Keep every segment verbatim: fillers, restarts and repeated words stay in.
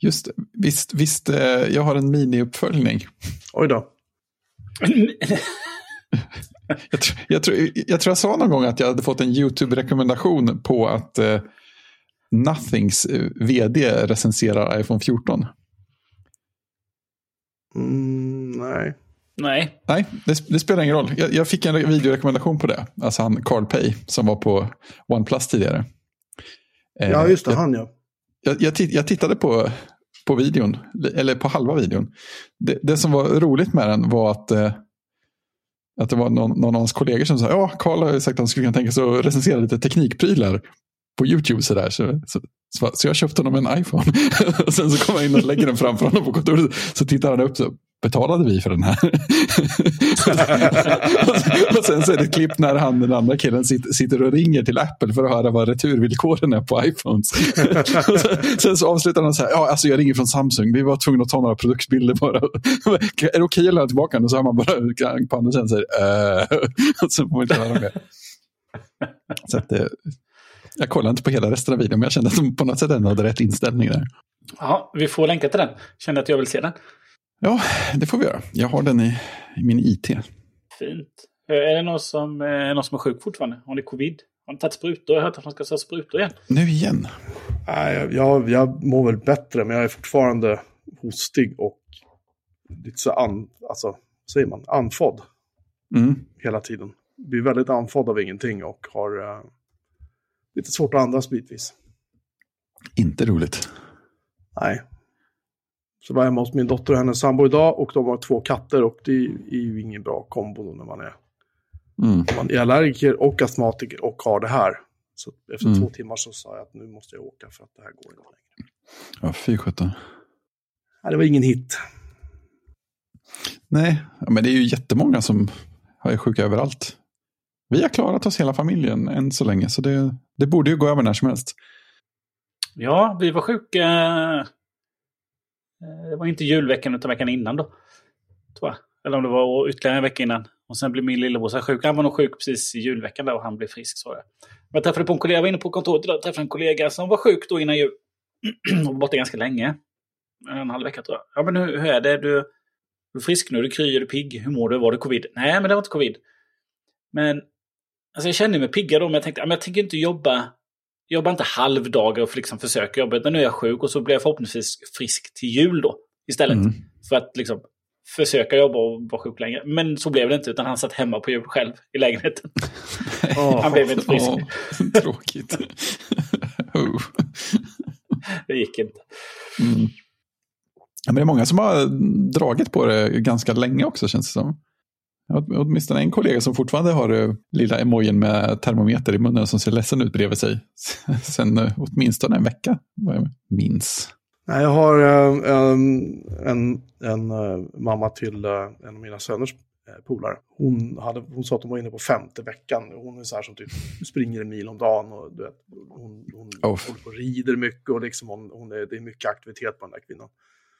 Just visst, visst, jag har en mini-uppföljning. Oj då. jag, tr- jag, tr- jag tror jag sa någon gång att jag hade fått en YouTube-rekommendation på att eh, Nothings vd recenserar iPhone fjorton. Mm, nej. Nej, Nej det, det spelar ingen roll. Jag, jag fick en videorekommendation på det. Alltså han Carl Pei som var på OnePlus tidigare. Eh, ja, just det. Jag, han, ja. Jag, jag, titt, jag tittade på, på videon, eller på halva videon. Det, det som var roligt med den var att, eh, att det var någon, någon av hans kollegor som sa ja, Carl har sagt att han skulle kunna tänka sig att recensera lite teknikprylar på YouTube sådär. Så, så, så, så jag köpte honom en iPhone. Och sen så kom jag in och lägger den framför honom på kontoret. Så tittar han upp så. Betalade vi för den här? Och sen så är det ett klipp när han, den andra killen, sitter och ringer till Apple för att höra vad returvillkoren är på iPhones. sen, sen så avslutar han så här, ja alltså jag ringer från Samsung, vi var tvungna att ta några produktbilder bara. Är det okej att lämna tillbaka den? Och så har man bara på andra sidan så här, äh. Och så får man inte höra mer. Så att det, jag kollar inte på hela resten av videon, men jag kände att de på något sätt ändå hade rätt inställning där. Ja, vi får länka till den. Kände att jag vill se den. Ja, det får vi göra. Jag har den i, i min I T. Fint. Är det någon som är, någon som är sjuk fortfarande? Har ni covid? Har ni tagit sprutor? Jag har hört att man ska ta sprutor igen. Nu igen? Nej, jag, jag, jag mår väl bättre, men jag är fortfarande hostig och lite så an, alltså, säger man, anfådd mm. hela tiden. Blir väldigt anfådd av ingenting och har uh, lite svårt att andas bitvis. Inte roligt. Nej. Så var jag hemma hos min dotter och hennes sambo idag och de har två katter och det är ju ingen bra kombo när man är, mm. man är allergiker och astmatiker och har det här. Så efter mm. två timmar så sa jag att nu måste jag åka för att det här går inte längre. Ja, fy sjutton. Ja, det var ingen hit. Nej, men det är ju jättemånga som är sjuka överallt. Vi har klarat oss hela familjen än så länge så det, det borde ju gå över när som helst. Ja, vi var sjuka... Det var inte julveckan utan veckan innan då. Tror jag. Eller om det var ytterligare en vecka innan. Och sen blev min lillebror sjuk. Han var nog sjuk precis i julveckan där och han blev frisk, sa jag. Men jag träffade på en kollega, jag var inne på kontoret idag. Jag träffade en kollega som var sjuk då innan jul. Hon var borta ganska länge. En halv vecka tror jag. Ja men hur, hur är det? Du, du är frisk nu, du kryr, du är pigg. Hur mår du? Var det covid? Nej men det var inte covid. Men alltså, jag kände mig pigga då. Men jag tänkte, ja, men jag tänker inte jobba. Jag jobbar inte halvdagar och liksom försöker jobba. Men nu är jag sjuk och så blir jag förhoppningsvis frisk till jul då. Istället mm. för att liksom försöka jobba och vara sjuk längre. Men så blev det inte utan han satt hemma på jul själv i lägenheten. Oh, han blev inte frisk. Oh, tråkigt. oh. Det gick inte. Mm. Ja, men det är många som har dragit på det ganska länge också känns det som. Åtminstone en kollega som fortfarande har lilla emojen med termometer i munnen som ser ledsen ut bredvid sig. Sen åtminstone en vecka, vad jag minns. Nej, jag har en, en, en mamma till en av mina söners polare. Hon, hade, hon sa att hon var inne på femte veckan. Hon är så här som typ springer en mil om dagen. Och, du vet, hon hon oh. håller på och rider mycket och liksom hon, hon är, det är mycket aktivitet på den där kvinnan.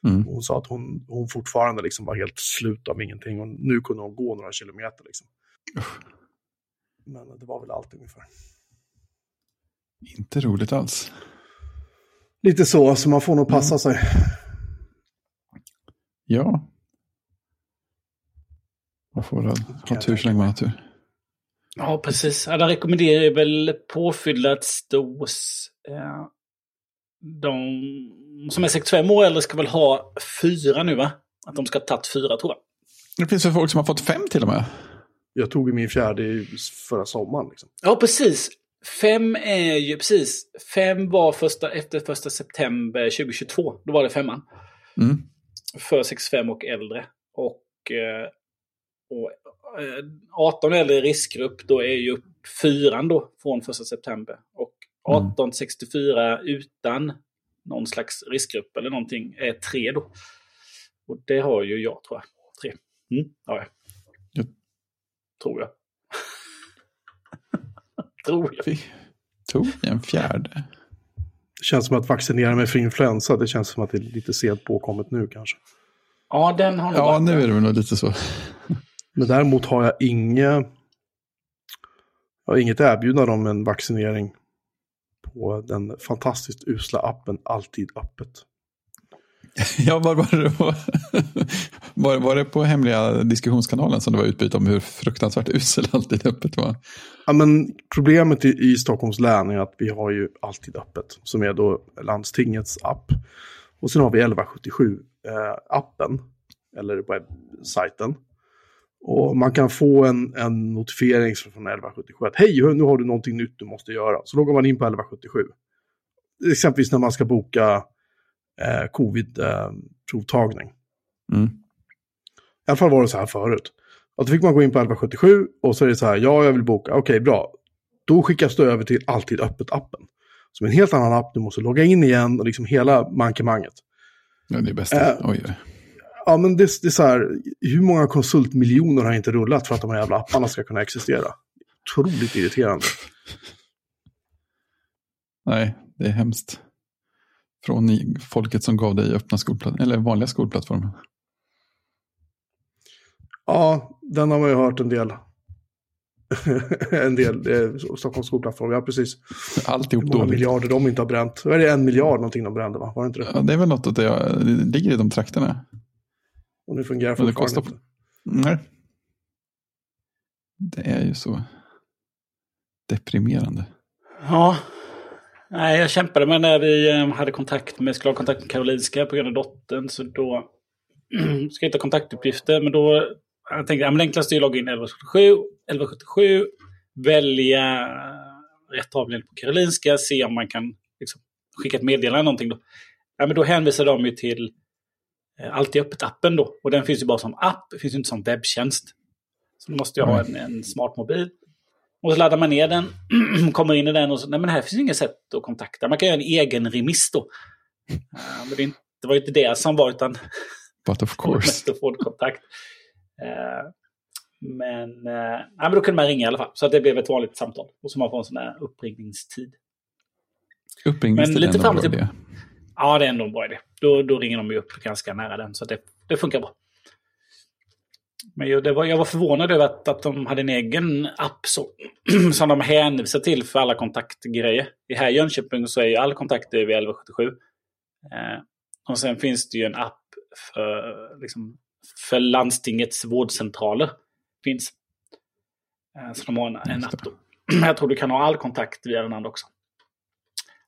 Mm. Hon sa att hon, hon fortfarande liksom var helt slut av ingenting och nu kunde hon gå några kilometer liksom. Men det var väl allt ungefär. Inte roligt alls. Lite så, så man får nog passa mm. sig. Ja. Man får ha okay, tur så länge man har tur. Ja, precis. Alla rekommenderar väl påfyllats dos. Ja. De som är sextiofem år eller ska väl ha fyra nu va? Att de ska ha tagit fyra tror jag. Det finns väl folk som har fått fem till och med. Jag tog ju min fjärde förra sommaren. Liksom. Ja precis. Fem är ju precis. Fem var första, efter första september tjugohundratjugotvå. Då var det femman. Mm. För sextiofem och äldre. Och, och arton äldre i riskgrupp då är ju fyran då från första september. Och arton sextiofyra utan någon slags riskgrupp eller någonting är tre då. Och det har ju jag tror jag. Tre. Mm, har jag. Ja. Tror jag. tror jag. Tog en fjärde. Det känns som att vaccinera mig för influensa. Det känns som att det är lite sent påkommet nu kanske. Ja, den har Ja, varit. Nu är det väl lite så. Men däremot har jag inget jag har inget erbjudande om en vaccinering. Och den fantastiskt usla appen Alltid öppet. Ja, var, var, var, var, var det på hemliga diskussionskanalen som det var utbyte om hur fruktansvärt usel Alltid öppet var? Ja, men problemet i, i Stockholms län är att vi har ju Alltid öppet som är då landstingets app. Och sen har vi elva sjuttiosju-appen eh, eller webbsajten. Och man kan få en, en notifiering från elva sjuttiosju att hej, nu har du någonting nytt du måste göra. Så loggar man in på elva sjuttiosju. Exempelvis när man ska boka eh, covid-provtagning. Eh, mm. I alla fall var det så här förut. Att då fick man gå in på elva sjuttiosju och så är det så här, ja jag vill boka, okej okay, bra. Då skickas du över till Alltid öppet-appen. Som en helt annan app, du måste logga in igen och liksom hela mankemanget. Ja, det är bäst. Eh, Oj, ja. Ja, men det, det är så här, hur många konsultmiljoner har inte rullat för att de här jävla apparna ska kunna existera? Otroligt irriterande. Nej, det är hemskt. Från ni, folket som gav dig öppna skolplattformar, eller vanliga skolplattformar. Ja, den har man ju hört en del. en del eh, Stockholms skolplattform, ja precis. Alltihop dåligt. Många miljarder de inte har bränt. Är det en miljard någonting de brände, va? Var det inte det? Ja, det är väl något att det ligger i de trakterna. Och nu fungerar fortfarande. Det kostar på... Nej. Det är ju så deprimerande. Ja. Nej, jag kämpade med när vi hade kontakt med, skulle ha kontakt med Karolinska på grund av dottern, så då ska jag hitta kontaktuppgifter, men då jag tänkte jag, men enklast är att logga in elva sjuttiosju, elva sjuttiosju, välja rätt avdelning på Karolinska, se om man kan liksom skicka ett meddelande eller någonting då. Ja, men då hänvisar de ju till Alltid öppet-appen då. Och den finns ju bara som app. Det finns ju inte som webbtjänst. Så då måste jag ha en, en smart mobil. Och så laddar man ner den. Kommer in i den och så. Nej, men här finns ju inget sätt att kontakta. Man kan göra en egen remiss då. Uh, men det, inte, det var ju inte det som var utan... But of course. ...kontakt. Uh, men, uh, nej, men då kunde man ringa i alla fall. Så att det blev ett vanligt samtal. Och så man får en sån här uppringningstid. Uppringningstid men lite fram till det. Ja, det är ändå en bra idé. Då, då ringer de ju upp ganska nära den. Så det, det funkar bra. Men jag, det var, jag var förvånad över att, att de hade en egen app så, som de hänvisar till för alla kontaktgrejer. I här i Jönköping så är ju all kontakt över elva sjuttiosju. Eh, och sen finns det ju en app för, liksom, för landstingets vårdcentraler. Finns. Eh, så de har en, en app då. Jag tror du kan ha all kontakt via den andra också.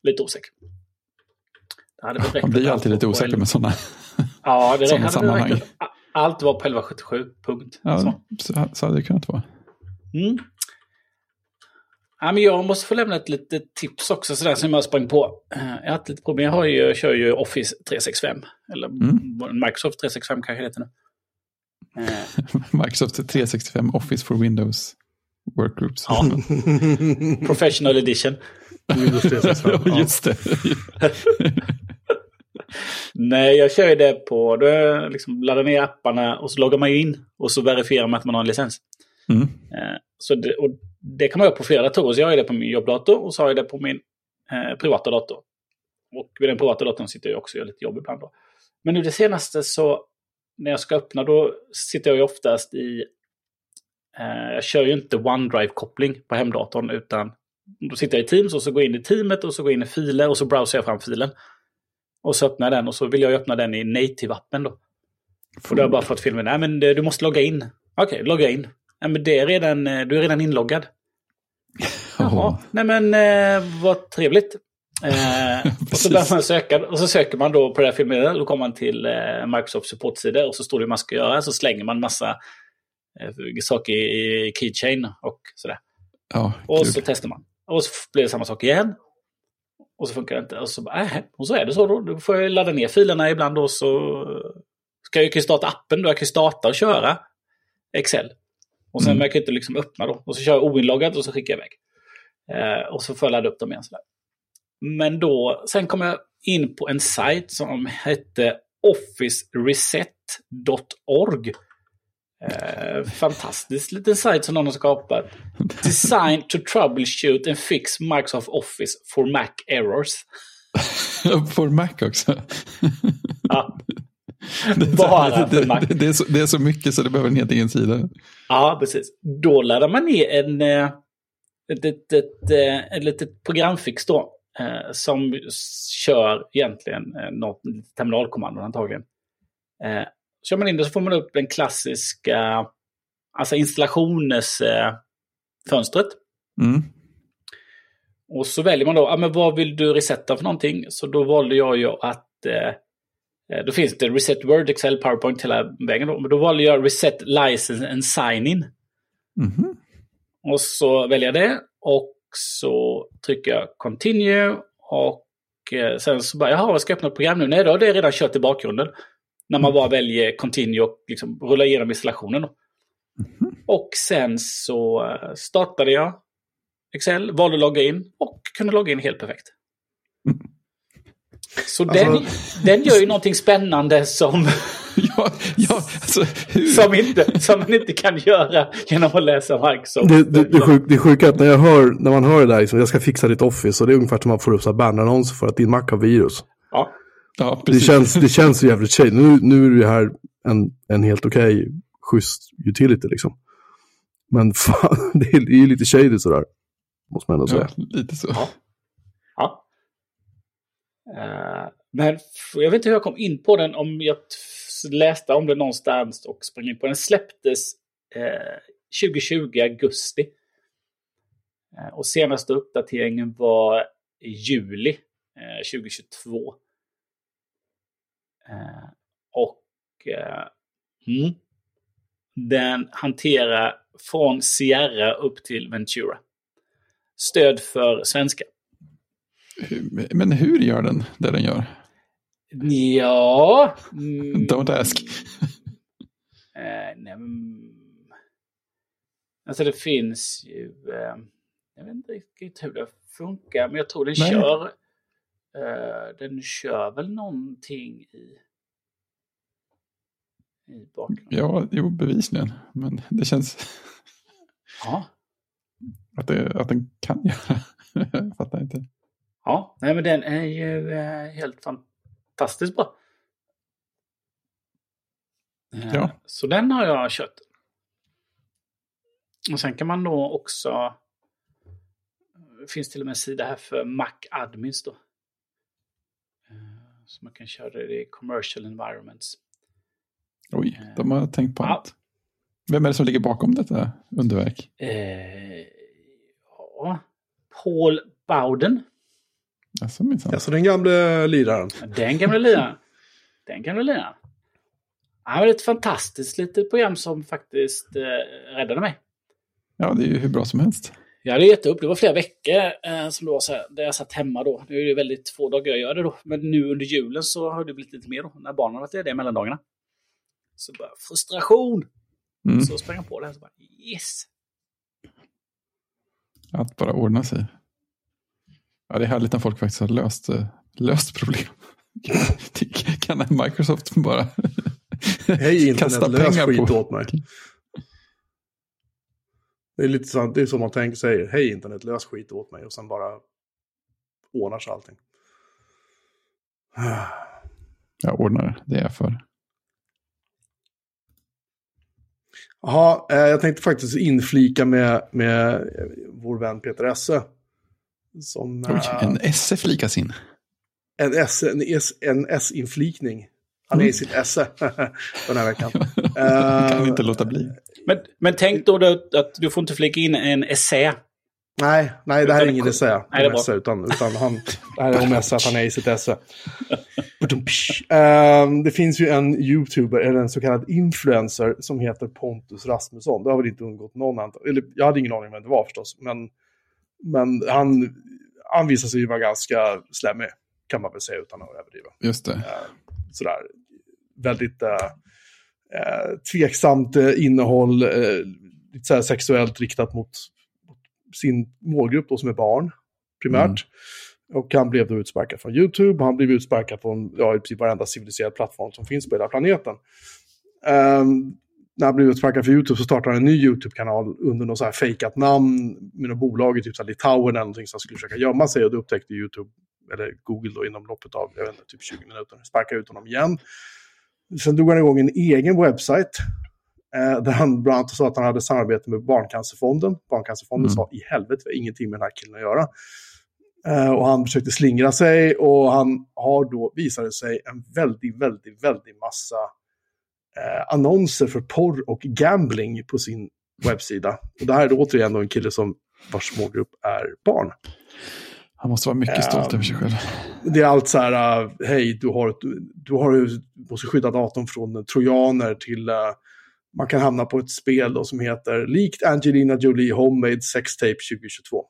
Lite osäker. Man blir alltid lite osäker med sådana. Ja, det såna sammanhang. Direkt. Allt var på elva sjuttiosju, punkt. Ja, så. Så, så hade det kunnat vara. Mm. Ja, men jag måste få lämna ett litet tips också sådär, som jag sprang på. Jag har ett litet problem. Jag har ju, jag kör ju Office tre sextiofem. Eller mm. Microsoft tre sextiofem kanske det heter nu. Microsoft tre sextiofem Office for Windows Workgroups. Ja. Professional Edition. Windows tre sextiofem. Ja, just det. Nej, jag kör ju det på då jag liksom laddar ner apparna och så loggar man ju in och så verifierar man att man har en licens. Mm. Så det, och det kan man göra på flera datorer. Så jag har det på min jobbdator och så har jag det på min eh, privata dator. Och vid den privata datorn sitter jag också och gör lite jobb ibland då. Men nu det senaste så när jag ska öppna då sitter jag ju oftast i eh, jag kör ju inte OneDrive-koppling på hemdatorn utan då sitter jag i Teams och så går jag in i teamet och så går jag in i filer och så browsar jag fram filen. Och så öppnar jag den och så vill jag öppna den i native-appen då. För då har jag bara fått filmen. Nej, men du måste logga in. Okej, okay, logga in. Nej, men det är redan, du är redan inloggad. Jaha. Oh. Nej, men eh, vad trevligt. Eh, och så börjar man söka. Och så söker man då på den här filmen. Då kommer man till eh, Microsoft supportsida och så står det hur man ska göra. Så slänger man massa eh, saker i, i keychain och sådär. Oh, och så testar man. Och så blir det samma sak igen. Och så funkar det inte. Och så, bara, äh, och så är det så då. Då får jag ladda ner filerna ibland och så ska jag ju starta appen då. Jag kan starta och köra Excel. Och sen mm. märker jag inte liksom öppna då. Och så kör jag oinloggat och så skickar jag iväg. Eh, och så får jag ladda upp dem igen sådär. Men då, sen kom jag in på en sajt som hette office reset dot org. Eh, fantastisk liten sajt som någon har skapat. Designed to troubleshoot and fix Microsoft Office for Mac errors. For Mac också. Ja. Det är, Bara det, för Mac. Det, det, är så, det är så mycket så det behöver en helt egen sida. Ja, precis. Då laddar man ner en ett litet programfix då eh, som kör egentligen eh, något terminalkommando antagligen. Eh, kör man in det så får man upp den klassiska alltså installationers eh, fönstret. Mm. Och så väljer man då, ah, men vad vill du resetta för någonting? Så då valde jag ju att eh, då finns det Reset Word, Excel, PowerPoint hela vägen då. Men då valde jag Reset License and Sign In. Mm-hmm. Och så väljer jag det och så trycker jag Continue och sen så bara, jaha, jag ska öppna ett program nu. Nej då, det är redan kört i bakgrunden. När man bara väljer Continue och liksom rullar igenom installationen då. Mm-hmm. Och sen så startade jag Excel, valde att logga in och kunde logga in helt perfekt. Mm. Så alltså, den, den gör ju någonting spännande som, ja, ja, alltså, som, inte, som man inte kan göra genom att läsa Microsoft. Det, det, det, sjuk, det är sjukt att när, jag hör, när man hör det där, liksom, jag ska fixa ditt Office, och det är ungefär som man får upp så här bannannonser för att din Mac har virus. Ja. Ja, det, känns, det känns så jävligt tjej. Nu, nu är det här en, en helt okej, okay, schysst utility liksom. Men fan, det är ju lite shady sådär, måste man ändå säga. Ja, lite så. Ja. Ja. Uh, men jag vet inte hur jag kom in på den, om jag läste om det någonstans och sprang in på den. Släpptes uh, tjugotjugo augusti. Uh, och senaste uppdateringen var i juli uh, tjugotjugotvå. Uh, och uh, mm, den hanterar från Sierra upp till Ventura. Stöd för svenska. Men hur gör den det den gör? Ja. Mm. Don't ask. eh, nej, men, alltså det finns ju... Eh, jag vet inte riktigt hur det funkar. Men jag tror den nej. kör... Eh, den kör väl någonting i... i bakgrunden. Ja, jo, bevisligen. Men det känns... ja. Att, det, att den kan göra. Jag fattar inte. Ja, nej, men den är ju eh, helt fantastiskt bra. Eh, ja. Så den har jag kört. Och sen kan man då också... Det finns till och med en sida här för Mac Admins då. Eh, så man kan köra det i commercial environments. Oj, eh, de har tänkt på ja. allt. Vem är det som ligger bakom detta underverk? Eh, ja, Paul Bowden. Alltså, alltså den gamla liraren. Den gamla liraren. Den gamla liraren. Han var ett fantastiskt litet program som faktiskt eh, räddade mig. Ja, det är ju hur bra som helst. Jag hade gett upp. Det var flera veckor eh, som det var så här, där jag satt hemma då. Nu är det väldigt få dagar jag gör det då. Men nu under julen så har det blivit lite mer då. När barnen har varit lediga mellan dagarna. Så bara frustration. Mm. Så sprang jag på det här så bara yes. Att bara ordna sig. Ja, det är härligt när folk faktiskt har löst, löst problem. Kan Microsoft bara hey, internet, kasta pengar lös skit på? Åt mig. Det är lite sant, det är så man tänker sig. Hej internet, lös skit åt mig. Och sen bara ordnar sig allting. Jag ordnar det är för. Jaha, jag tänkte faktiskt inflika med, med vår vän Peter Esse. Som, Oj, äh, en esse flikas in. En esse, en esse, en esse-inflikning. Han är mm. i sitt esse den här veckan. uh, kan inte låta bli. Men, men tänk då att, att du får inte flika in en esse. Nej, nej det här är ingen esse. Nej, det är utan, utan han, det här är om esse att han är i sitt esse. uh, det finns ju en YouTuber, eller en så kallad influencer, som heter Pontus Rasmusson. Det har väl inte undgått någon annan. Eller, jag hade ingen aning om vem det var förstås, men Men han, han visar sig ju vara ganska slämmig, kan man väl säga utan att överdriva. Just det. Eh, sådär, väldigt eh, tveksamt eh, innehåll, eh, lite såhär sexuellt riktat mot, mot sin målgrupp då, som är barn primärt. Mm. Och han blev då utsparkad från YouTube, han blev utsparkad från ja, i princip varenda civiliserad plattform som finns på hela planeten. Eh, När han blev utsparkad för YouTube så startade han en ny YouTube-kanal under något så här fejkat namn med något bolag i typ så här Litauen eller någonting som skulle försöka gömma sig, och då upptäckte YouTube eller Google då inom loppet av jag vet inte, typ tjugo minuter, sparkade ut honom igen. Sen drog han igång en egen webbsajt eh, där han bland annat sa att han hade samarbete med Barncancerfonden. Barncancerfonden mm. sa i helvete ingenting med den här killen att göra. och han försökte slingra sig, och han har då, visade sig, en väldigt, väldigt, väldigt massa eh, annonser för porr och gambling på sin webbsida. Och det här är då återigen då en kille som vars smågrupp är barn. Han måste vara mycket stolt över uh, sig själv. Det är allt så här, uh, hej, du, har, du, du, har, du måste skydda datorn från trojaner till... Uh, man kan hamna på ett spel då som heter likt Angelina Jolie Homemade Sex Tape tjugohundratjugotvå.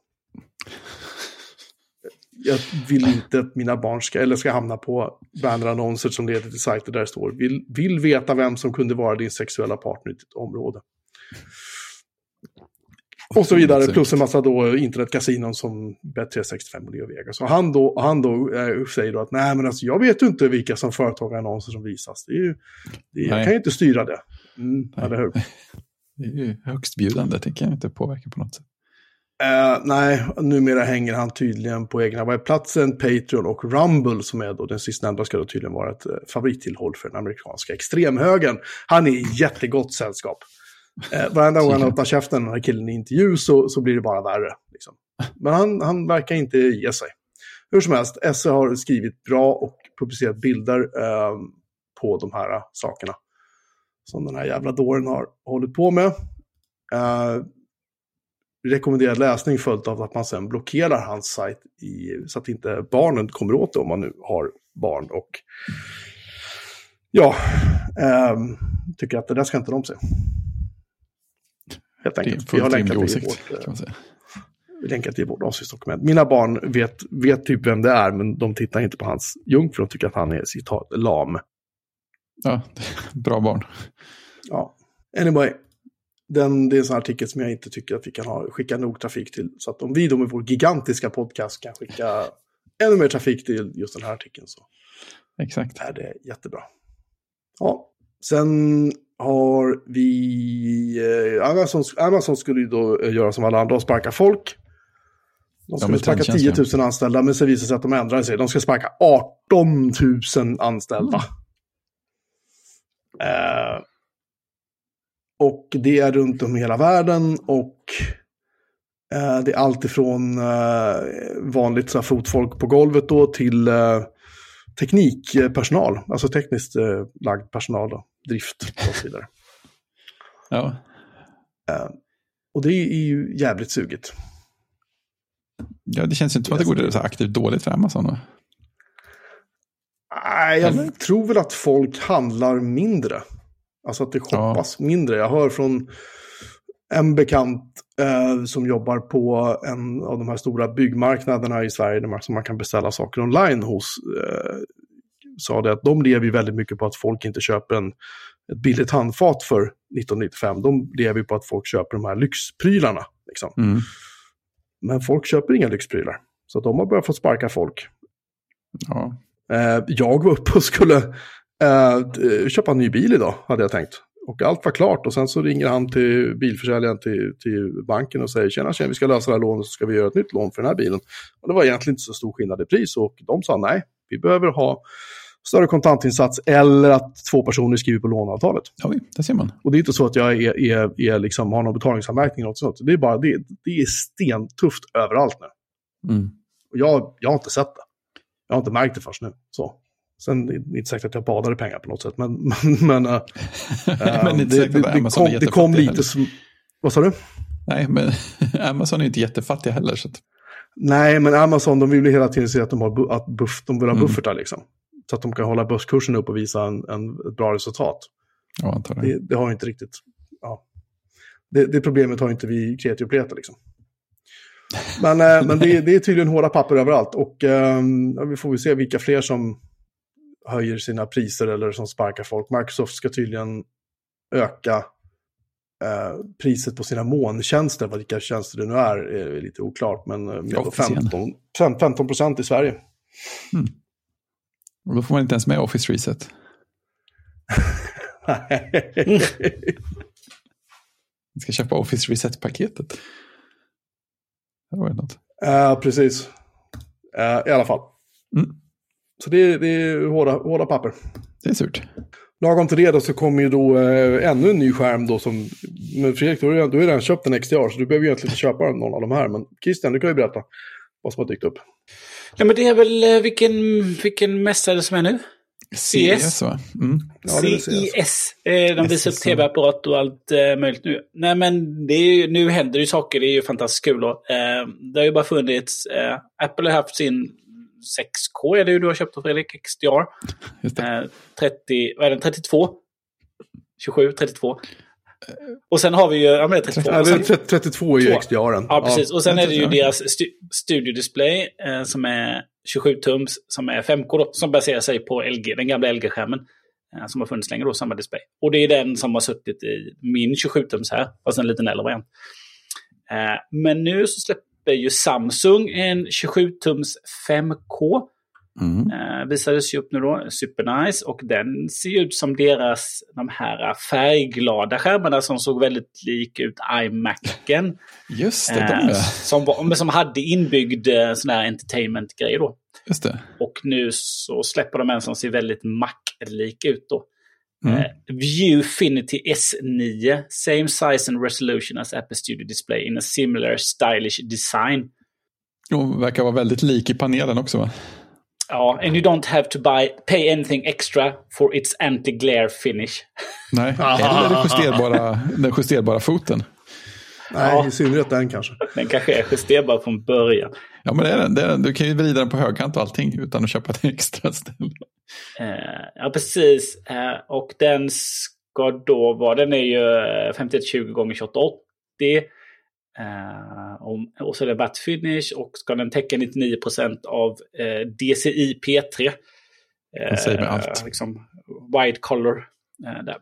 Jag vill inte att mina barn ska, eller ska hamna på bannerannonser som leder till sajter där det står vill, vill veta vem som kunde vara din sexuella partner i ditt område. Och så vidare, plus en massa då internetkasinon som Bet tre sextiofem och Leo Vegas. Och han då, han då äh, säger då att nej, men alltså, jag vet ju inte vilka som företag annonser som visas. Det är ju, det, jag kan ju inte styra det. Mm, eller hur? Det är ju högstbjudande, tänker jag inte påverka på något sätt. Uh, nej, numera hänger han tydligen på egna webbplatsen, Patreon och Rumble, som är då den sistnämnda, ska då tydligen vara ett uh, favorittillhåll för den amerikanska extremhögern. Han är i jättegott sällskap. Uh, varenda gång han öppnar käften den här killen i intervju så, så blir det bara värre. Liksom. Men han, han verkar inte ge sig. Hur som helst, S E har skrivit bra och publicerat bilder uh, på de här uh, sakerna som den här jävla dåren har hållit på med. Uh, rekommenderad läsning följt av att man sen blockerar hans sajt i, så att inte barnen kommer åt det om man nu har barn. Och ja, um, tycker att det där ska inte de se. Helt enkelt. Det är en fullt rimlig åsikt, kan man säga. Vi länkar till vårt avsnittsdokument. Mina barn vet, vet typ vem det är, men de tittar inte på hans jung för de tycker att han är citat lam. Ja, bra barn. Ja, anyway. Den, det är en sån artikel som jag inte tycker att vi kan ha, skicka nog trafik till. Så att om vi då med vår gigantiska podcast kan skicka ännu mer trafik till just den här artikeln, så exakt. Är det jättebra. Ja, sen har vi... Eh, Amazon, Amazon skulle ju då göra som alla andra och sparka folk. De skulle ja, sparka tio tusen anställda, men så visar det sig att de ändrade sig. De ska sparka arton tusen anställda. Mm. Eh... Och det är runt om hela världen, och eh, det är allt ifrån eh, vanligt så här, fotfolk på golvet då, till eh, teknikpersonal, alltså tekniskt eh, lagd personal då, drift och så vidare. Ja. Eh, och det är ju jävligt sugigt. Ja, det känns ju inte som att det går så aktivt dåligt för Amazon då. Nej, jag Eller? tror väl att folk handlar mindre. Alltså att det shoppas ja. mindre. Jag hör från en bekant eh, som jobbar på en av de här stora byggmarknaderna i Sverige där man, som man kan beställa saker online hos. Eh, sa det att de lever ju väldigt mycket på att folk inte köper en, ett billigt handfat för nitton nittiofem. De lever ju på att folk köper de här lyxprylarna. Liksom. Mm. Men folk köper inga lyxprylar. Så de har börjat få sparka folk. Ja. Eh, jag var uppe och skulle... Uh, köpa en ny bil idag, hade jag tänkt. Och allt var klart, och sen så ringer han till bilförsäljaren till, till banken och säger tjena, tjena, vi ska lösa det här lånet, så ska vi göra ett nytt lån för den här bilen. Och det var egentligen inte så stor skillnad i pris, och de sa nej, vi behöver ha större kontantinsats eller att två personer skriver på låneavtalet. Ja, det ser man. Och det är inte så att jag är, är, är liksom, har någon betalningsanmärkning eller något sånt. Det är bara, det, det är stentufft överallt nu. Mm. Och jag, jag har inte sett det. Jag har inte märkt det först nu, så. Sen det är inte säkert att jag badade pengar på något sätt, men men, äh, men det, det, det, Amazon kom, det kom lite som, vad sa du? Nej, men Amazon är inte jättefattig heller, så att... Nej, men Amazon, de vill ju hela tiden se att de har bu- att buff, de vill ha buffertar mm. liksom, så att de kan hålla börskursen upp och visa en, en ett bra resultat. Ja, antar det. Det, det har ju inte riktigt. Ja. Det, det problemet har inte vi kreativa pleta liksom. Men äh, men det, det är tydligen hårda papper överallt, och äh, vi får vi se vilka fler som höjer sina priser eller som sparkar folk. Microsoft ska tydligen öka eh, priset på sina molntjänster. Vad vilka tjänster det nu är är lite oklart, men eh, med femton procent i Sverige. Mm. Och då får man inte ens med Office Reset. Nej. Vi ska köpa Office Reset-paketet. Det var något. Eh, precis. Eh, I alla fall. Mm. Så det är, det är hårda, hårda papper. Det är surt. Lagom till det då så kommer ju då eh, ännu en ny skärm då som... Men Fredrik, du har ju redan köpt en X T R, så du behöver ju egentligen inte köpa någon av de här. Men Christian, du kan ju berätta. vad som har dykt upp. Ja, men det är väl vilken, vilken mässa är det som är nu? C E S, va? Mm. Ja, C E S. De visar upp tv-apparat och allt möjligt nu. Nej, men det är ju, nu händer ju saker. Det är ju fantastiskt kul. Då. Det har ju bara funnits... Apple har haft sin sex K, är det ju du har köpt av Fredrik, X D R. Just det. trettio, vad är den? trettiotvå? tjugosju, trettiotvå. Och sen har vi ju... Ja, men trettiotvå. Ja, sen, trettiotvå är ju X D R-en. Ja, precis. Och sen är det ju deras stu- Studio Display eh, som är tjugosju tums, som är fem K då, som baserar sig på L G, den gamla L G-skärmen eh, som har funnits länge då, samma display. Och det är den som har suttit i min tjugosju tums här, fast en liten äldre variant. Eh, men nu så släpper ju Samsung en tjugosju tums fem K. Mm. Eh, visades ju upp nu då, supernice, och den ser ut som deras de här färgglada skärmarna som såg väldigt lik ut iMacen. Just det, eh, de som, var, som hade inbyggd sån här entertainment-grejer då. Just det. Och nu så släpper de en som ser väldigt Mac-lik ut då. Mm. Eh, Viewfinity S nio, same size and resolution as Apple Studio Display in a similar stylish design. Och verkar vara väldigt lik i panelen också, va? Ja, and you don't have to buy, pay anything extra for its anti-glare finish. Nej, eller den justerbara, den justerbara foten. Nej, ja. I synnerhet den kanske. Den kanske är justerbar från början. Ja, men det är den. Det är den. Du kan ju vrida den på högkant och allting utan att köpa ett extra ställe. Uh, ja, precis. Uh, och den ska då vara, den är ju femtioett tjugo gånger tjugoåtta åttio. Uh, och, och så är det matte finish och ska den täcka nittionio procent av uh, D C I P tre. Uh, säger med allt. Liksom wide color. Uh, där.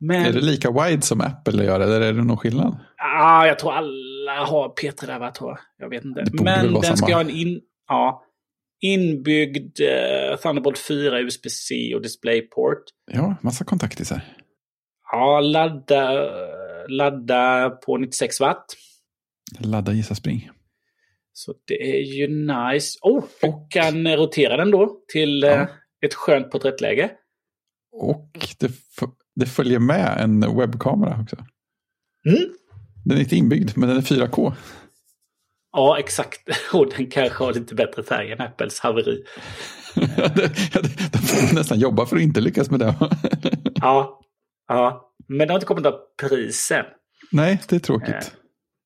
Men, är det lika wide som Apple gör eller är det någon skillnad? Ja, uh, jag tror alla har P tre där, va, tror jag. Jag vet inte. Men den samma. Ska ha en in, ja, inbyggd uh, Thunderbolt fyra, U S B-C och DisplayPort. Ja, massa kontaktisar. Ja, uh, ladda, ladda på nittiosex watt. Ladda, gissa, spring. Så det är ju nice. Oh, och kan rotera den då till ja. Ett skönt porträttläge. Och det, det följer med en webbkamera också. Mm. Den är inte inbyggd, men den är fyra K. Ja, exakt. Och den kanske har lite bättre färg än Apples Ivory. De får nästan jobba för att inte lyckas med det. ja, ja, men det har inte kommit av prisen. Nej, det är tråkigt. Eh.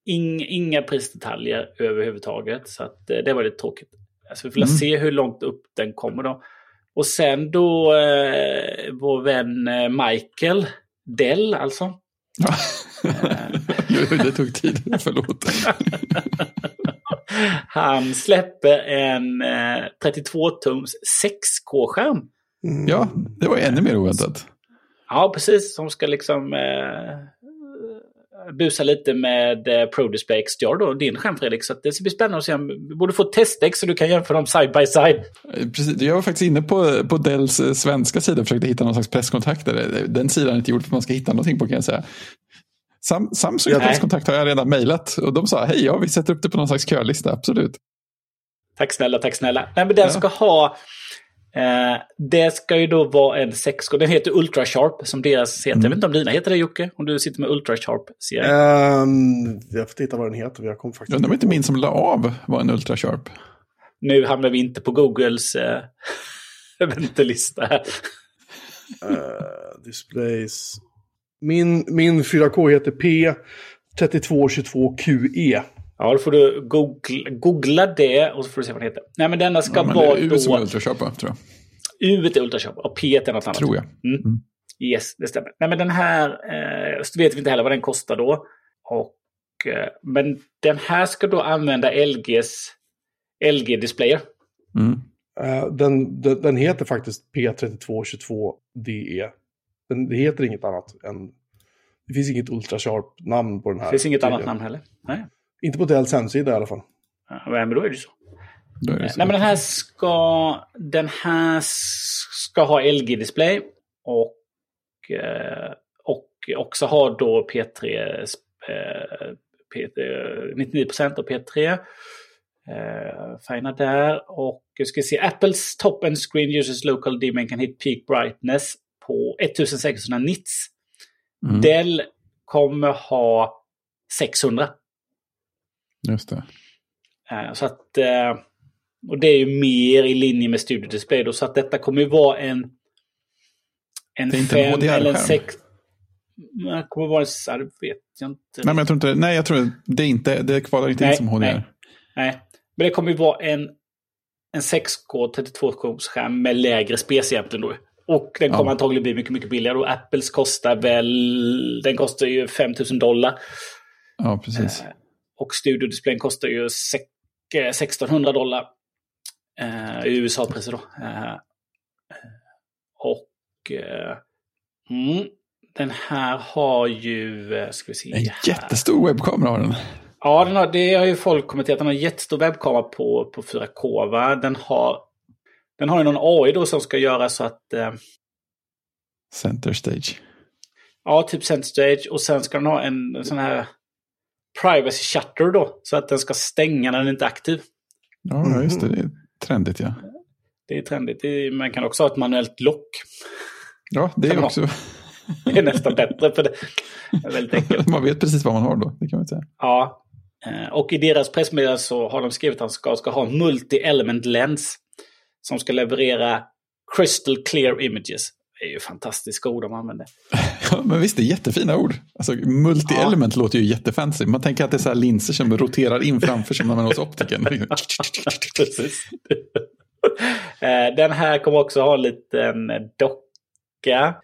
Inga, inga prisdetaljer överhuvudtaget, så att det var lite tråkigt. Alltså, vi får mm. se hur långt upp den kommer då. Och sen då eh, vår vän Michael Dell, alltså. Ja. Det tog tid, förlåt. Han släpper en eh, trettiotvå tums sex K-skärm. Mm. Ja, det var ännu mer oväntat. Ja, precis. Som ska liksom... Eh, busa lite med Pro Display X D R då, din skärm, Fredrik, så att det blir spännande att se. Vi borde få testdäck så du kan jämföra dem side by side. Precis, jag var faktiskt inne på, på Dells svenska sida och försökte hitta någon slags presskontakt där. Den sidan är inte gjord för att man ska hitta någonting på, kan jag säga. Sam, Samsung presskontakt har jag redan mejlat och de sa, hej, ja, vi sätter upp det på någon slags kölista, absolut. Tack snälla, tack snälla. Nej, men den ja. ska ha Eh, det ska ju då vara en sex K. Den heter UltraSharp som deras heter. Mm. Jag vet inte om dina heter det, Jocke, om du sitter med UltraSharp serien. Um, jag får titta vad den heter. Jag kom faktiskt. Jag vet inte min som la av var en UltraSharp. Nu hamnar vi inte på Googles eh, väntelista. uh, displays. Min, min fyra K heter P tre två två två Q E. Ja, då får du googla, googla det och så får du se vad det heter. Nej, men denna ska ja, men vara U som är UltraSharp, tror jag. U är UltraSharp och P är något annat. Tror jag. Mm. Mm. Yes, det stämmer. Nej, men den här eh, så vet vi inte heller vad den kostar då. Och, eh, men den här ska då använda L G's L G-displayer. Mm. Uh, den, den, den heter faktiskt P tre två två två D E. Den, det heter inget annat än... Det finns inget UltraSharp-namn på den här. Det finns inget tiden. Annat namn heller. Nej. Inte på Dells hemsida i alla fall. Ja, men då är det så. Är det så. Nej, men den här ska den här ska ha L G-display och och också ha då P tre, P tre nittionio procent av P tre. Eh, fina där och jag ska se Apples top end screen uses local dimming can hit peak brightness på sextonhundra nits. Mm. Dell kommer ha sexhundra. Just det. Så att, och det är ju mer i linje med Studio Display då, så att detta kommer ju vara en en fem eller en sex. Det kommer vara en, det vet jag inte. Nej, men jag tror inte, nej jag tror det är inte, det kvalar inte in som H D R. Nej, nej, men det kommer ju vara en en sex K trettiotvå-koms skärm med lägre spec egentligen då. Och den kommer ja. antagligen bli mycket, mycket billigare. Och Apples kostar väl... Den kostar ju fem tusen dollar. Ja, precis. Eh, och Studio Displayen kostar ju sexton hundra dollar. Eh, I U S A-priser då. Eh, och... Eh, mm, den här har ju... Ska vi se, en här. jättestor webbkamera har den. Ja, den har, det har ju folk kommenterat. Den har en jättestor webbkamera på, på fyra K. Va? Den har... Den har ju någon A I då som ska göra så att... Eh, center stage. Ja, typ center stage. Och sen ska den ha en, en sån här privacy shutter då. Så att den ska stänga när den inte är aktiv. Ja, mm. just det. Det är trendigt, ja. Det är trendigt. Det är, man kan också ha ett manuellt lock. Ja, det är också... Det är nästan bättre för det. Det är väldigt enkelt. Man vet precis vad man har då, det kan man säga. Ja, och i deras pressmeddelande så har de skrivit att de ska, ska ha multi-element lens. Som ska leverera crystal clear images. Det är ju fantastiska ord de använder. Ja, men visst, det är jättefina ord. Alltså, multi-element ja. låter ju jättefancy. Man tänker att det är så här linser som roterar in framför som när man är hos optiken. Precis. Den här kommer också ha en liten docka.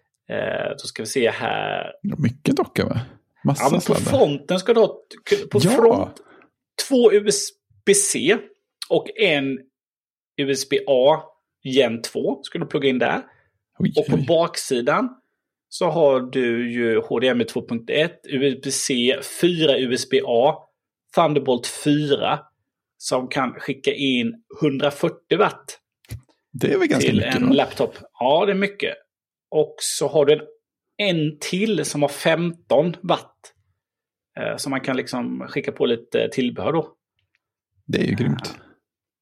Så ska vi se här. Mycket docka, va? Massa ja, men på sladdar. Fronten ska du ha... På ja. front, två U S B C och en... U S B A Gen två ska du plugga in där. Oj, och på oj. baksidan så har du ju H D M I två punkt ett, U S B C fyra, U S B A, Thunderbolt fyra som kan skicka in hundrafyrtio watt. Det är väl ganska till mycket en då? Laptop. Ja, det är mycket. Och så har du en, en till som har femton watt eh, som man kan liksom skicka på lite tillbehör då. Det är ju grymt.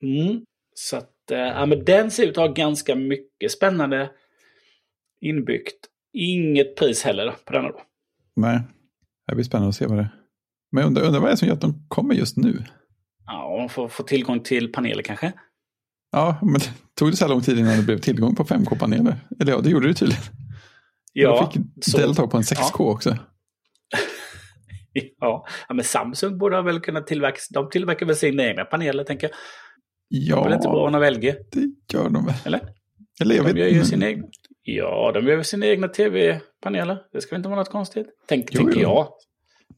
Mm. Så att, ja, men den ser ut att ha ganska mycket spännande inbyggt. Inget pris heller på denna då. Nej, det blir spännande att se vad det är. Men jag undrar, undrar vad det är som gör att de kommer just nu? Ja, de får, får tillgång till paneler kanske. Ja, men det tog det så här lång tid innan det blev tillgång på fem K-paneler? Eller ja, det gjorde det tydligen. Ja, de fick så, delta på en sex K ja. också. Ja, men Samsung borde väl kunna tillverka, de tillverkar väl sina egna paneler, tänker jag. Ja, det är inte bra av L G. Det gör de väl. Eller? Eller de gör ju sina egna. Ja, de gör sina egna tv-paneler. Det ska inte vara något konstigt. Tänk, jo, tänker jo. jag.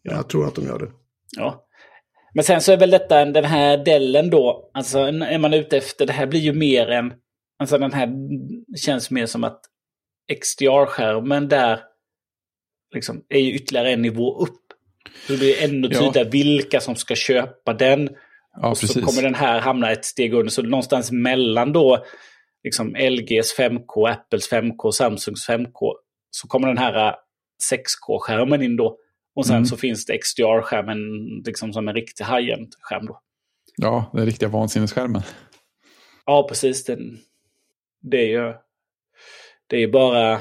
Ja. Jag tror att de gör det. Ja. Men sen så är väl detta den här Dellen då. Alltså är man ute efter, det här blir ju mer en... Alltså den här känns mer som att X D R-skärmen där liksom är ju ytterligare en nivå upp. Så det blir ännu tydligare ja. vilka som ska köpa den. Ja, och så precis. kommer den här hamna ett steg under. Så någonstans mellan då liksom L G's fem K, Apples fem K, Samsungs fem K, så kommer den här sex K-skärmen in då. Och sen mm. så finns det X D R-skärmen liksom som en riktig high-end-skärm då. Ja, den riktiga vansinnesskärmen. Ja, precis. Den, det är ju det är bara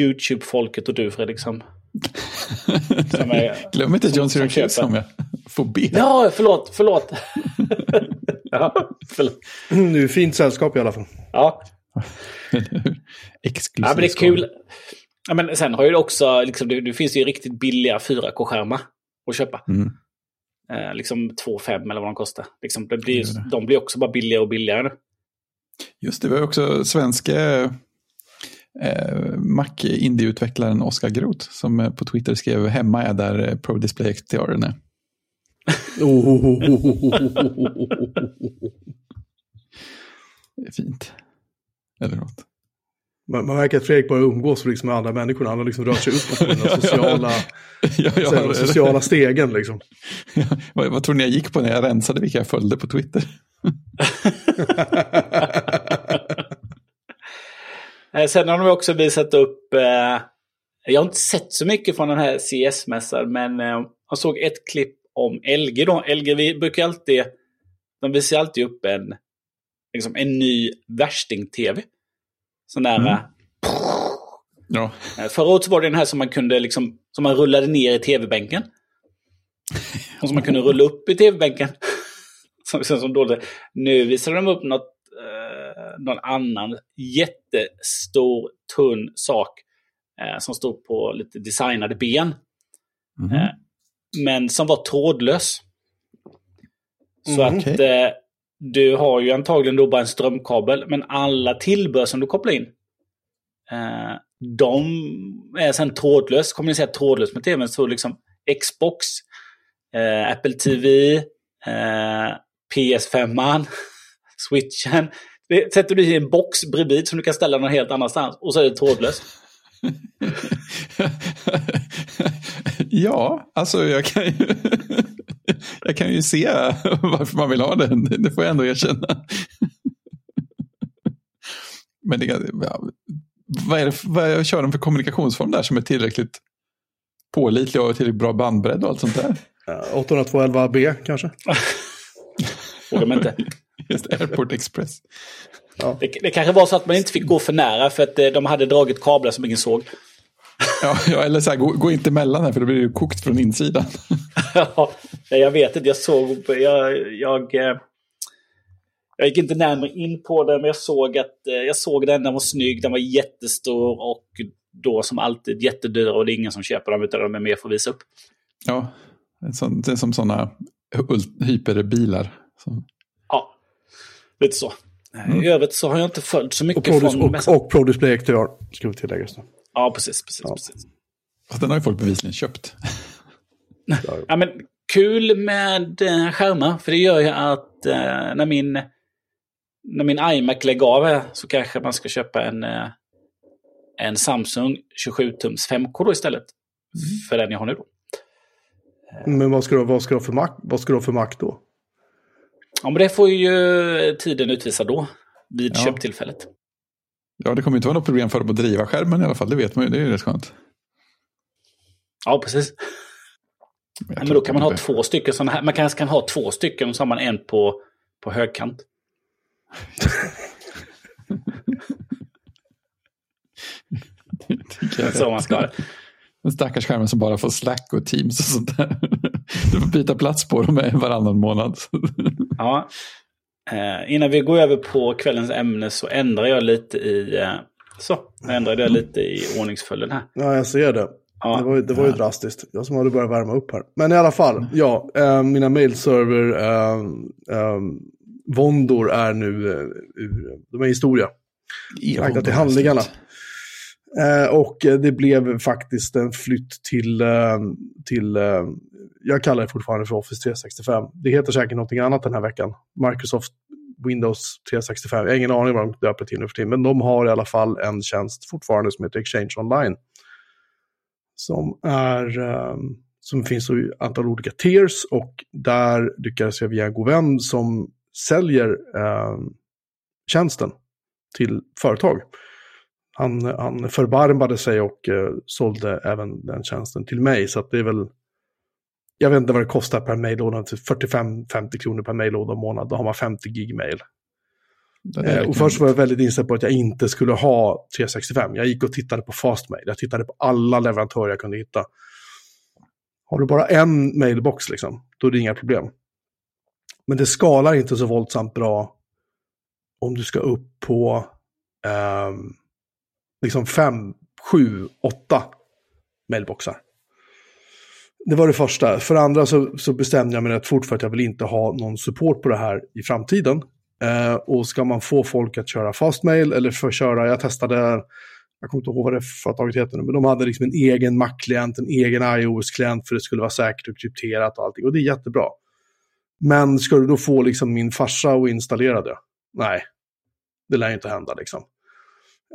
YouTube-folket och du, Fredrik, som... som är, glöm inte John Siron Kill som jag får be. Ja, förlåt, förlåt. Ja, förlåt. Nu är fint sällskap i alla fall. Ja. Exklusivt. Ja, men det är kul. Ja, men sen har ju också liksom, det, det finns ju riktigt billiga fyra K-skärmar att köpa. Mm. Eh, liksom två komma fem eller vad de kostar. Liksom, det blir, det det. De blir också bara billigare och billigare nu. Just det, var också svenska... Eh, Mac-indie-utvecklaren Oskar Groth som eh, på Twitter skrev hemma är där eh, Pro Display X D R:n är. Det är fint. Eller något. Man, man märker att Fredrik bara umgås för liksom andra människor. Han har liksom rört sig upp på den sociala, ja, ja, sen, sociala stegen. Liksom. Ja, vad, vad tror ni jag gick på när jag rensade vilka jag följde på Twitter? Sen har de också visat upp, eh, jag har inte sett så mycket från den här C E S-mässan, men eh, jag såg ett klipp om L G då. L G, vi brukar alltid, de visar alltid upp en, liksom en ny värsting-tv. Sån där, mm. ja. Förra året så var det den här som man kunde liksom, som man rullade ner i tv-bänken. Och som man kunde rulla upp i tv-bänken. som känns som dåligt. Nu visar de upp något, eh, någon annan jättestor, tunn sak eh, som stod på lite designade ben. Mm. Eh, men som var trådlös. Så mm, att okay. eh, du har ju antagligen då bara en strömkabel, men alla tillbehör som du kopplar in, eh, de är sen trådlös, kommer ni säga trådlös med tvn, så liksom Xbox, eh, Apple T V, eh, P S fem, Switchen, det sätter du i en box bredvid som du kan ställa någon helt annanstans, och så är det trådlöst. Ja, alltså jag kan ju jag kan ju se varför man vill ha den. Det får jag ändå erkänna. Men det, ja, vad är det, vad kör de för kommunikationsform där som är tillräckligt pålitlig och tillräckligt bra bandbredd och allt sånt där? åttahundratvå elva B kanske? Frågar man inte. Just Airport Express. Ja. Det, det kanske var så att man inte fick gå för nära för att de hade dragit kablar som ingen såg. Ja, ja, eller så här, gå, gå inte mellan här för då blir det ju kokt från insidan. Ja, jag vet inte, jag såg jag, jag, jag gick inte närmare in på den, men jag såg att jag såg den, den var snygg, den var jättestor och då som alltid jättedyr, och det är ingen som köper dem utan de är mer för att visa upp. Ja, det är som sådana hyperbilar. Som... Ja, lite så. Mm. I övrigt så har jag inte följt så mycket. Och produce, och, och produce Play-aktör ska vi tillägga så. Ja, precis, precis, ja. precis. Fast den har ju folk bevisligen köpt. Ja, men kul med skärmar, för det gör ju att eh, när min när min iMac lägger av så kanske man ska köpa en eh, en Samsung tjugosju tums fem K då istället mm. för den jag har nu då. Men vad ska du vad ska du för Mac, vad ska du för Mac då? Ja, men det får ju tiden utvisa då vid ja. köptillfället. Ja, det kommer inte vara något problem för att driva skärmen i alla fall, det vet man ju, det är ju rätt skönt. Ja, precis. Men, men då kan man ha två stycken sådana här, man kanske kan ha två stycken och så har man en på, på högkant. Så man ska. Den stackars skärmen som bara får Slack och Teams och sånt där. Du får byta plats på dem varannan månad. Ja. Eh, innan vi går över på kvällens ämne så ändrar jag lite i eh, så ändrade jag lite i ordningsföljden här. Ja, jag ser det. Ja. Det var, det var ju drastiskt. Jag som hade börjat värma upp här. Men i alla fall, ja, eh, mina mailserver eh, eh, våndor är nu eh, ur, de är historia. Lagda till handlingarna. Eh, och det blev faktiskt en flytt till eh, till eh, jag kallar det fortfarande för Office tre sextiofem. Det heter säkert någonting annat den här veckan. Microsoft Windows tre sextiofem. Jag har ingen aning vad de döper till nu för tiden. Men de har i alla fall en tjänst fortfarande som heter Exchange Online. Som är um, som finns i ett antal olika tiers. Och där lyckades jag via en god vän som säljer um, tjänsten till företag. Han, han förbarmade sig och uh, sålde även den tjänsten till mig. Så att det är väl... Jag vet inte vad det kostar per mejllåda, fyrtiofem till femtio kronor per mejllåda i månad. Då har man femtio gig mejl. Eh, och först var jag väldigt inställd på att jag inte skulle ha tre sextiofem. Jag gick och tittade på Fastmail. Jag tittade på alla leverantörer jag kunde hitta. Har du bara en mailbox liksom, då är det inga problem. Men det skalar inte så våldsamt bra om du ska upp på eh, liksom fem, sju, åtta mailboxar. Det var det första. För det andra så, så bestämde jag mig rätt fort för att jag vill inte ha någon support på det här i framtiden. Eh, och ska man få folk att köra Fastmail eller för köra, jag testade, jag kommer inte ihåg vad det företaget heter nu, men de hade liksom en egen Mac-klient, en egen iOS-klient för det skulle vara säkert och krypterat och allting. Och det är jättebra. Men ska du då få liksom min farsa och installera det? Nej, det lär ju inte hända liksom.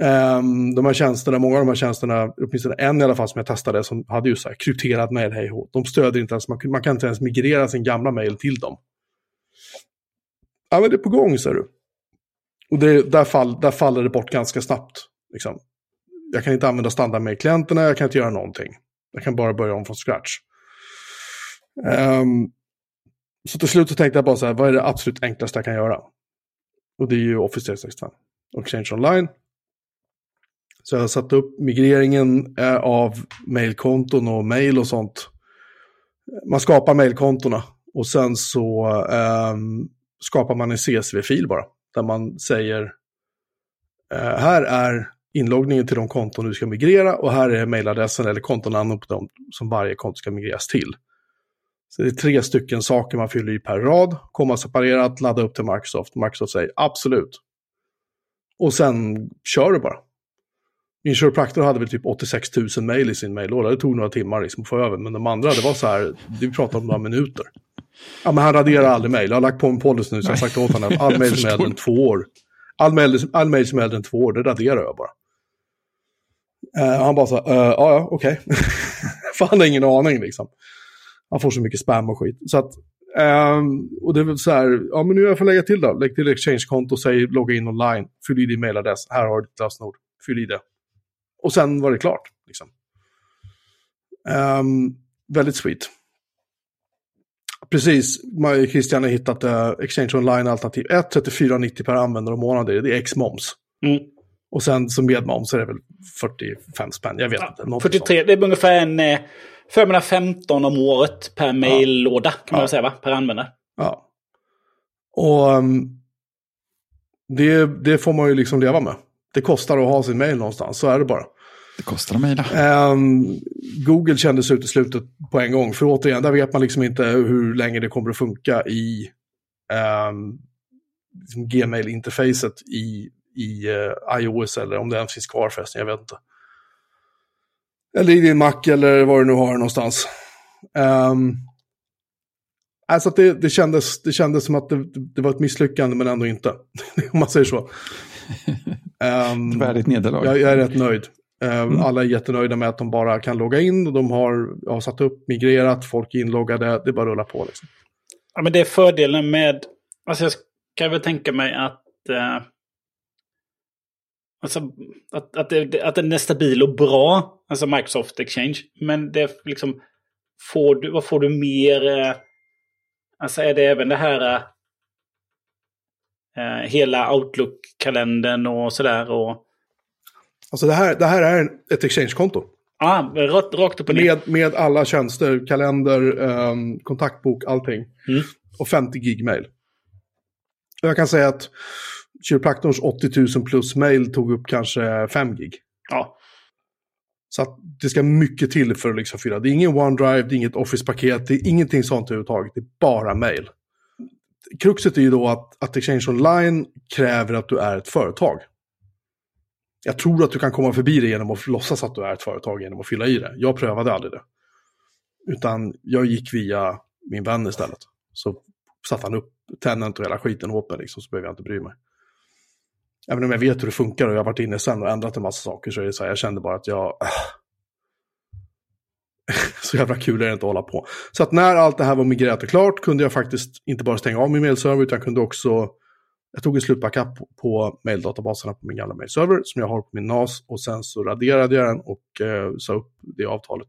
Um, de här tjänsterna, många av de här tjänsterna, åtminstone en i alla fall som jag testade, som hade ju så här krypterat mejl, hej ho. De stöder inte ens, man, man kan inte ens migrera sin gamla mejl till dem. Ja, men det är på gång, ser du. Och det, där, fall, där faller det bort ganska snabbt liksom. Jag kan inte använda standard mejlklienterna, jag kan inte göra någonting. Jag kan bara börja om från scratch. um, Så till slut så tänkte jag bara så här, vad är det absolut enklaste jag kan göra? Och det är ju Office tre sextiofem och Exchange Online. Så jag satte upp migreringen av mailkonton och mail och sånt. Man skapar mailkontorna och sen så um, skapar man en C S V-fil bara. Där man säger, här är inloggningen till de konton du ska migrera och här är mejladressen eller kontonamnen på dem som varje konto ska migreras till. Så det är tre stycken saker man fyller i per rad, kommer separerat, ladda upp till Microsoft. Microsoft säger absolut. Och sen kör du bara. Min kiropraktor hade väl typ åttiosex tusen mejl i sin mejllåda. Det tog några timmar liksom att få över. Men de andra, det var så här, vi pratade om några minuter. Ja, men han raderar aldrig mejl. Jag har lagt på en policy nu så jag har sagt åt honom att all mejl som är äldre än två år. All mejl som är äldre än två år, det raderar jag bara. Uh, han bara så här, uh, ja, ja, okej. Okay. För han har ingen aning liksom. Han får så mycket spam och skit. Så att, um, och det är väl så här, ja men nu får jag lägga till då. Lägg till Exchange-konto, säg logga in online. Fyll i din mejladress. Här har du ditt lösenord. Fyll i det. Och sen var det klart. Liksom. Um, väldigt sweet. Precis, Christian har hittat uh, Exchange Online alternativ ett, trettiofyra nittio per användare och månad. Det är ex-moms. Mm. Och sen som med moms är det väl fyrtiofem spänn. Jag vet ja, inte. fyrtiotre, sånt. Det är ungefär en eh, femhundrafemton om året per mejllåda kan ja. man säga va? Per användare. Ja. Och um, det, det får man ju liksom leva med. Det kostar att ha sin mail någonstans, så är det bara. Det kostar att mejla. Um, Google kändes ut i slutet på en gång. För återigen, där vet man liksom inte hur länge det kommer att funka i um, liksom Gmail-interfacet i, i uh, iOS eller om det ens finns kvar förresten, jag vet inte. Eller i din Mac eller vad du nu har någonstans. Um, alltså att det, det, kändes, det kändes som att det, det var ett misslyckande men ändå inte. Om man säger så. Um, jag, jag är rätt nöjd. Um, mm. Alla är jättenöjda med att de bara kan logga in och de har, har satt upp, migrerat, folk är inloggade, det bara rullar på liksom. Ja men det är fördelen med, alltså jag kan väl tänka mig att eh, alltså att, att, det, att den är stabil och bra, alltså Microsoft Exchange, men det är liksom får du, vad får du mer eh, alltså är det även det här eh, hela Outlook-kalendern och sådär. Och... Alltså det här, det här är ett Exchange-konto. Ja, ah, rakt, rakt upp och ner. Med, med alla tjänster, kalender, um, kontaktbok, allting. Mm. Och femtio gig mail. Jag kan säga att kiropraktorns åttio tusen plus mail tog upp kanske fem gig. Ja. Så att det ska mycket till för att liksom fylla. Det är ingen OneDrive, det är inget Office-paket, det är ingenting sånt överhuvudtaget. Det är bara mail. Kruxet är ju då att, att Exchange Online kräver att du är ett företag. Jag tror att du kan komma förbi det genom att låtsas att du är ett företag genom att fylla i det. Jag prövade aldrig det. Utan jag gick via min vän istället. Så satt han upp tenant och hela skiten åt mig liksom, så behöver jag inte bry mig. Även om jag vet hur det funkar och jag har varit inne sen och ändrat en massa saker så är det så här, jag kände bara att jag... Så jävla kul är det inte att hålla på. Så att när allt det här var migrerat och klart kunde jag faktiskt inte bara stänga av min mailserver utan kunde också, jag tog en slutbackup på maildatabaserna på min gamla mailserver som jag har på min N A S och sen så raderade jag den och eh, sa upp det avtalet.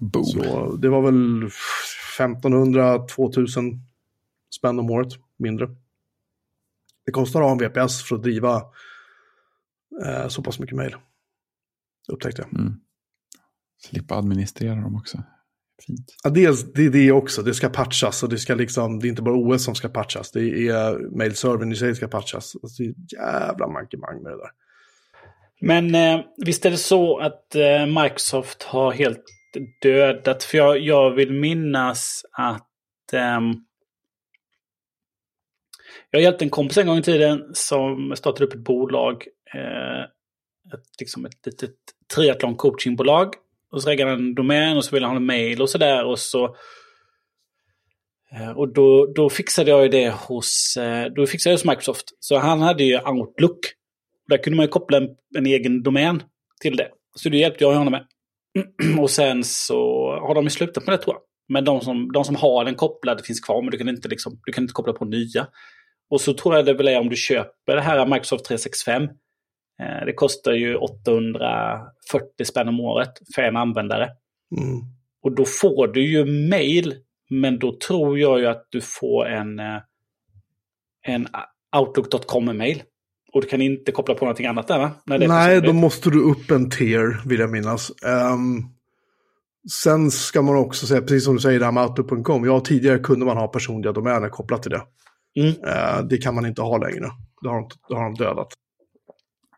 Boom. Så det var väl femtonhundra till tvåtusen spänn om året, mindre. Det kostar att ha en V P S för att driva eh, så pass mycket mail. Det upptäckte jag. Mm. Slippa administrera dem också. Fint. Ja, dels, det är det också. Det ska patchas och det ska liksom, det är inte bara O S som ska patchas. Det är mailservern i sig ska patchas. Alltså, det är jävla mankemang med det där. Men eh, visst är det så att eh, Microsoft har helt dödat. För jag, jag vill minnas att eh, jag hjälpte en kompis en gång i tiden som startade upp ett bolag. Eh, ett, liksom ett litet triathlon-coachingbolag. Och så reggade han en domän och så ville han ha en mail och sådär. Och, så, och då, då fixade jag ju det hos, då fixade jag hos Microsoft. Så han hade ju Outlook. Där kunde man ju koppla en, en egen domän till det. Så det hjälpte jag honom med. Och sen så har de ju slutat med det tror jag. Men de som, de som har den kopplad finns kvar. Men du kan inte, liksom, du kan inte koppla på nya. Och så tror jag det väl är om du köper det här Microsoft trehundrasextiofem. Det kostar ju åttahundrafyrtio spänn om året för en användare. Mm. Och då får du ju mail, men då tror jag ju att du får en, en Outlook punkt com-mail. Och du kan inte koppla på någonting annat där va? Nej, Nej då måste du upp en tier, vill jag minnas. Um, Sen ska man också säga, precis som du säger där med outlook punkt com, ja, tidigare kunde man ha personliga domäner kopplat till det. Mm. Eh, det kan man inte ha längre. Det har de, det har de dödat.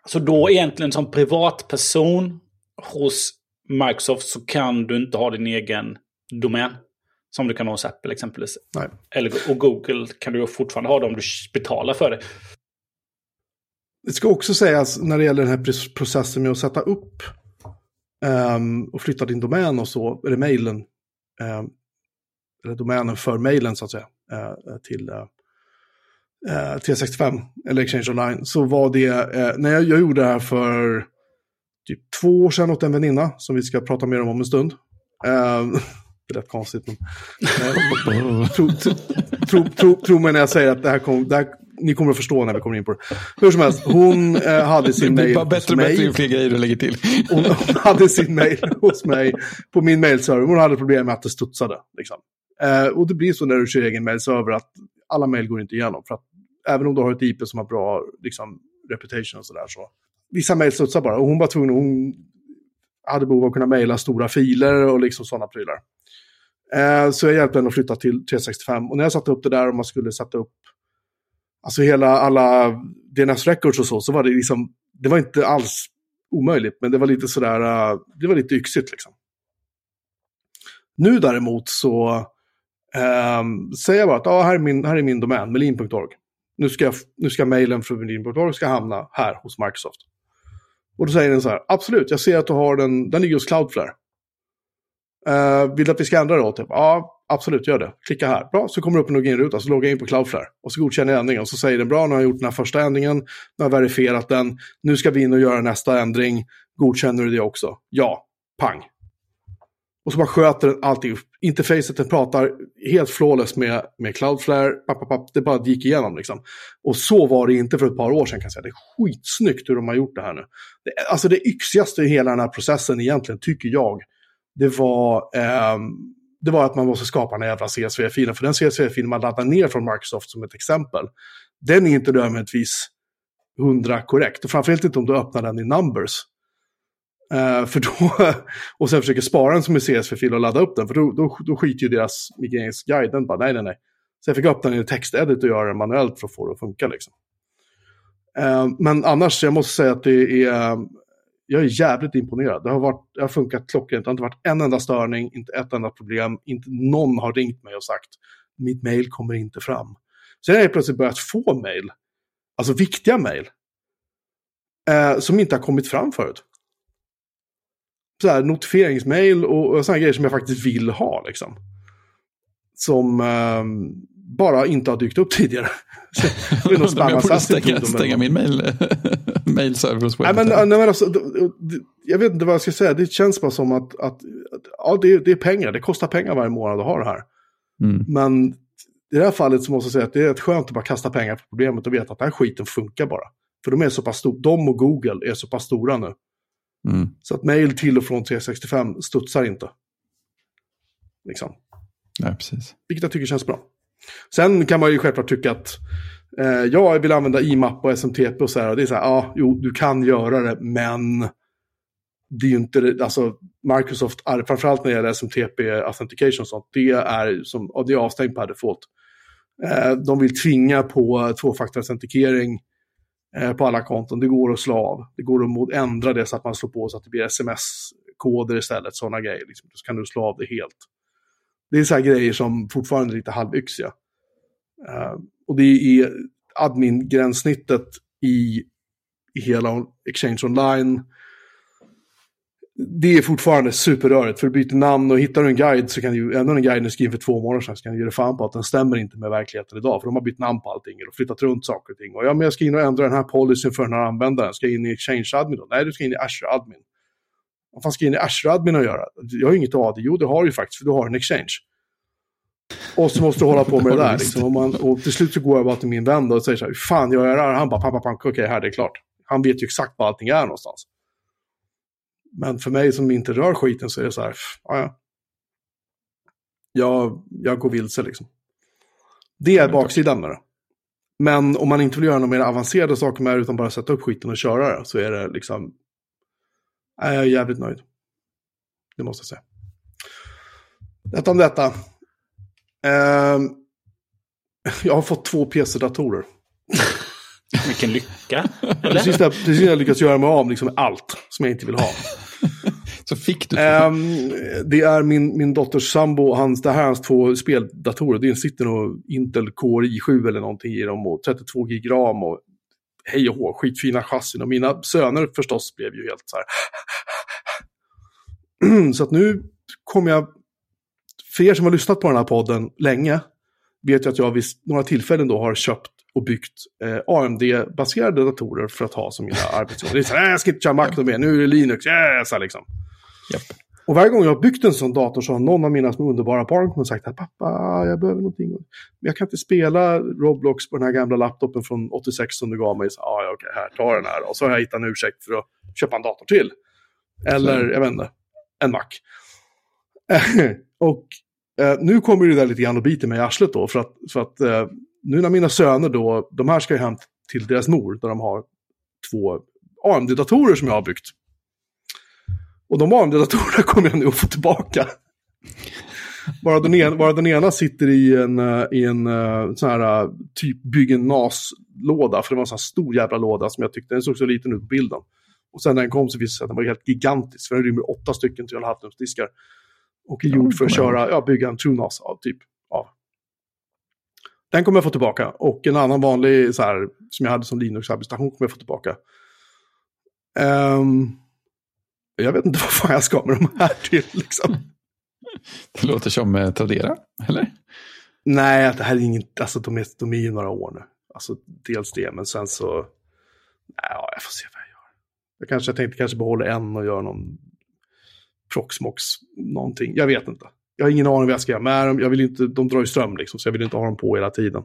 Så då egentligen som privatperson hos Microsoft så kan du inte ha din egen domän som du kan ha hos Apple exempelvis. Nej. Eller, och Google kan du fortfarande ha om du betalar för det. Det ska också sägas när det gäller den här processen med att sätta upp um, och flytta din domän och så, eller mailen, um, eller domänen för mailen så att säga, uh, till uh, uh, tre sextiofem eller Exchange Online, så var det, uh, när jag, jag gjorde det här för typ två år sedan åt en väninna som vi ska prata mer om om en stund. Uh, det är rätt konstigt, men uh, tro, tro, tro, tro, tro mig när jag säger att det här kom, det här, ni kommer att förstå när vi kommer in på det. Hur som helst, hon eh, hade sin mail hos bättre, mig. Bättre, fler grejer du lägger till. Hon, hon hade sin mail hos mig på min mailserver. Hon hade problem med att det studsade. Liksom. Eh, och det blir så när du kör egen mailserver att alla mail går inte igenom. För att även om du har ett I P som har bra liksom, reputation och sådär, så vissa mail studsar bara. Och hon var tvungen, hon hade behov av att kunna maila stora filer och liksom sådana prylar. Eh, så jag hjälpte henne att flytta till tre sextiofem. Och när jag satte upp det där och man skulle sätta upp alltså hela alla D N S records och så, så var det liksom, det var inte alls omöjligt, men det var lite sådär, det var lite yxigt liksom. Nu däremot så eh, säger jag bara att ah, här är min, här är min domän, melin punkt org. Nu ska, nu ska mailen från melin punkt org ska hamna här hos Microsoft. Och då säger den så här, absolut, jag ser att du har den, den ligger hos Cloudflare. Eh, vill du att vi ska ändra det åt det? Ja. Absolut, gör det. Klicka här. Bra, så kommer det upp en login-ruta. Så loggar jag in på Cloudflare. Och så godkänner jag ändringen. Och så säger den, bra, nu har jag gjort den här första ändringen. Nu har jag verifierat den. Nu ska vi in och göra nästa ändring. Godkänner du det också? Ja. Pang. Och så bara sköter den allting. Interfacet, den pratar helt flawless med, med Cloudflare. Papp, papp, papp. Det bara gick igenom liksom. Och så var det inte för ett par år sedan kan jag säga. Det är skitsnyggt hur de har gjort det här nu. Det, alltså det yxigaste i hela den här processen egentligen, tycker jag, det var... Ehm, det var att man måste skapa en jävla C S V-filen. För den C S V-filen man laddar ner från Microsoft som ett exempel, den är inte nödvändigtvis hundra korrekt. Och framförallt inte om du öppnar den i Numbers. Uh, för då, och sen försöker spara den som en C S V-fil och ladda upp den. För då, då, då skiter ju deras migreringsguide. Den bara, nej, nej, nej. Så jag fick öppna den i textedit och göra den manuellt för att få det att funka. Liksom. Uh, men annars, jag måste säga att det är... Jag är jävligt imponerad. Det har, varit, det har funkat klockrent. Det har inte varit en enda störning, inte ett enda problem. Inte någon har ringt mig och sagt mitt mail kommer inte fram. Sen har jag plötsligt börjat få mail. Alltså viktiga mail. Eh, som inte har kommit fram förut. Så här, notifieringsmail och, och sådana grejer som jag faktiskt vill ha. Liksom. Som eh, bara inte har dykt upp tidigare. Jag vill jag borde stänga, stänga min mail. Nej, men, nej, men alltså, jag vet inte vad jag ska säga. Det känns bara som att, att, att ja, det, det är pengar. Det kostar pengar varje månad att ha det här. Mm. Men i det här fallet så måste jag säga att det är ett skönt att bara kasta pengar på problemet och veta att den här skiten funkar bara. För de är så pass stor, de och Google är så pass stora nu. Mm. Så att mail till och från tre sextiofem studsar inte. Liksom. Nej, precis. Vilket jag tycker känns bra. Sen kan man ju självklart tycka att jag vill använda I M A P och S M T P och så här. Och det är så här, ja, jo, du kan göra det, men det är ju inte, alltså Microsoft, framförallt när det gäller S M T P authentication och sånt, det är som, ja, det är avstängt per default. De vill tvinga på tvåfaktorautentikering på alla konton. Det går att slå av. Det går att ändra det så att man slår på så att det blir sms-koder istället, sådana grejer. Liksom. Så kan du slå av det helt. Det är så här grejer som fortfarande är lite halvyxiga. Och det är admin-gränssnittet i, i hela Exchange Online. Det är fortfarande superrörigt. För du byter namn och hittar du en guide så kan du, ändå en guide du skriver för två månader sedan, så kan du ge dig fan på att den stämmer inte med verkligheten idag. För de har bytt namn på allting och flyttat runt saker och ting. Och ja, men jag ska in och ändra den här policyn för den här användaren. Ska jag in i Exchange Admin då? Nej, du ska in i Azure Admin. Vad fan ska in i Azure Admin att göra? Jag har ju inget A D. Jo, det har ju faktiskt, för du har en Exchange. Och så måste du hålla på med det där. Liksom. Och, man, och till slut så går jag bara till min vän då och säger så här, fan jag är där. Han bara, pappa, pappa, okej, här, det är klart. Han vet ju exakt vad allting är någonstans. Men för mig som inte rör skiten så är det så här, ja, jag, jag går vilse liksom. Det är baksidan med det. Men om man inte vill göra några mer avancerade saker med det, utan bara sätta upp skiten och köra det, så är det liksom, nej, jag är jävligt nöjd. Det måste jag säga. Detta om detta. Uh, jag har fått två P C-datorer. Vilken lycka. Det sista, det sista jag lyckats göra mig av liksom allt som jag inte vill ha. Så fick du det. Um, det är min, min dotters sambo, hans, det här är hans två speldatorer. Det sitter nog Intel Core i sju eller någonting i dem och trettiotvå gig ram och hej och hå, skitfina chassin. Och mina söner förstås blev ju helt så här. Så att nu kommer jag, för er som har lyssnat på den här podden länge, vet jag att jag vid några tillfällen då har köpt och byggt eh, A M D-baserade datorer för att ha som mina arbetsgivare. Det är så här, jag ska inte köra Mac mer, nu är det Linux, yes, så här, liksom. Yep. Och varje gång jag har byggt en sån dator så har någon av mina som underbara barn kommit och sagt att pappa, jag behöver någonting. Men jag kan inte spela Roblox på den här gamla laptopen från åttiosex som du gav mig. Så, ah, ja, okej, här, ta den här. Och så har jag hittat en ursäkt för att köpa en dator till. Eller, mm. jag vet inte, en Mac. Och eh, nu kommer det där lite grann och biter mig i arslet då, för att, för att eh, nu när mina söner då, de här ska jag hem till deras mor där de har två A M D-datorer som jag har byggt. Och de A M D-datorerna kommer jag nu att få tillbaka. Bara den ena, bara den ena sitter i en, i en sån här typ bygg en N A S-låda. För det var en sån här stor jävla låda som jag tyckte, den såg så liten ut på bilden. Och sen när den kom så visade det att den var helt gigantisk. För den rymmer åtta stycken till halvtumsdiskar. Och är gjord för att köra, ja, bygga en true N A S av typ, ja. Den kommer jag få tillbaka. Och en annan vanlig så här, som jag hade som Linux-arbetsstation kommer jag få tillbaka. Um, jag vet inte vad fan jag ska med de här till. Liksom. Det låter som eh, Tradera, eller? Nej, det här är inget, alltså, de är, de är ju några år nu. Alltså, dels det, men sen så... Nej, ja, jag får se vad jag gör. Jag, kanske, jag tänkte kanske behålla en och göra någon Proxmox någonting. Jag vet inte. Jag har ingen aning vad jag ska göra med dem. Jag vill inte, de drar ju ström liksom, så jag vill inte ha dem på hela tiden.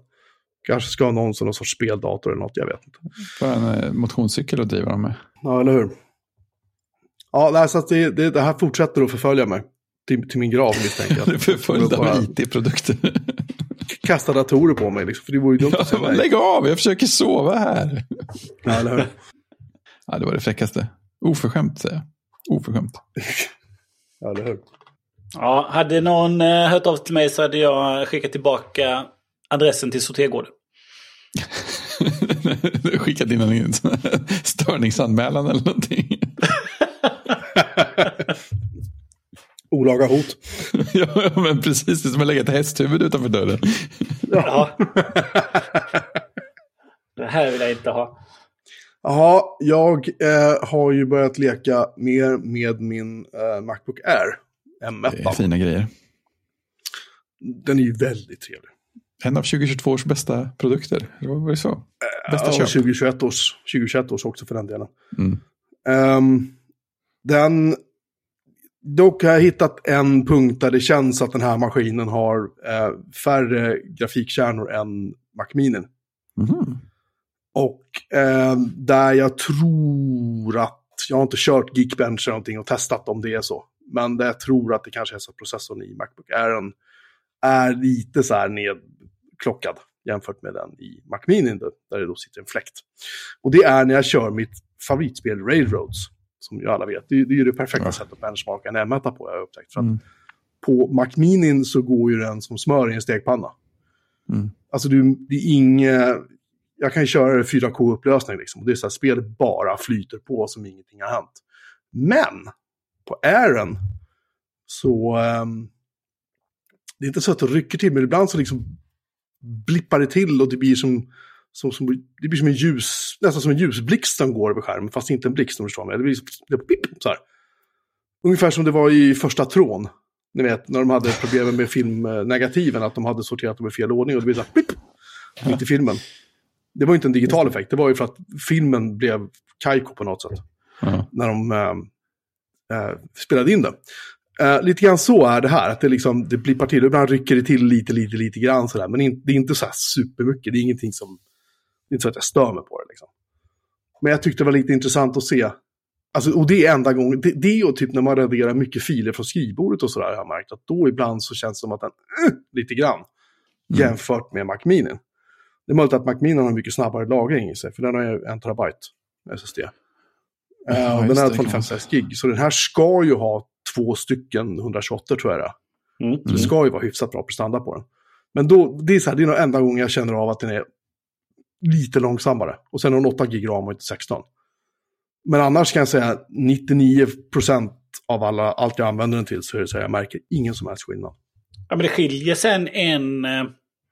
Kanske ska någon som någon sorts speldator eller något, jag vet inte. För en motionscykel att driva dem med. Ja, eller hur? Ja, så att det, det, det här fortsätter att förfölja mig. Till, till min grav, misstänker jag. Du förföljde av I T-produkter. Kasta datorer på mig liksom, för det vore ju dumt att säga. Ja, lägg av, jag försöker sova här. Ja, eller hur? Ja, det var det fräckaste. Oförskämt, säger jag. Oförskämt. Ja, eller hur? Ja, hade någon hört av till mig så hade jag skickat tillbaka adressen till Sortegården. Skickat in en störningsanmälan eller någonting. Olaga hot. Ja, men precis. Det som att lägga ett hästhuvud utanför dörren. Ja. Det här vill jag inte ha. Jaha, jag eh, har ju börjat leka mer med min eh, MacBook Air. M ett. Det är fina grejer. Den är ju väldigt trevlig. En av tjugohundratjugotvå års bästa produkter. Det var väl så. Bästa köp. tjugohundratjugoett års, tjugohundratjugoett års också för den delen. Mm. Um, den, dock har jag hittat en punkt där det känns att den här maskinen har uh, färre grafikkärnor än Mac Mini. Mm. Och uh, där jag tror att, jag har inte kört Geekbench eller någonting och testat om det är så. Men jag tror att det kanske är så att processorn i MacBook Air är lite så här nedklockad jämfört med den i Mac Mini där det då sitter en fläkt. Och det är när jag kör mitt favoritspel Railroads, som ju alla vet. Det är, det är ju det perfekta ja. sättet att benchmarka en M ett på, jag har upptäckt. För att mm. på Mac Mini så går ju den som smör i en stekpanna. Mm. Alltså det, det är inget... Jag kan ju köra fyra K-upplösning liksom. Och det är så här, spelet bara flyter på som ingenting har hänt. Men... på Airen så um, det är inte så att det rycker till, men ibland så liksom blippar det till och det blir som, som, som det blir som en ljus, nästan som en ljusblixt som går över skärmen, fast inte en blixt, om du förstår mig. Det blir det pip, så här. Ungefär som det var i första Tron, ni vet, när de hade problemen med filmnegativen, att de hade sorterat dem i fel ordning och det blev så här pip, mitt i filmen. Det var ju inte en digital effekt, det var ju för att filmen blev kajko på något sätt. Mm. När de um, Uh, spelade in det. Uh, lite grann så är det här, att det liksom, det blippar till, ibland rycker det till lite, lite, lite grann sådär, men in, det är inte så här supermycket, det är ingenting som, det är inte så att jag stör mig på det liksom. Men jag tyckte det var lite intressant att se, alltså, och det är enda gången, det, det är ju typ när man raderar mycket filer från skrivbordet och sådär, jag har märkt att då ibland så känns det som att den, uh, lite grann, mm. jämfört med Mac Mini. Det är möjligt att Mac Mini har en mycket snabbare lagring i sig, för den har ju en terabyte S S D. Uh, ja, den här är femtiosex gig, så den här ska ju ha två stycken etthundraåttioåtta tror jag. Mm. Så det ska ju vara hyfsat bra prestanda på den. Men då, det är så här, det är nog enda gången jag känner av att den är lite långsammare. Och sen har den åtta gig ram och inte sexton. Men annars kan jag säga nittionio procent av alla, allt jag använder den till, så är det så här, jag märker ingen som helst skillnad. Ja, men det skiljer sen en,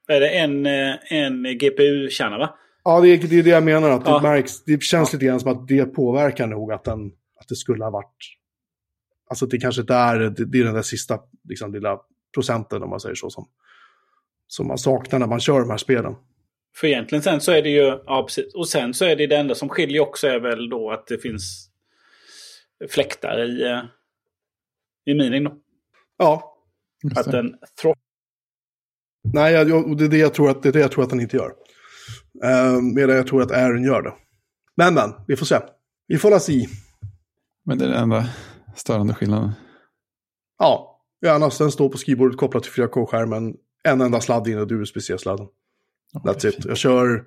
är det en, en G P U-kärna, va? Ja, det är, det är det jag menar. Att ja. det, märks, det känns ja. lite grann som att det påverkar nog att, den, att det skulle ha varit... Alltså det kanske där, det, det är den där sista liksom, lilla procenten, om man säger så, som, som man saknar när man kör de här spelen. För egentligen sen så är det ju... Ja, precis. Och sen så är det det enda som skiljer också är väl då att det finns fläktar i, i mening då. Ja. Att den throttlar. Nej, jag, det är det jag tror att, det är det jag tror att den inte gör. Uh, medan jag tror att Aaron gör det. Men, men, vi får se. Vi får läsa i. Men det är den enda störande skillnaden. Ja, annars den står på skrivbordet kopplat till fyra K-skärmen. En enda sladd in i U S B C-sladden. Oh, That's it. Jag kör...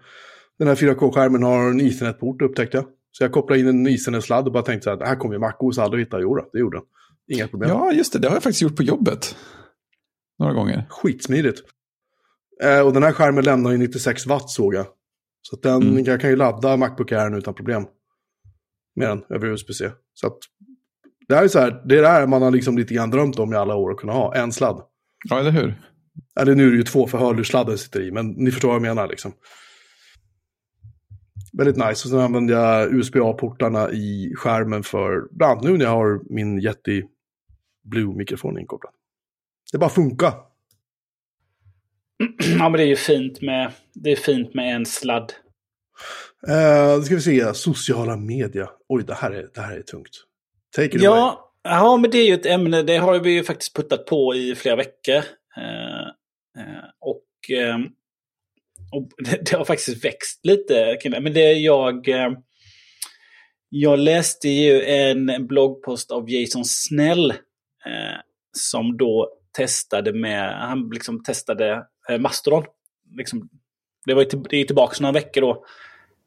Den här fyra K-skärmen har en Ethernet-port, upptäckte jag. Så jag kopplar in en Ethernet-sladd och bara tänkte så här, det här kommer ju MacOS aldrig hitta. Jo, det gjorde den. Inga problem. Ja, just det. Det har jag faktiskt gjort på jobbet. Några gånger. Skitsmidigt. Eh, och den här skärmen lämnar ju nittiosex watt, såg jag. Så att den, mm. jag kan ju ladda MacBook Air utan problem. Med den över U S B C. Så att det här är så här, det där man har liksom lite grann drömt om i alla år att kunna ha. En sladd. Ja, eller hur? Eller nu är det ju två förhörlursladdare sitter i, men ni förstår vad jag menar liksom. Väldigt nice. Och sen använder jag U S B A-portarna i skärmen för, bland annat nu när jag har min Yeti Blue-mikrofon inkopplad. Det bara funkar. Ja, men det är ju fint med, det är fint med en sladd. Eh, då ska vi se, sociala media. Oj, det här är, det här är tungt. Take it ja, away. Ja, men det är ju ett ämne, det har vi ju faktiskt puttat på i flera veckor. Eh, eh, och eh, och det, det har faktiskt växt lite. Men det jag, eh, jag läste ju en bloggpost av Jason Snell eh, som då testade med, han liksom testade eh, Mastodon. Liksom, det var ju till, det är tillbaka några veckor då.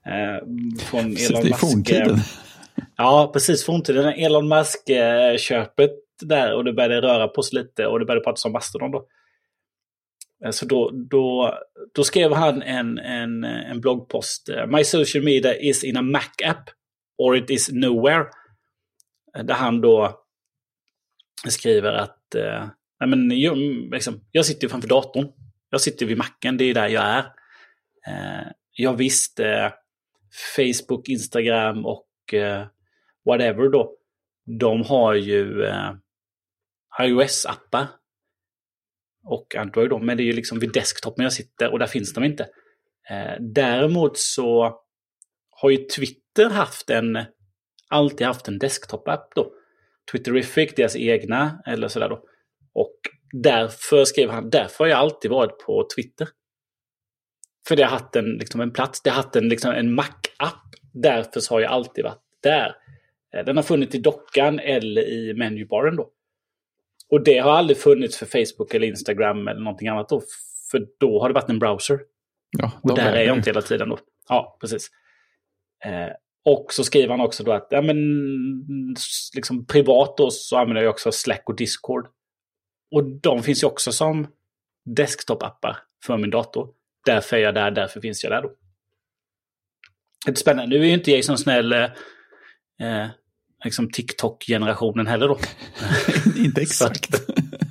Eh, från precis, Elon Musk. Forntiden. Ja, precis, forntiden. Elon Musk-köpet där, och det började röra på sig lite och det började prata om Mastodon då. Eh, så då, då, då skrev han en, en, en bloggpost. My social media is in a Mac app or it is nowhere. Där han då skriver att eh, nej, men jag, liksom, jag sitter ju framför datorn. Jag sitter vid macken, det är där jag är. Eh, jag visst eh, Facebook, Instagram och eh, whatever då. De har ju eh, iOS-appar och Android då. Men det är ju liksom vid desktopen jag sitter och där finns de inte. Eh, däremot så har ju Twitter haft en, alltid haft en desktop-app då. Twitterific, deras egna eller sådär då. Och därför skrev han, därför har jag alltid varit på Twitter. För det har haft en, liksom en plats, det har haft en, liksom en Mac-app. Därför så har jag alltid varit där. Den har funnits i dockan eller i menybaren då. Och det har aldrig funnits för Facebook eller Instagram eller någonting annat då. För då har det varit en browser. Ja, och där är jag, jag inte hela tiden då. Ja, precis. Eh, och så skriver han också då att ja, men, liksom privat då så använder jag också Slack och Discord. Och de finns ju också som desktop-appar för min dator. Därför är jag där, därför finns jag där då. Det är spännande. Nu är ju inte Jason Snell eh, liksom TikTok-generationen heller då. Inte exakt. Så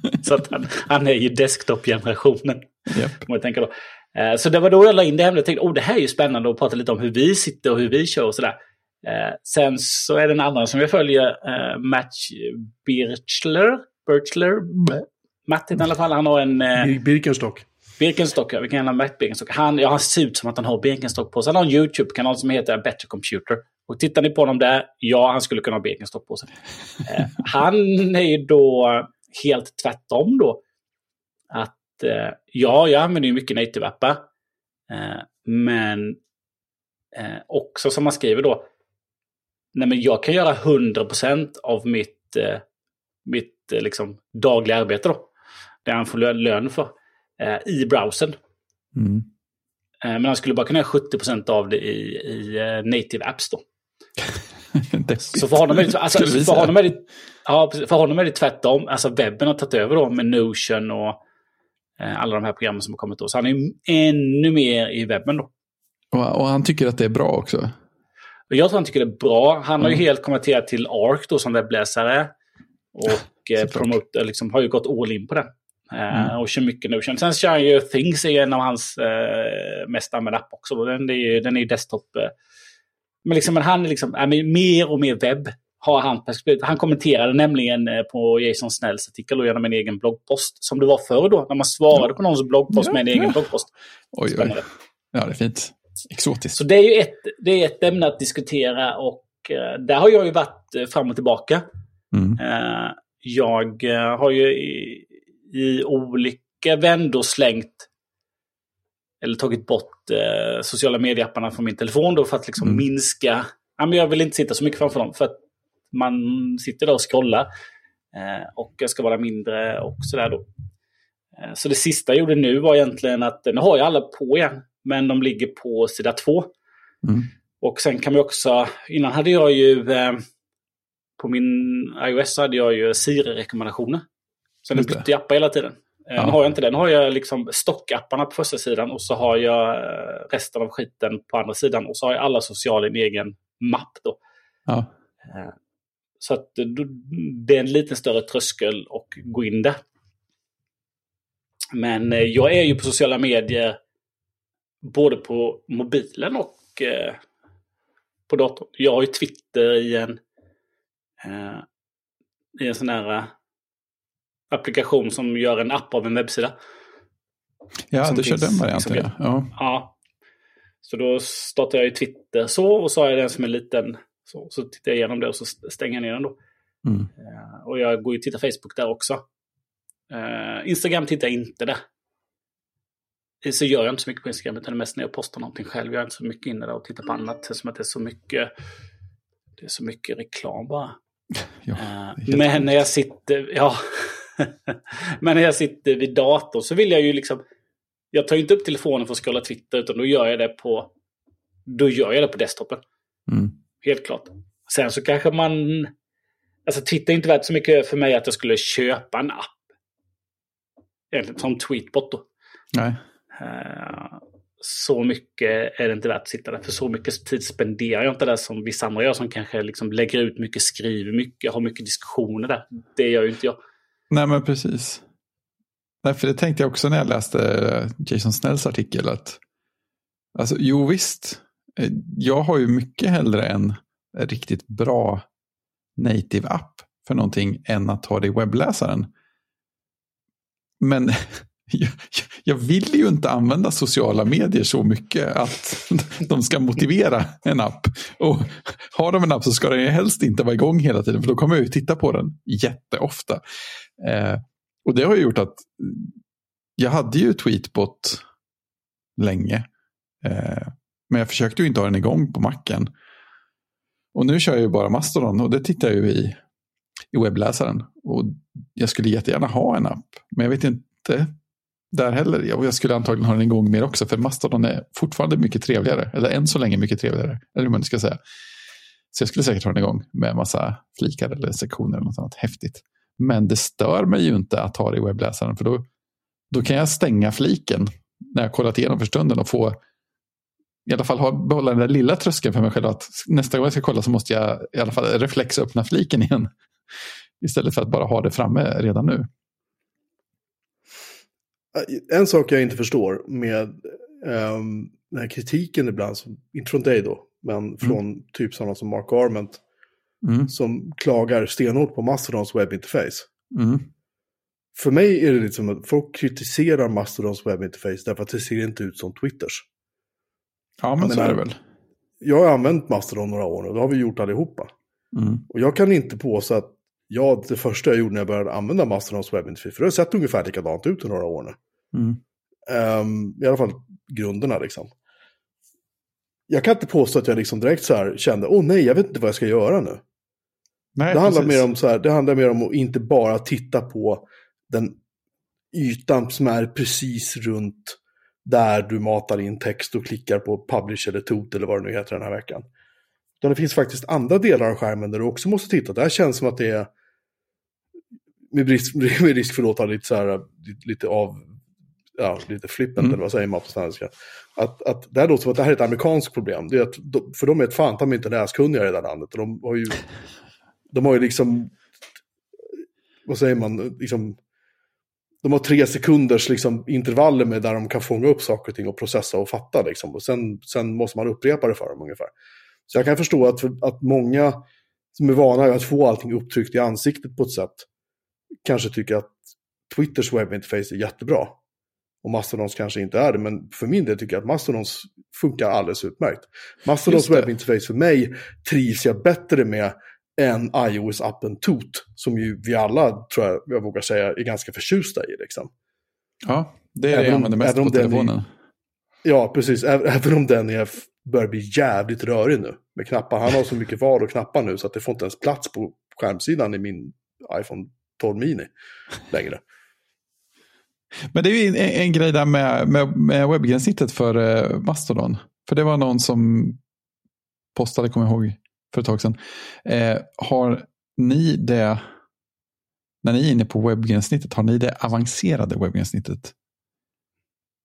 att, så att han, han är ju desktop-generationen. Yep. Må jag tänka då. Eh, så det var då jag la in det här och tänkte, oh, det här är ju spännande att prata lite om hur vi sitter och hur vi kör och sådär. Eh, sen så är det en annan som jag följer, eh, Matt Birchler. Birchler, Matt i alla fall, han har en... Eh, Birkenstock. Birkenstock, ja, vi kan gärna Matt Birkenstock. Han, ja, han ser ut som att han har Birkenstock på sig. Han har en YouTube-kanal som heter Better Computer. Och tittar ni på honom där, ja, han skulle kunna ha Birkenstock på sig. Eh, han är ju då helt tvärtom då. Att, eh, ja, jag använder ju mycket native-appar. Eh, men eh, också som man skriver då, nej men jag kan göra hundra procent av mitt... Eh, mitt liksom dagliga arbete då. Det han får lön för eh, i browsern. Mm. Eh, men han skulle bara kunna göra sjuttio procent av det i, i native apps då. Så för honom är det, alltså, för honom är det, Ja, för honom är det tvärtom. Alltså webben har tagit över då med Notion och eh, alla de här programmen som har kommit då. Så han är ju ännu mer i webben då. Och, och han tycker att det är bra också? Jag tror han tycker det är bra. Han mm. har ju helt konverterat till Arc då som webbläsare. Och eh, promoter, liksom, har ju gått all in på den. Eh, mm. Och kör mycket Notion. Sen kör han ju Things, är en av hans eh, mest använda app också. Då. Den är ju den är desktop. Eh. Men, liksom, men han är liksom, är mer och mer webb. Har han, han kommenterade nämligen på Jason Snells artikel och genom en egen bloggpost. Som det var förr då, när man svarade på någons bloggpost ja, med en ja. egen bloggpost. Oj, oj. Ja, det är fint. Exotiskt. Så det är ju ett, det är ett ämne att diskutera och eh, där har jag ju varit fram och tillbaka. Mm. Eh, jag har ju i, i olika vändor slängt eller tagit bort eh, sociala medieapparna från min telefon då för att liksom mm. minska. Ja, men jag vill inte sitta så mycket framför dem för att man sitter där och scrollar eh, och jag ska vara mindre och sådär då. Eh, så det sista jag gjorde nu var egentligen att nu har jag alla på igen, men de ligger på sida två. Mm. Och sen kan man också, innan hade jag ju eh, på min iOS hade jag ju Siri-rekommendationer. Sen jag bytte appar hela tiden. Eh, ja. Nu har jag inte det. Nu har jag liksom stockapparna på första sidan och så har jag eh, resten av skiten på andra sidan och så har jag alla sociala i min egen mapp då. Ja. Eh, så att det är en lite större tröskel och gå in där. Men eh, jag är ju på sociala medier både på mobilen och eh, på datorn. Jag har ju Twitter i en eh, i en sån här applikation som gör en app av en webbsida. Ja, det kör den varianten. Ja. Ja. ja. Så då startar jag ju Twitter så och så har jag den som en liten så, så tittar jag igenom det och så stänger jag ner den då. Mm. Eh, och jag går ju och tittar Facebook där också. Eh, Instagram tittar jag inte där. Så gör jag inte så mycket på Instagram utan det är mest när jag postar någonting själv. Jag är inte så mycket inne där och tittar på annat som att det är så mycket det är så mycket reklam bara. Ja, men när jag sitter ja men när jag sitter vid datorn så vill jag ju liksom jag tar ju inte upp telefonen för att scrolla Twitter utan då gör jag det på då gör jag det på desktopen. Mm. Helt klart. Sen så kanske man alltså Twitter är inte värt så mycket för mig att jag skulle köpa en app. Egentligen som Tweetbot då. Nej. Så mycket är det inte värt att sitta där. För så mycket tid spenderar jag inte där som vissa andra gör som kanske liksom lägger ut mycket, skriver mycket, har mycket diskussioner där. Det gör ju inte jag. Nej men precis. Nej, för det tänkte jag också när jag läste Jason Snells artikel att alltså jo visst jag har ju mycket hellre en riktigt bra native app för någonting än att ha det i webbläsaren. Men Jag, jag vill ju inte använda sociala medier så mycket att de ska motivera en app. Och har de en app så ska den helst inte vara igång hela tiden. För då kommer jag ju titta på den jätteofta. Eh, och det har ju gjort att jag hade ju Tweetbot länge. Eh, men jag försökte ju inte ha den igång på Macen. Och nu kör jag ju bara Mastodon och det tittar jag ju i, i webbläsaren. Och jag skulle jättegärna ha en app. Men jag vet inte där heller. Jag skulle antagligen ha den igång mer också för Mastodon är fortfarande mycket trevligare eller än så länge mycket trevligare eller hur man ska säga. Så jag skulle säkert ha den igång med en massa flikar eller sektioner eller något annat häftigt. Men det stör mig ju inte att ha det i webbläsaren för då, då kan jag stänga fliken när jag kollat igenom för stunden och få i alla fall ha, behålla den där lilla tröskeln för mig själv att nästa gång jag ska kolla så måste jag i alla fall reflexöppna fliken igen istället för att bara ha det framme redan nu. En sak jag inte förstår med um, den här kritiken ibland, som, inte från dig då, men från mm. typ sådana som Mark Arment mm. som klagar stenhårt på Mastodons webbinterface. Mm. För mig är det lite som att folk kritiserar Mastodons webbinterface därför att det ser inte ut som Twitters. Ja, men jag så menar, är det väl. Jag har använt Mastodon några år och det har vi gjort allihopa. Mm. Och jag kan inte påstå att Ja, det första jag gjorde när jag började använda Mastodons webbinterface, för det har sett ungefär likadant ut i några år nu. Mm. Um, I alla fall grunderna liksom. Jag kan inte påstå att jag liksom direkt så här kände, åh oh, nej, jag vet inte vad jag ska göra nu. Nej, det, handlar mer om så här, det handlar mer om att inte bara titta på den ytan som är precis runt där du matar in text och klickar på publish eller tot eller vad det nu heter den här veckan. Det finns faktiskt andra delar av skärmen där du också måste titta. Det här känns som att det är med, brist, med risk för att låta lite så här, lite av, ja, lite flippant mm. eller vad säger man på svenska. Att, att det här låter som att det här är ett amerikanskt problem. Det är att, för de är ett fan, de är inte läskunniga i det här landet. Och de har ju, de har ju liksom, vad säger man, liksom, de har tre sekunders liksom, intervaller med där de kan fånga upp saker och ting och processa och fatta. Liksom. Och sen, sen måste man upprepa det för dem ungefär. Så jag kan förstå att, att många som är vana att få allting upptryckt i ansiktet på ett sätt kanske tycker att Twitters webbinterface är jättebra. Och Mastodons kanske inte är det, men för min del tycker jag att Mastodons funkar alldeles utmärkt. Mastodons webbinterface för mig trivs jag bättre med än iOS-appen Toot, som ju vi alla, tror jag jag vågar säga, är ganska förtjusta i. Liksom. Ja, det är även det jag använder mest på telefonen. Är, ja, precis. Även om den är, börjar bli jävligt rörig nu med knappar. Han har så mycket var och knappar nu så att det får inte ens plats på skärmsidan i min iPhone tolv mini längre. Men det är ju en, en grej där med, med, med webbgränssnittet för eh, Mastodon. För det var någon som postade, kommer jag ihåg, för ett tag sedan. Eh, har ni det, när ni är inne på webbgränssnittet, har ni det avancerade webbgränssnittet?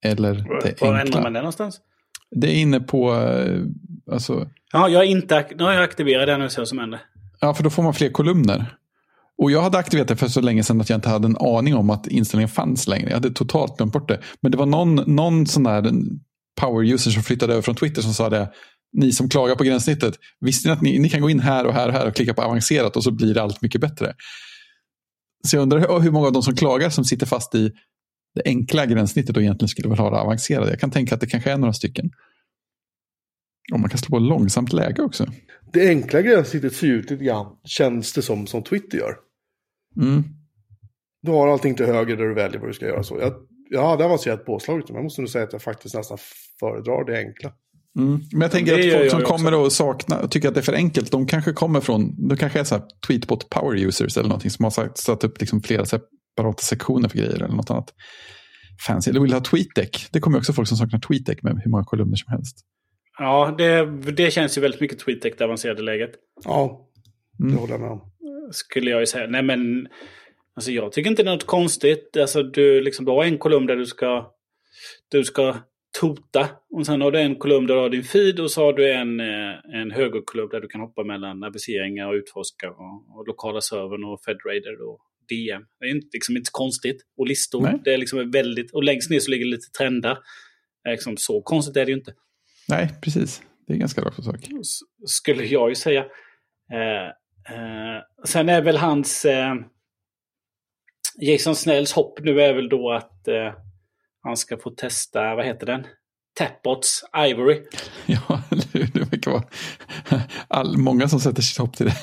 Eller det var ändrar man det någonstans? Det är inne på, alltså... Ja, jag är inte, nu har jag aktiverat det nu så som händer. Ja, för då får man fler kolumner. Och jag hade aktiverat det för så länge sedan att jag inte hade en aning om att inställningen fanns längre. Jag hade totalt glömt bort det. Men det var någon, någon sån där power user som flyttade över från Twitter som sa det: ni som klagar på gränssnittet, visste ni att ni, ni kan gå in här och här och här och klicka på avancerat och så blir det allt mycket bättre. Så jag undrar hur många av de som klagar som sitter fast i det enkla gränssnittet och egentligen skulle vilja ha det avancerade. Jag kan tänka att det kanske är några stycken. Och man kan slå på långsamt läge också. Det enkla gränssnittet ser ut lite grann, känns det som, som Twitter gör. Mm. Du har allting till höger där du väljer vad du ska göra. Så jag, ja, det har avancerat påslaget. Men jag måste nog säga att jag faktiskt nästan föredrar det enkla. Mm. Men jag tänker att folk som kommer och saknar och tycker att det är för enkelt, de kanske kommer från, de kanske är så här Tweetbot power users eller någonting som har sagt, satt upp liksom flera separata sektioner för grejer eller något annat fancy. Eller vill ha Tweetdeck. Det kommer också folk som saknar Tweetdeck med hur många kolumner som helst. Ja, det, det känns ju väldigt mycket Tweetdeck, det avancerade läget. Ja, det mm. håller jag med om. Skulle jag ju säga. Nej, men alltså, jag tycker inte det är något konstigt. Alltså, du, liksom, du har en kolumn där du ska, du ska tota. Och sen har du en kolumn där du har din feed. Och så har du en, en högerkolumn där du kan hoppa mellan navigeringar och utforska. Och, och lokala servern och Federator och D M. Det är inte, liksom, inte konstigt. Och listor. Nej. Det är liksom väldigt, och längst ner så ligger lite trender. Liksom, så konstigt är det ju inte. Nej, precis. Det är ganska rakt på sak. Skulle jag ju säga. Eh, eh, sen är väl hans... Eh, Jason Snells hopp nu är väl då att eh, han ska få testa, vad heter den? Tapbots Ivory. Ja, det verkar vara all, många som sätter sitt hopp till det.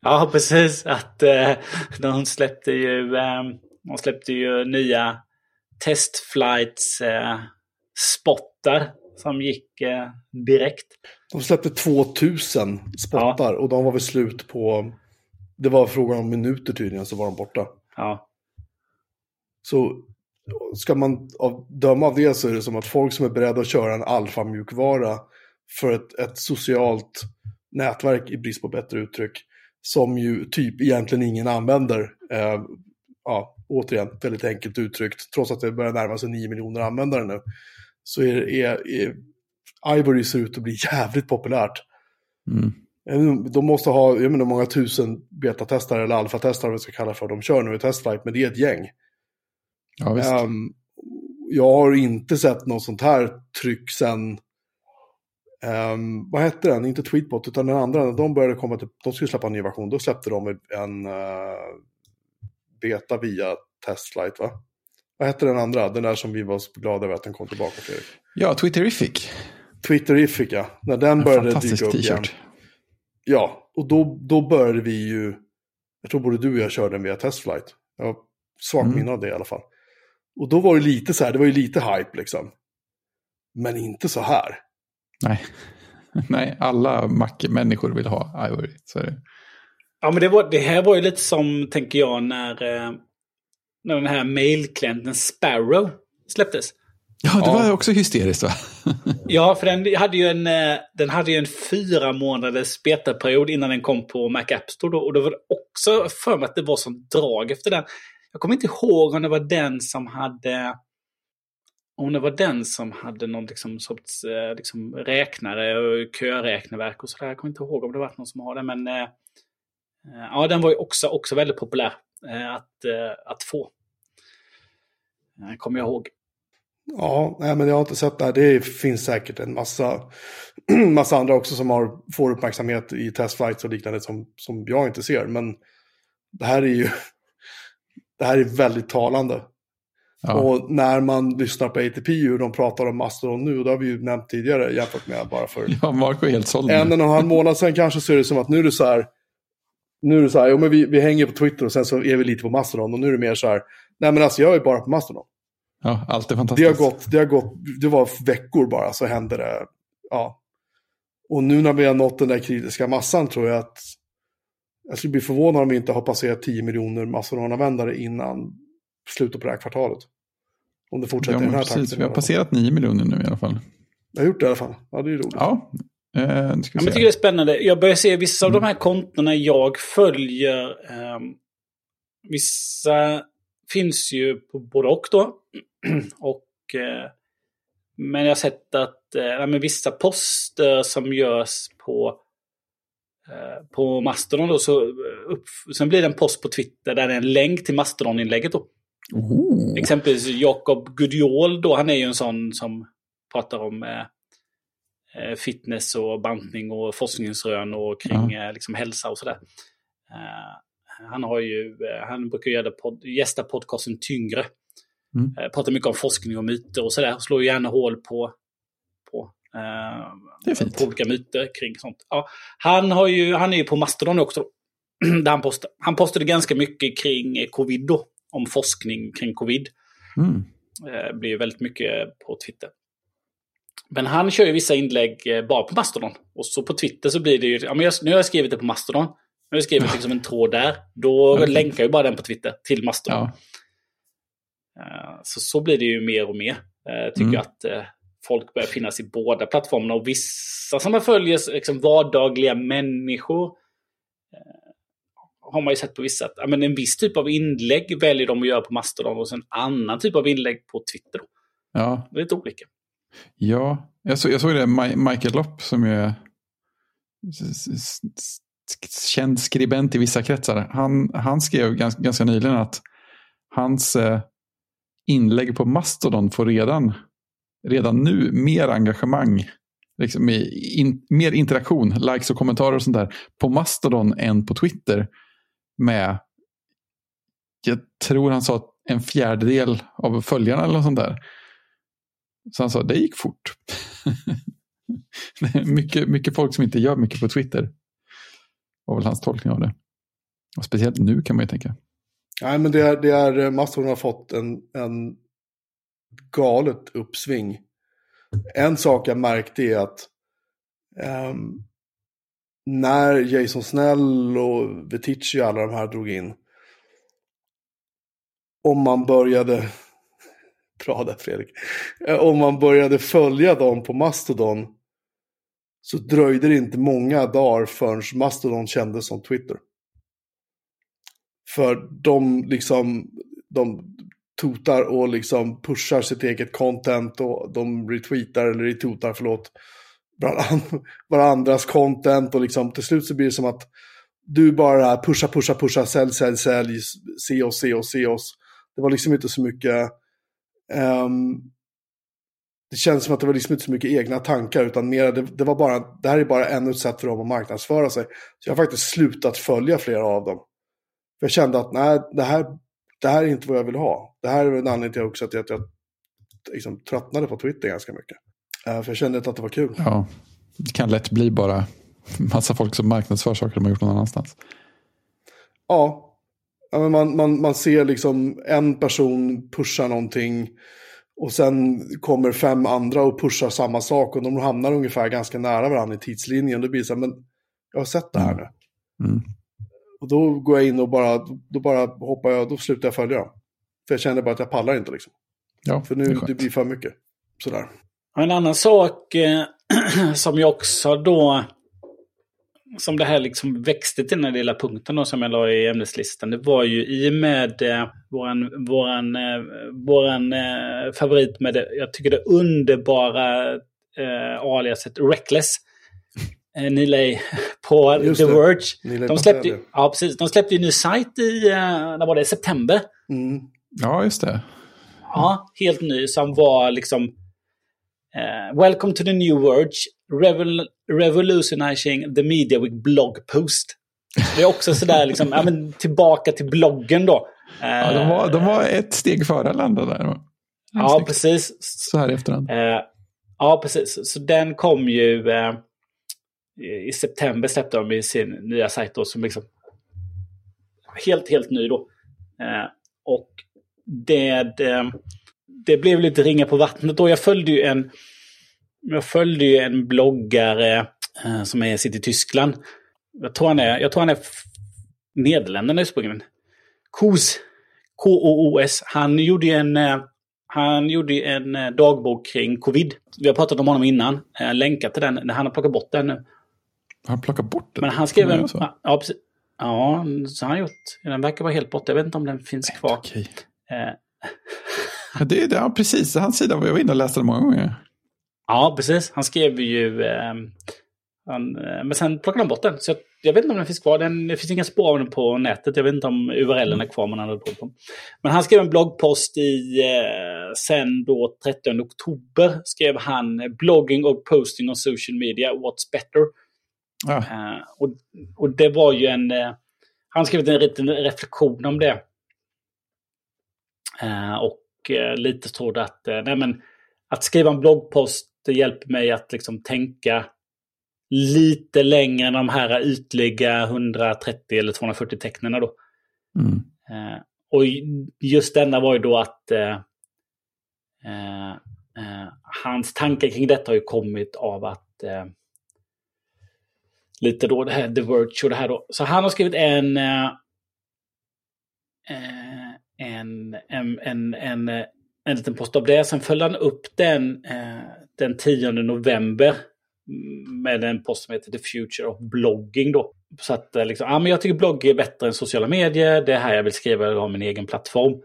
Ja, precis. Att eh, de släppte ju eh, de släppte ju nya testflights eh, spottar som gick eh, direkt. De släppte tvåtusen spottar, ja. Och de var väl slut på, det var frågan om minuter tydligen, så var de borta. Ja. Så ska man av, döma av det så är det som att folk som är beredda att köra en alfamjukvara för ett, ett socialt nätverk i brist på bättre uttryck som ju typ egentligen ingen använder, eh, ja, återigen väldigt enkelt uttryckt, trots att det börjar närma sig nio miljoner användare nu, så är, är, är Ivory ser ut att bli jävligt populärt. Mm. De måste ha, jag menar, många tusen beta-testare eller alfa-testare, vad vi ska kalla för, de kör nu i testflight, men det är ett gäng. Ja, visst. Um, jag har inte sett något sånt här tryck sen, um, vad hette den? Inte Tweetbot, utan den andra, när de började komma till, de skulle släppa en ny version, då släppte de en uh, beta via testflight, va? Vad hette den andra? Den där som vi var glada över att den kom tillbaka, Fredrik. Ja, Twitterific. Twitterific, ja. När den en började dyka upp t-shirt. Igen. Ja, och då, då började vi ju... Jag tror både du och jag körde den via testflight. Jag har svagt mm. minne av det i alla fall. Och då var det lite så här, det var ju lite hype liksom. Men inte så här. Nej, Nej alla Mac-människor vill ha Ivory. Så det... Ja, men det, var, det här var ju lite som, tänker jag, när... Eh... när den här mailklienten Sparrow släpptes. Ja, det ja. var också hysteriskt, va? Ja, för den hade ju en, den hade ju en fyra månaders beta-period innan den kom på Mac App Store. Då, och då var det också för mig att det var som drag efter den. Jag kommer inte ihåg om det var den som hade... Om det var den som hade någon liksom, sorts liksom, räknare och köräkneverk och sådär. Jag kommer inte ihåg om det var någon som har det. Men äh, ja, den var ju också, också väldigt populär äh, att, äh, att få. Äh, kommer jag ihåg. Ja, nej, men jag har inte sett det här. Det finns säkert en massa, massa andra också som har, får uppmärksamhet i testflights och liknande som, som jag inte ser. Men det här är ju det här är väldigt talande. Ja. Och när man lyssnar på A T P hur de pratar om Mastodon nu, det har vi ju nämnt tidigare jämfört med bara för ja, Marco är helt såld. En och en halv månad sedan kanske ser det som att nu är det så här, nu är det så här, jo, men vi, vi hänger på Twitter och sen så är vi lite på Mastodon och nu är det mer så här, nej men alltså jag är bara på Mastodon. Ja, allt är fantastiskt. Det har gått, det har gått, det var veckor bara så hände det, ja. Och nu när vi har nått den där kritiska massan tror jag att jag skulle bli förvånad om vi inte har passerat tio miljoner Mastodon-användare innan slutet på det här kvartalet. Om det fortsätter ja, den här precis, takten. Vi har passerat nio miljoner nu i alla fall. Jag har gjort det i alla fall. Ja, det är roligt. Ja, eh, ja men jag tycker det är spännande. Jag börjar se vissa av mm. de här kontona jag följer. Eh, vissa finns ju på både och då. och, eh, men jag har sett att eh, men vissa poster som görs på eh, på Mastodon då, så upp, sen blir det en post på Twitter där det är en länk till Mastodon-inlägget då. Oh. Exempelvis Jakob Gudiol då, han är ju en sån som pratar om eh, fitness och bantning och forskningsrön och kring ja. eh, liksom hälsa och sådär. Eh, han har ju eh, han brukar göra pod- gästa podcasten Tyngre. Mm. Eh, pratar mycket om forskning och myter och sådär och slår gärna hål på på, eh, det är fint. På olika myter kring sånt. Ja, han har ju han är ju på Mastodon också då, där han postar. Han postade ganska mycket kring covid då. Om forskning kring covid. Mm. Eh, blir ju väldigt mycket på Twitter. Men han kör ju vissa inlägg bara på Mastodon. Och så på Twitter så blir det ju... Ja, men jag, nu har jag skrivit det på Mastodon. Nu har jag skrivit liksom en tråd där. Då okay. länkar ju bara den på Twitter till Mastodon. Ja. Eh, så, så blir det ju mer och mer. Eh, tycker mm. jag att eh, folk börjar finnas i båda plattformarna. Och vissa som man följer, liksom vardagliga människor... Eh, har man ju sett på vissa att ja, men en viss typ av inlägg väljer de att göra på Mastodon och sen annan typ av inlägg på Twitter. Ja. Det är lite olika. Ja, jag, så, jag såg det Ma- Michael Lopp som är s- s- s- känd skribent i vissa kretsar. Han, han skrev ganska, ganska nyligen att hans eh, inlägg på Mastodon får redan, redan nu mer engagemang. Liksom in, mer interaktion, likes och kommentarer och sånt där på Mastodon än på Twitter. Med, jag tror han sa en fjärdedel av följarna eller något sånt där. Så han sa, det gick fort. Det är mycket, mycket folk som inte gör mycket på Twitter. Var väl hans tolkning av det. Och speciellt nu kan man ju tänka. Nej, men det är, det är Mastodon har fått en, en galet uppsving. En sak jag märkte är att um, när Jason Snell och Vitici och alla de här drog in, om man började bra där Fredrik om man började följa dem på Mastodon så dröjde det inte många dagar förrän Mastodon kändes som Twitter, för de liksom de totar och liksom pushar sitt eget content och de retweetar eller retotar, förlåt, varandras content och liksom till slut så blir det som att du bara pusha, pusha, pusha, sälj, sälj, sälj, se oss, se oss, se oss. Det var liksom inte så mycket um, det känns som att det var liksom inte så mycket egna tankar utan mer, det, det var bara, det här är bara ännu ett sätt för dem att marknadsföra sig. Så jag har faktiskt slutat följa flera av dem. För jag kände att nej, det här Det här är inte vad jag vill ha. Det här är en anledning till också att jag, att jag liksom tröttnade på Twitter ganska mycket. Uh, för jag kände inte att det var kul. Ja, det kan lätt bli bara massa folk som marknadsför saker de har gjort någon annanstans. Ja, ja men man, man, man ser liksom en person pusha någonting och sen kommer fem andra och pushar samma sak och de hamnar ungefär ganska nära varandra i tidslinjen. Då blir det så här, men jag har sett det här nu. Mm. Och då går jag in och bara, då bara hoppar jag, då slutar jag följa. För jag känner bara att jag pallar inte liksom. Ja, för nu det, det blir för mycket. sådär. En annan sak eh, som jag också då, som det här liksom växte till den här lilla punkten då, som jag la i ämneslistan, det var ju i och med eh, våran, våran, eh, våran eh, favorit med det, jag tycker det underbara eh, aliaset Reckless, eh, Nilay på Just The det. Verge. De släppte, ja, precis, de släppte ju en ny sajt i, eh, när var det, september. Mm. Ja, just det. Mm. Ja, helt ny, som var liksom Uh, welcome to the new Verge, revol- revolutionizing the media with blog post. Det är också sådär liksom, ja, men tillbaka till bloggen då. Uh, ja, de var, de var ett steg före landa där. En ja, steg. Precis. Så här i efterhand. Uh, ja, precis. Så den kom ju uh, i september, släppte de i sin nya sajt då, som liksom helt, helt ny då. Uh, och det... Uh, Det blev lite ringa på vattnet då. Jag följde ju en, jag följde ju en bloggare eh, som är, sitter i Tyskland. Jag tror han är, jag tror han är f- Nederländerna ursprungligen. Koos, K O O S. Han gjorde ju en, eh, han gjorde ju en eh, dagbok kring covid. Vi har pratat om honom innan. Eh, länkar till den. Han har plockat bort den nu. Han plockar bort den? Men han skrev en, ja, precis. Ja, så han har gjort. Den verkar vara helt borta. Jag vet inte om den finns kvar. Okej. Eh, Det är ja, precis. Hans sida var jag inne och läste det många gånger. Ja, precis. Han skrev ju... Eh, han, men sen plockade han bort den. Så jag, jag vet inte om den finns kvar. Den, det finns inga spår av den på nätet. Jag vet inte om U R L-en är kvar. Man hade på dem. Men han skrev en bloggpost i... Eh, sen då trettonde oktober skrev han blogging och posting on social media. What's better? Ja. Eh, och, och det var ju en... Eh, han skrev en liten reflektion om det. Eh, och lite trodde att nej men, att skriva en bloggpost hjälper mig att liksom tänka lite längre än de här ytliga hundratrettio eller tvåhundrafyrtio tecknena då. Mm. Och just denna var ju då att eh, eh, hans tankar kring detta har ju kommit av att eh, lite då det här The Verge och det här då. Så han har skrivit en eh, eh, En, en, en, en, en liten post av det. Sen följde han upp den eh, den tionde november med en post som heter The Future of Blogging då. Så att liksom, ja, men jag tycker blogg är bättre än sociala medier. Det är här jag vill skriva, jag vill ha min egen plattform.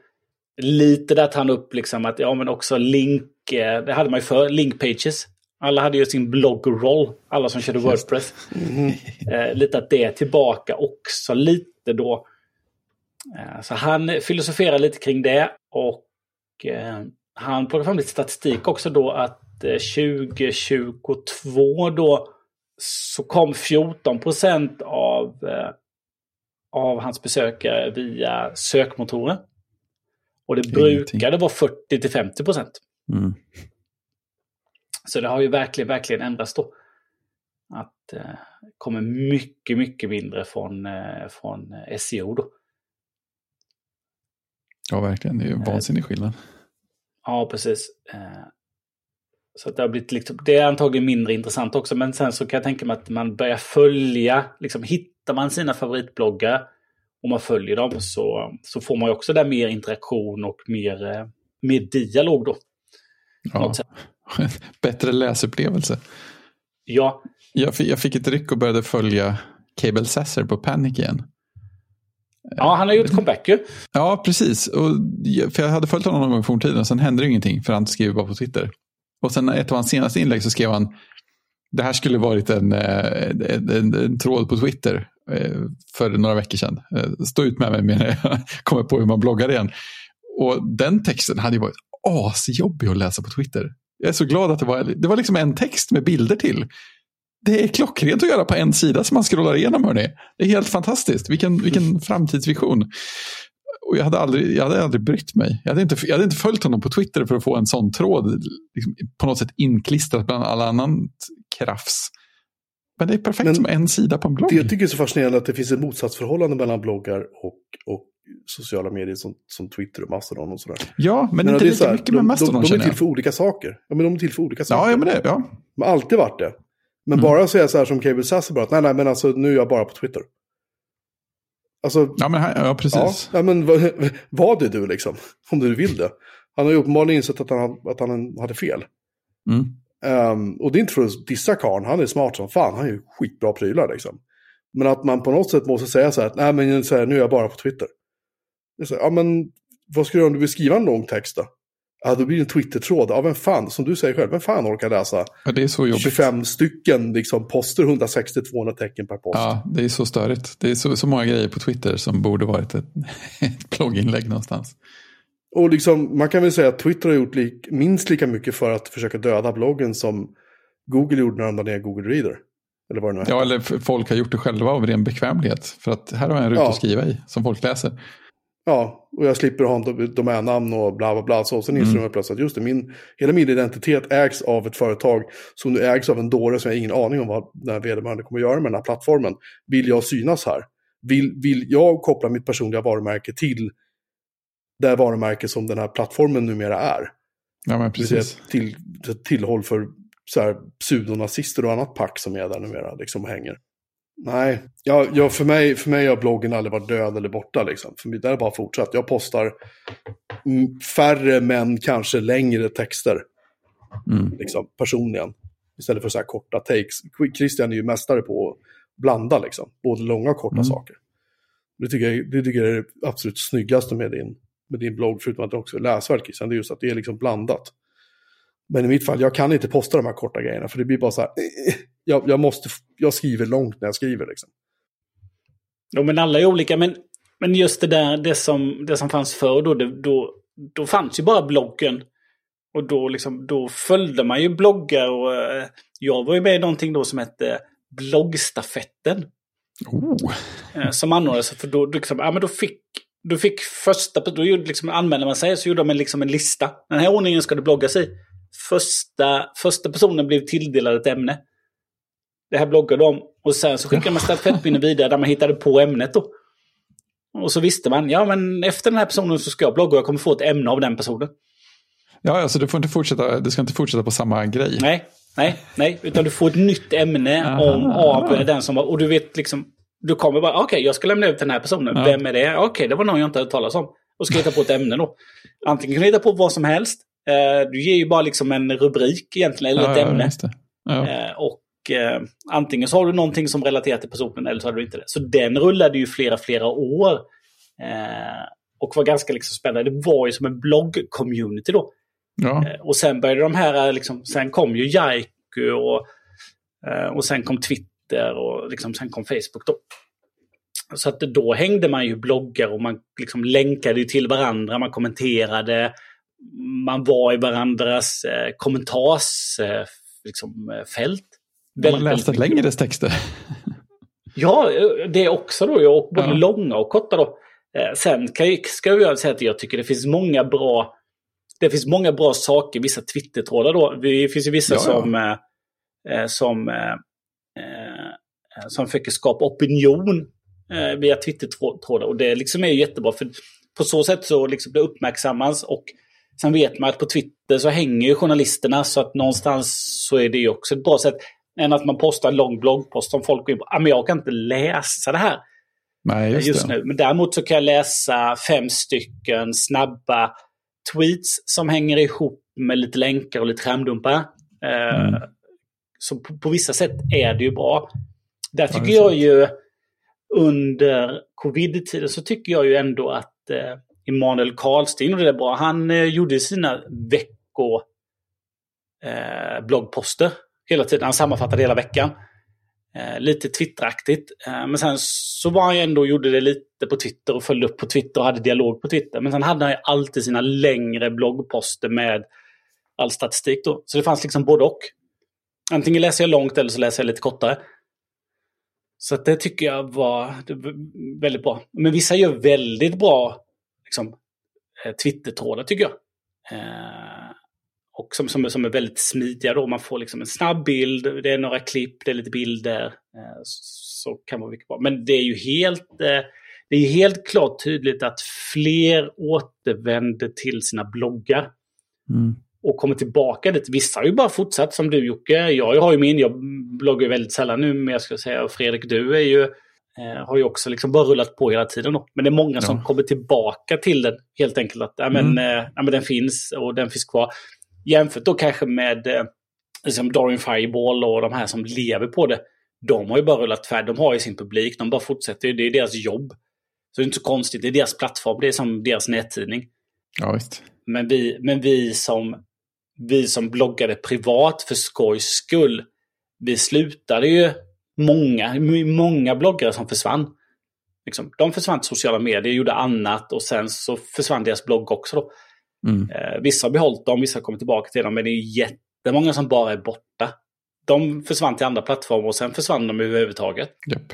Lite där tar han upp liksom att, ja men också link, eh, det hade man ju för, link pages. Alla hade ju sin blogg-roll, alla som körde WordPress. eh, lite att det är tillbaka också lite då. Så han filosoferar lite kring det och eh, han plockar fram lite statistik också då att eh, tjugo tjugotvå då så kom fjorton procent av, eh, av hans besökare via sökmotorer. Och det brukade vara fyrtio till femtio procent. Mm. Så det har ju verkligen, verkligen ändrats då. Att eh, kommer mycket, mycket mindre från, eh, från S E O då. Ja, verkligen. Det är ju en vansinnig skillnad. Ja, precis. Så det har blivit liksom, det är antagligen mindre intressant också, men sen så kan jag tänka mig att man börjar följa, liksom hittar man sina favoritbloggar och man följer dem så, så får man ju också där mer interaktion och mer, mer dialog då. Ja, bättre läsupplevelse. Ja. Jag fick, jag fick ett ryck och började följa Cable Sasser på Panic igen. Ja, han har gjort comeback ju. Ja, precis. Och, för jag hade följt honom någon gång från tiden och sen hände ingenting för han skrev bara på Twitter. Och sen ett av hans senaste inlägg så skrev han det här skulle varit en, en, en, en tråd på Twitter för några veckor sedan. Stå ut med mig medan jag kommer på hur man bloggar igen. Och den texten hade ju varit asjobbig att läsa på Twitter. Jag är så glad att det var, det var liksom en text med bilder till. Det är klockrent att göra på en sida som man scrollar igenom, hörni. Det är helt fantastiskt. Vilken, vilken framtidsvision. Och jag hade aldrig, jag hade aldrig brytt mig. Jag hade, inte, jag hade inte följt honom på Twitter för att få en sån tråd. Liksom, på något sätt inklistrat bland alla annan krafts. Men det är perfekt men som en sida på en blogg. Det jag tycker är så fascinerande att det finns ett motsatsförhållande mellan bloggar och, och sociala medier som, som Twitter och Mastodon och sådär. Ja, men, men inte lika mycket med de, Mastodon. De, de är till för olika saker. Ja, men de är till för olika saker. Ja, ja men det ja. De har alltid varit det. Men mm. bara säga så här som Cable Sasser bara att nej, nej, men alltså nu är jag bara på Twitter. Alltså, ja, men här, ja, precis. Ja, men vad, vad är du liksom? Om du vill det. Han har ju uppenbarligen insett att han, att han hade fel. Mm. Um, och det är inte för att dissa karln, han är smart som fan, han är ju skitbra prylar liksom. Men att man på något sätt måste säga så här att nej men så här, nu är jag bara på Twitter. Det är så här, ja men vad ska du göra om du vill skriva en lång text då? Ja, då blir det en Twitter-tråd. Ja, vem fan, som du säger själv, vem fan orkar läsa ja, det är så jobbigt. tjugofem stycken liksom, poster, hundrasextio till tvåhundra tecken per post. Ja, det är så störigt. Det är så, så många grejer på Twitter som borde varit ett, ett blogginlägg någonstans. Och liksom, man kan väl säga att Twitter har gjort lik, minst lika mycket för att försöka döda bloggen som Google gjorde när de la ner Google Reader. Eller vad det nu är. Ja, eller folk har gjort det själva av ren bekvämlighet. För att här har jag en ruta ja. att skriva i som folk läser. Ja, och jag slipper ha en domännamn och bla bla bla. Så sen inser mm. de plötsligt att just det, min, hela min identitet ägs av ett företag som nu ägs av en dåre som jag har ingen aning om vad den här vederbörande kommer att göra med den här plattformen. Vill jag synas här? Vill, vill jag koppla mitt personliga varumärke till det varumärke som den här plattformen numera är? Ja, men precis. Till, tillhåll för så här pseudonazister och annat pack som är där numera liksom hänger. Nej, jag, jag, för, mig, för mig har bloggen aldrig varit död eller borta. Liksom. För mig, det har bara fortsatt. Jag postar färre men kanske längre texter. Mm. Liksom, personligen. Istället för så här korta takes. Christian är ju mästare på att blanda. Liksom, både långa och korta mm. saker. Det tycker, jag, det tycker jag är det absolut snyggaste med din, med din blogg. Förutom att det också är läsverk. Christian, det är just att det är liksom blandat. Men i mitt fall, jag kan inte posta de här korta grejerna. För det blir bara så här... Jag, jag, måste, jag skriver långt när jag skriver liksom. Jo, men alla är olika. Men, men just det där, det som, det som fanns förr då, det, då, då fanns ju bara bloggen. Och då, liksom, då följde man ju bloggar. Och eh, jag var ju med i någonting då som hette bloggstafetten. Oh. Eh, som anordnades. För då, då, liksom, ja, men då, fick, då fick första... Då gjorde, liksom, anmälde man sig så gjorde man liksom en lista. Den här ordningen ska det bloggas i. Första, första personen blev tilldelad ett ämne. Det här bloggade de. Och sen så skickade man stafettpinnen vidare där man hittade på ämnet då. Och så visste man, ja men efter den här personen så ska jag blogga och jag kommer få ett ämne av den personen. Ja, alltså du får inte fortsätta, du ska inte fortsätta på samma grej. Nej, nej, nej. Utan du får ett nytt ämne om, av den som var. Och du vet liksom, du kommer bara, okej okay, jag ska lämna ut den här personen. Ja. Vem är det? Okej, okay, det var någon jag inte hade talat om. Och ska hitta på ett ämne då. Antingen kan du hitta på vad som helst. Du ger ju bara liksom en rubrik egentligen, eller ja, ett ämne. Ja. Och antingen så har du någonting som relaterar till personen eller så har du inte det. Så den rullade ju flera, flera år eh, och var ganska liksom spännande. Det var ju som en blogg-community då. Ja. Eh, och sen började de här, liksom, sen kom ju Jaiku och, eh, och sen kom Twitter och liksom, sen kom Facebook då. Så att då hängde man ju bloggar och man liksom länkade ju till varandra, man kommenterade, man var i varandras eh, kommentars eh, liksom, fält. Väldigt, man läste längre texter. Ja, det är också då. Jag både ja. långa och korta då. Sen kan jag, ska jag säga att jag tycker det finns många bra det finns många bra saker, vissa Twitter-trådar då. Det finns ju vissa ja, ja. som som som försöker skapa opinion via Twitter-trådar och det liksom är ju jättebra för på så sätt så liksom blir uppmärksammas och sen vet man att på Twitter så hänger ju journalisterna så att någonstans så är det ju också ett bra sätt. Än att man postar en lång bloggpost som folk går in på. Ah, men jag kan inte läsa det här Nej, just, just det. nu. Men däremot så kan jag läsa fem stycken snabba tweets som hänger ihop med lite länkar och lite skärmdumpar. Mm. Eh, så på, på vissa sätt är det ju bra. Där tycker ja, jag ju under covid-tiden så tycker jag ju ändå att eh, Emanuel Karlsten och det är bra. Han eh, gjorde sina veckor eh, bloggposter. Hela tiden, han sammanfattade hela veckan. Eh, lite twitteraktigt. Eh, men sen så var han ju ändå och gjorde det lite på Twitter och följde upp på Twitter och hade dialog på Twitter. Men sen hade han ju alltid sina längre bloggposter med all statistik då. Så det fanns liksom både och. Antingen läser jag långt eller så läser jag lite kortare. Så det tycker jag var, det var väldigt bra. Men vissa gör väldigt bra liksom, Twitter-trådar tycker jag. Eh, Och som, som, som är väldigt smidiga då. Man får liksom en snabb bild. Det är några klipp, det är lite bilder. Eh, så kan man vilka vara. Men det är ju helt, eh, det är helt klart tydligt att fler återvänder till sina bloggar. Mm. Och kommer tillbaka dit. Vissa har ju bara fortsatt som du Jocke. Jag har ju min, jag bloggar ju väldigt sällan nu. Men jag ska säga, och Fredrik du är ju, eh, har ju också liksom bara rullat på hela tiden. Då. Men det är många ja. som kommer tillbaka till den. Helt enkelt att äh, men, mm. äh, äh, men den finns och den finns kvar. jämfört då kanske med eh, liksom Daring Fireball och de här som lever på det. De har ju bara rullat färd, de har ju sin publik, de bara fortsätter ju, det är deras jobb. Så det är inte så konstigt, det är deras plattform, det är som deras nättidning. Ja, visst. Men vi, men vi som vi som bloggade privat för skojs skull, vi slutade ju många, många bloggare som försvann. Liksom, de försvann till sociala medier, gjorde annat och sen så försvann deras blogg också då. Mm. Eh, vissa har behållit dem, vissa har kommit tillbaka till dem, men det är jättemånga som bara är borta. De försvann till andra plattformar och sen försvann de överhuvudtaget. Japp,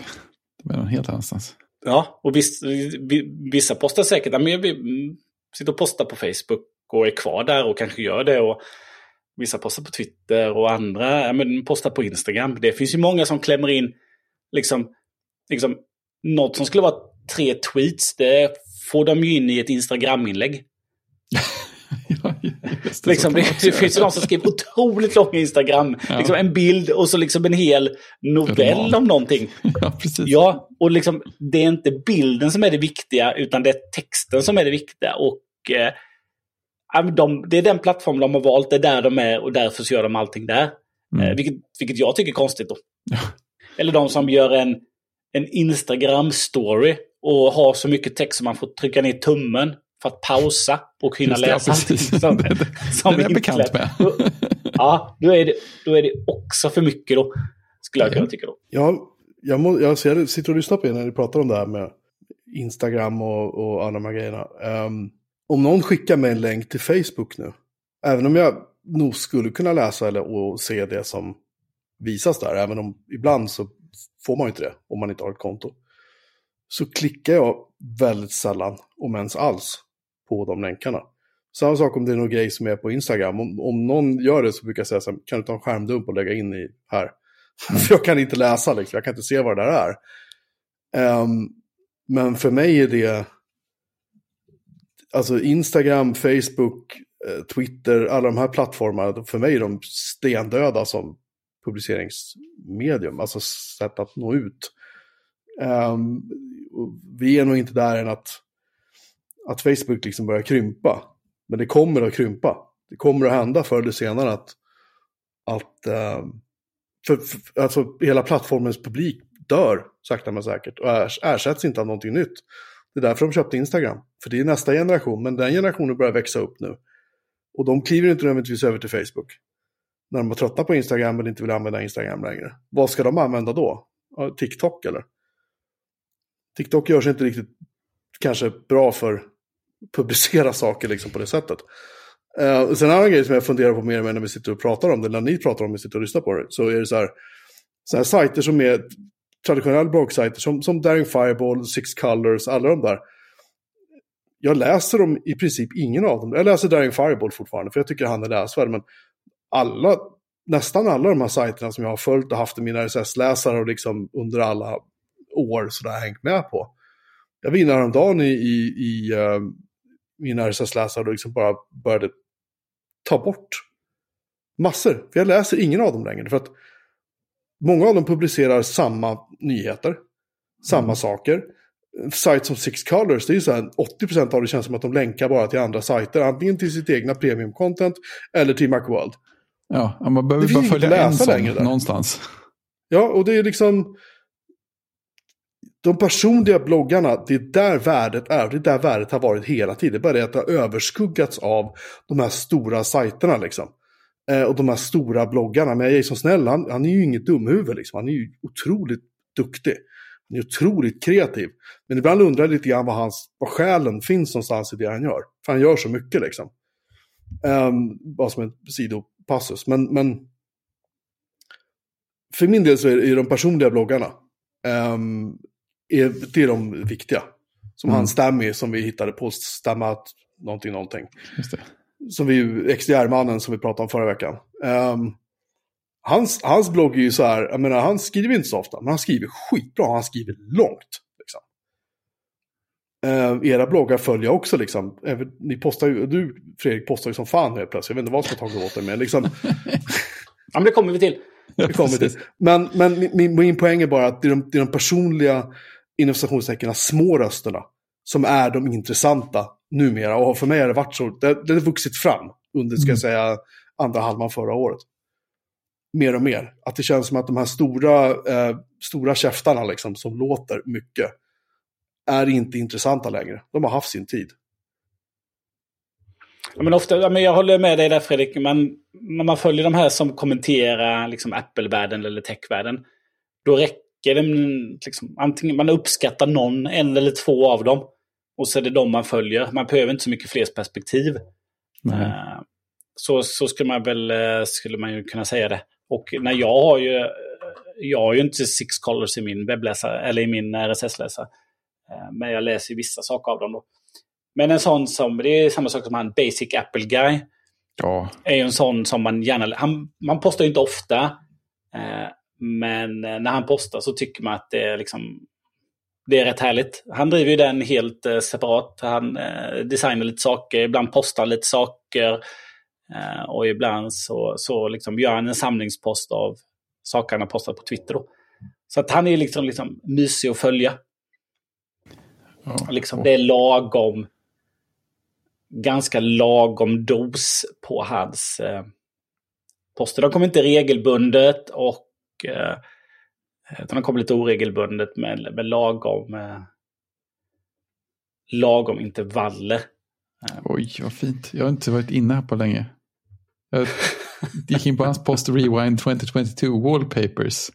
det var helt annanstans. Ja, och vissa, vissa postar säkert, men vi sitter och postar på Facebook och är kvar där och kanske gör det, och vissa postar på Twitter och andra men postar på Instagram. Det finns ju många som klämmer in liksom, liksom något som skulle vara tre tweets, det får de ju in i ett Instagram-inlägg. Ja, just det, liksom, det, det finns ju någon som skriver otroligt lång Instagram, ja. Liksom en bild och så liksom en hel novell roman om någonting. Ja, precis. Ja, och liksom, det är inte bilden som är det viktiga utan det är texten som är det viktiga, och eh, de, det är den plattform de har valt, det är där de är och därför så gör de allting där. Mm. eh, vilket, vilket jag tycker är konstigt då. Ja. Eller de som gör en, en Instagram-story och har så mycket text som man får trycka ner tummen för att pausa och hinna det, läsa allting som, det, det, som det är bekant med. Då, ja, då är, det, då är det också för mycket då, skulle jag kunna tycka då. Ja, jag, må, jag, jag sitter och lyssnar på er när ni pratar om det här med Instagram och, och alla de här grejerna. Um, om någon skickar mig en länk till Facebook nu, även om jag nog skulle kunna läsa eller och se det som visas där, även om ibland så får man ju inte det om man inte har ett konto, så klickar jag väldigt sällan, om ens alls, på de länkarna. Samma sak om det är någon grej som är på Instagram. Om, om någon gör det så brukar jag säga så här, kan du ta en skärmdump och lägga in i här? För jag kan inte läsa, liksom. Jag kan inte se vad det där är. Um, men för mig är det... Alltså Instagram, Facebook, Twitter, alla de här plattformarna, för mig är de stendöda som publiceringsmedium. Alltså sätt att nå ut. Um, vi är nog inte där än att att Facebook liksom börjar krympa, men det kommer att krympa, det kommer att hända förr eller senare att att um, för, för, alltså hela plattformens publik dör sakta men säkert och ers, ersätts inte av någonting nytt. Det är därför de köpte Instagram, för det är nästa generation, men den generationen börjar växa upp nu och de kliver inte nödvändigtvis över till Facebook när de är trötta på Instagram eller inte vill använda Instagram längre. Vad ska de använda då? TikTok eller? TikTok gör sig inte riktigt kanske bra för att publicera saker liksom på det sättet. Uh, sen en annan grej som jag funderar på mer och mer när vi sitter och pratar om det, när ni pratar om det, sitter och lyssnar på det, så är det så här, så här sajter som är traditionella bloggsajter som, som Daring Fireball, Six Colors, alla de där. Jag läser dem i princip ingen av dem. Jag läser Daring Fireball fortfarande för jag tycker han är läsvärd, men alla, nästan alla de här sajterna som jag har följt och haft i mina R S S-läsare och liksom under alla år så där hängt med på. Jag vinner häromdagen i, i, i uh, min R S S-läsare och liksom bara började ta bort massor. För jag läser ingen av dem längre. För att många av dem publicerar samma nyheter. Samma mm. saker. Sajt som Six Colors, det är ju så här, åttio procent av det känns som att de länkar bara till andra sajter. Antingen till sitt egna premium-content eller till Macworld. Ja, man behöver bara följa en sån någonstans. Ja, och det är liksom... De personliga bloggarna, det är där värdet är, det är där värdet har varit hela tiden. Det är bara det att det har överskuggats av de här stora sajterna liksom. Eh, och de här stora bloggarna. Men Jason Snell, han, han är ju inget dumhuvud liksom. Han är ju otroligt duktig. Han är otroligt kreativ. Men ibland undrar jag lite grann vad, hans, vad själen finns någonstans i det han gör. För han gör så mycket liksom. Eh, bara som en sidopassus. Men, men för min del så är det de personliga bloggarna. Eh, Är, det är de viktiga. Som mm. han stämmer som vi hittade på stämmat någonting, någonting. Just det. Som vi, X D R-mannen som vi pratade om förra veckan. Um, hans, hans blogg är ju så här, jag menar, han skriver inte så ofta, men han skriver skitbra, han skriver långt. Liksom. Uh, era bloggar följer också liksom. Ni postar ju, du Fredrik postar ju som fan helt plötsligt. Jag vet inte vad som tar sig åt det, men liksom. Ja, men det kommer vi till. Ja, det kommer till. Men, men min, min poäng är bara att det är de, det är de personliga inom stationstecknen, små rösterna som är de intressanta numera, och för mig har det varit så, det har vuxit fram under, ska jag säga, andra halvan förra året. Mer och mer. Att det känns som att de här stora, eh, stora käftarna liksom, som låter mycket, är inte intressanta längre. De har haft sin tid. Ja, men ofta, ja, men jag håller med dig där, Fredrik. Man, när man följer de här som kommenterar liksom Apple-världen eller tech-världen, då räcker det liksom, antingen man uppskattar någon, en eller två av dem, och så är det de man följer. Man behöver inte så mycket fler perspektiv. Mm. Uh, så, så skulle man väl skulle man ju kunna säga det. Och när jag har ju jag har ju inte Six Colors i min webbläsare eller i min R S S-läsare. Uh, men jag läser vissa saker av dem då. Men en sån som, det är samma sak som han Basic Apple Guy. Ja. Är ju en sån som man gärna, han, man postar ju inte ofta. Eh, men när han postar så tycker man att det är liksom, det är rätt härligt. Han driver ju den helt eh, separat. Han eh, designar lite saker, ibland postar lite saker. Eh, och ibland så, så liksom gör han en samlingspost av saker han har postat på Twitter då. Så att han är liksom, liksom mysig att följa. Ja. Liksom, det är lagom, ganska lagom dos på hans eh, poster. De kommer inte regelbundet och eh, utan de kommer lite oregelbundet med, med lagom eh, lagom intervaller. Oj, vad fint. Jag har inte varit inne här på länge. Jag gick in på hans post Rewind tjugohundratjugotvå Wallpapers.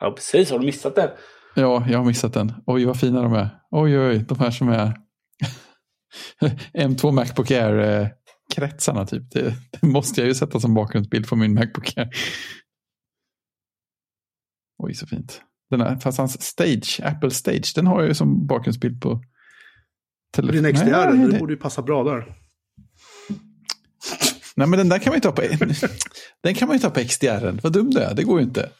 Ja, precis. Har du missat det? Ja, jag har missat den. Oj, vad fina de är. Oj, oj, de här som är M två MacBook Air-kretsarna typ. Det, det måste jag ju sätta som bakgrundsbild på min MacBook Air. Oj, så fint. Den här, fast hans Stage, Apple Stage, den har jag ju som bakgrundsbild på telefonen. Din X D R, nej, det borde ju passa bra där. Nej, men den där kan man ju ta på, den kan man ju ta på X D R. Vad dum det är, det går ju inte.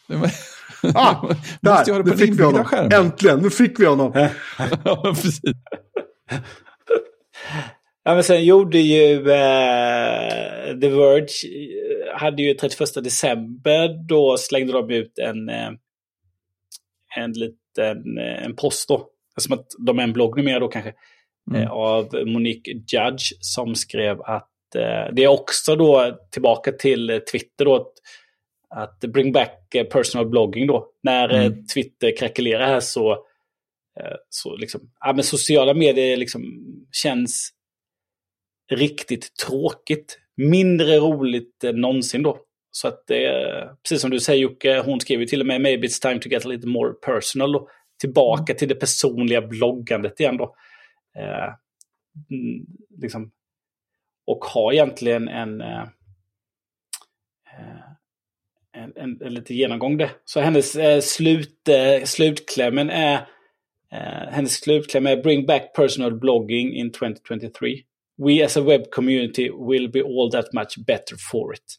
Ah, där, jag nu fick vi honom. Skärmen. Äntligen, nu fick vi honom. Ja, precis. Ja, men sen gjorde ju eh, The Verge, hade ju trettioförsta december, då slängde de ut en en liten en post då, som att de är en blogg numera då kanske, mm. eh, av Monique Judge som skrev att eh, det är också då tillbaka till Twitter då, att att bring back personal blogging då. När mm. Twitter krackelerar här så, så liksom, ja, men sociala medier liksom känns riktigt tråkigt. Mindre roligt än någonsin då. Så att eh, precis som du säger, Jocke, hon skrev ju till och med maybe it's time to get a little more personal då. Tillbaka till det personliga bloggandet igen då. Eh, liksom. Och har egentligen en eh, eh, En, en, en lite genomgång det. Så hennes eh, slut, eh, slutklämmen är eh, hennes slutkläm är bring back personal blogging in twenty twenty-three. We as a web community will be all that much better for it.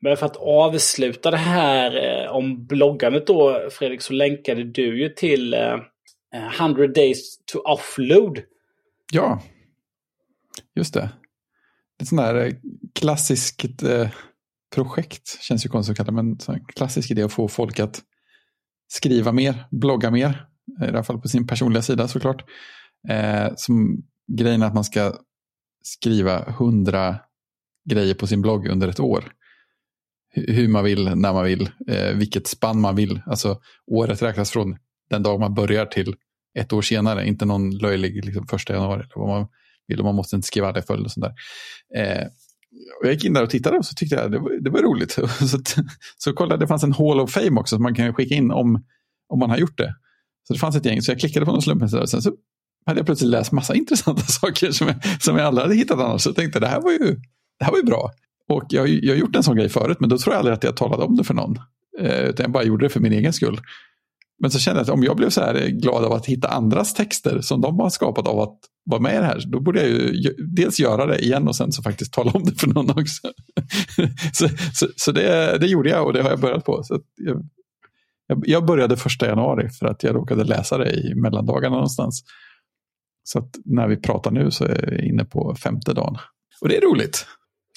Men för att avsluta det här eh, om bloggandet då, Fredrik, så länkade du ju till eh, hundred days to offload. Ja, just det. Det är sån här eh, klassiskt eh... projekt, känns ju konstigt att kalla, men en klassisk idé att få folk att skriva mer, blogga mer, i alla fall på sin personliga sida såklart. Eh, som grejen att man ska skriva hundra grejer på sin blogg under ett år. H- hur man vill, när man vill, eh, vilket spann man vill. Alltså året räknas från den dag man börjar till ett år senare, inte någon löjlig liksom, första januari eller vad man vill, man måste inte skriva alla följd och sånt där. Eh, Jag gick in där och tittade och så tyckte jag det var, det var roligt. Så, så kollade, det fanns en Hall of Fame också som man kan skicka in om, om man har gjort det. Så det fanns ett gäng, så jag klickade på någon slump och sen så hade jag plötsligt läst massa intressanta saker som jag, som jag aldrig hade hittat annars. Så jag tänkte, det här var ju, det här var ju bra. Och jag, jag har gjort en sån grej förut, men då tror jag aldrig att jag talade om det för någon. Eh, utan jag bara gjorde det för min egen skull. Men så kände jag att om jag blev så här glad av att hitta andras texter som de har skapat av att vara med i det här, då borde jag ju dels göra det igen och sen så faktiskt tala om det för någon också. så så, så det, det gjorde jag och det har jag börjat på. Så jag, jag började första januari för att jag råkade läsa det i mellandagarna någonstans. Så att när vi pratar nu så är jag inne på femte dagen. Och det är roligt.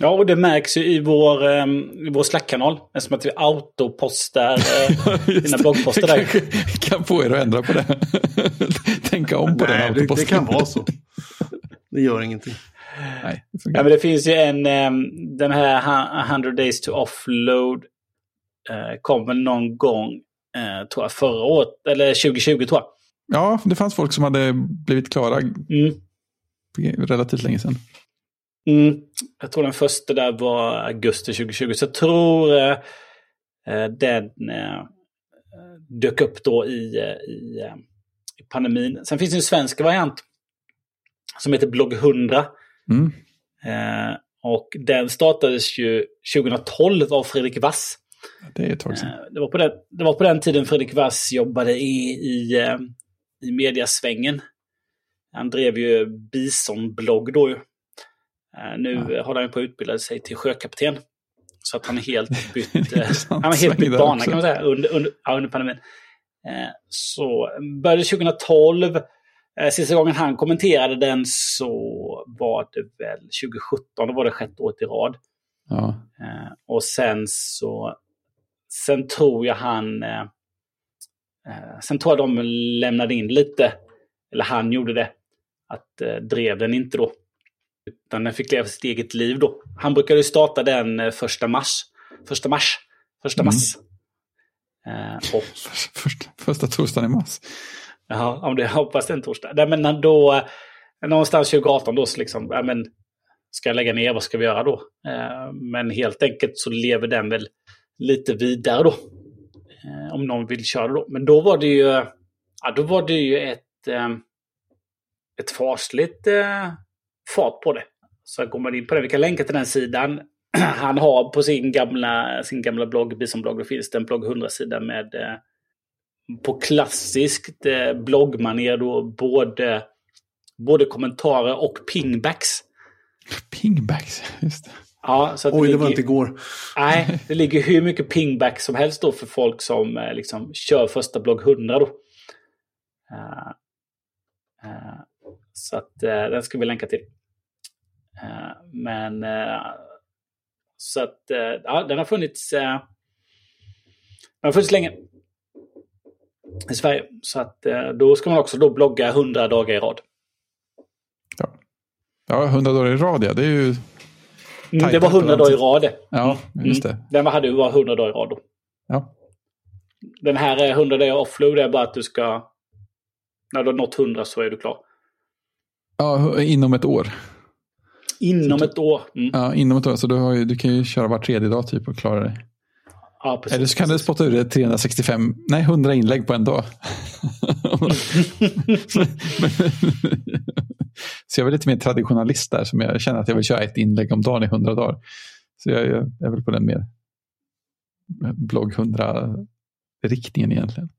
Ja, och det märks ju i vår, um, vår Slack-kanal. Eftersom att vi autopostar uh, dina bloggposter där. Kan få er att ändra på det. Tänka om på nej, den autoposten. Det, det kan vara så. Det gör ingenting. Nej, det, ja, men det finns ju en, den här hundred days to offload kom väl någon gång, tror jag, förra året, eller tjugo tjugo tror jag. Ja, det fanns folk som hade blivit klara mm. relativt länge sedan. Mm. Jag tror den första där var augusti tjugo tjugo, så jag tror den dök upp då i, i, i pandemin. Sen finns det en svensk variant som heter Blogg hundra. Mm. Eh, och den startades ju tjugo tolv av Fredrik Vass. Det är ett tag sedan. Eh, det, var på den, det var på den tiden Fredrik Vass jobbade i, i, eh, i mediasvängen. Han drev ju Bison-blogg då ju. Eh, nu ja. håller han på att utbilda sig till sjökapten. Så att han är helt bytt, eh, han är helt bytt bana kan man säga under, under, ja, under pandemin. Eh, så började tjugo tolv. Sista gången han kommenterade den så var det väl tjugo sjutton, då var det sjätte året i rad. Ja. Eh, och sen så, sen tror jag han, eh, sen tror jag de lämnade in lite, eller han gjorde det, att eh, drev den inte då. Utan den fick leva sitt eget liv då. Han brukade ju starta den första mars, första mars, första mars. Mm. Eh, och... första, första torsdagen i mars. Ja, om det hoppas det en torsdag. Nej, men då, någonstans tjugo arton då så liksom, ja, men ska jag lägga ner, vad ska vi göra då? Eh, men helt enkelt så lever den väl lite vidare då. Eh, om någon vill köra då. Men då var det ju, ja, då var det ju ett, eh, ett fasligt eh, fart på det. Så går man in på det. Vi kan länka till den sidan. Han har på sin gamla, sin gamla blogg, Bisonblogg, då finns det en blogg hundra-sida med... Eh, på klassiskt eh, bloggmanér då både, både kommentarer och pingbacks. Pingbacks, just det. Ja, så att Oj, det, ligger, det var inte igår. Nej, det ligger hur mycket pingbacks som helst då för folk som eh, liksom kör första blogg hundra då. Uh, uh, så att uh, den ska vi länka till. Uh, men uh, så att uh, ja, den har funnits uh, den har funnits länge i Sverige, så att då ska man också då blogga hundra dagar i rad. Ja, ja hundra dagar i rad, ja, det är ju... Mm, det var hundra dagar i rad. Ja, just det. Mm. Den hade ju var hundra dagar i rad då. Ja. Den här hundra dagar offload är bara att du ska... När du har nått hundra så är du klar. Ja, inom ett år. Inom så ett år? Mm. Ja, inom ett år. Så du, har ju, du kan ju köra var tredje dag typ och klara dig. Ja, precis, eller så kan precis. Du spotta ur trehundrasextiofem, nej hundra inlägg på en dag. Så jag är lite mer traditionalist där, som jag känner att jag vill köra ett inlägg om dagen i hundra dagar. Så jag är, jag är väl på den mer blogg hundra-riktningen egentligen.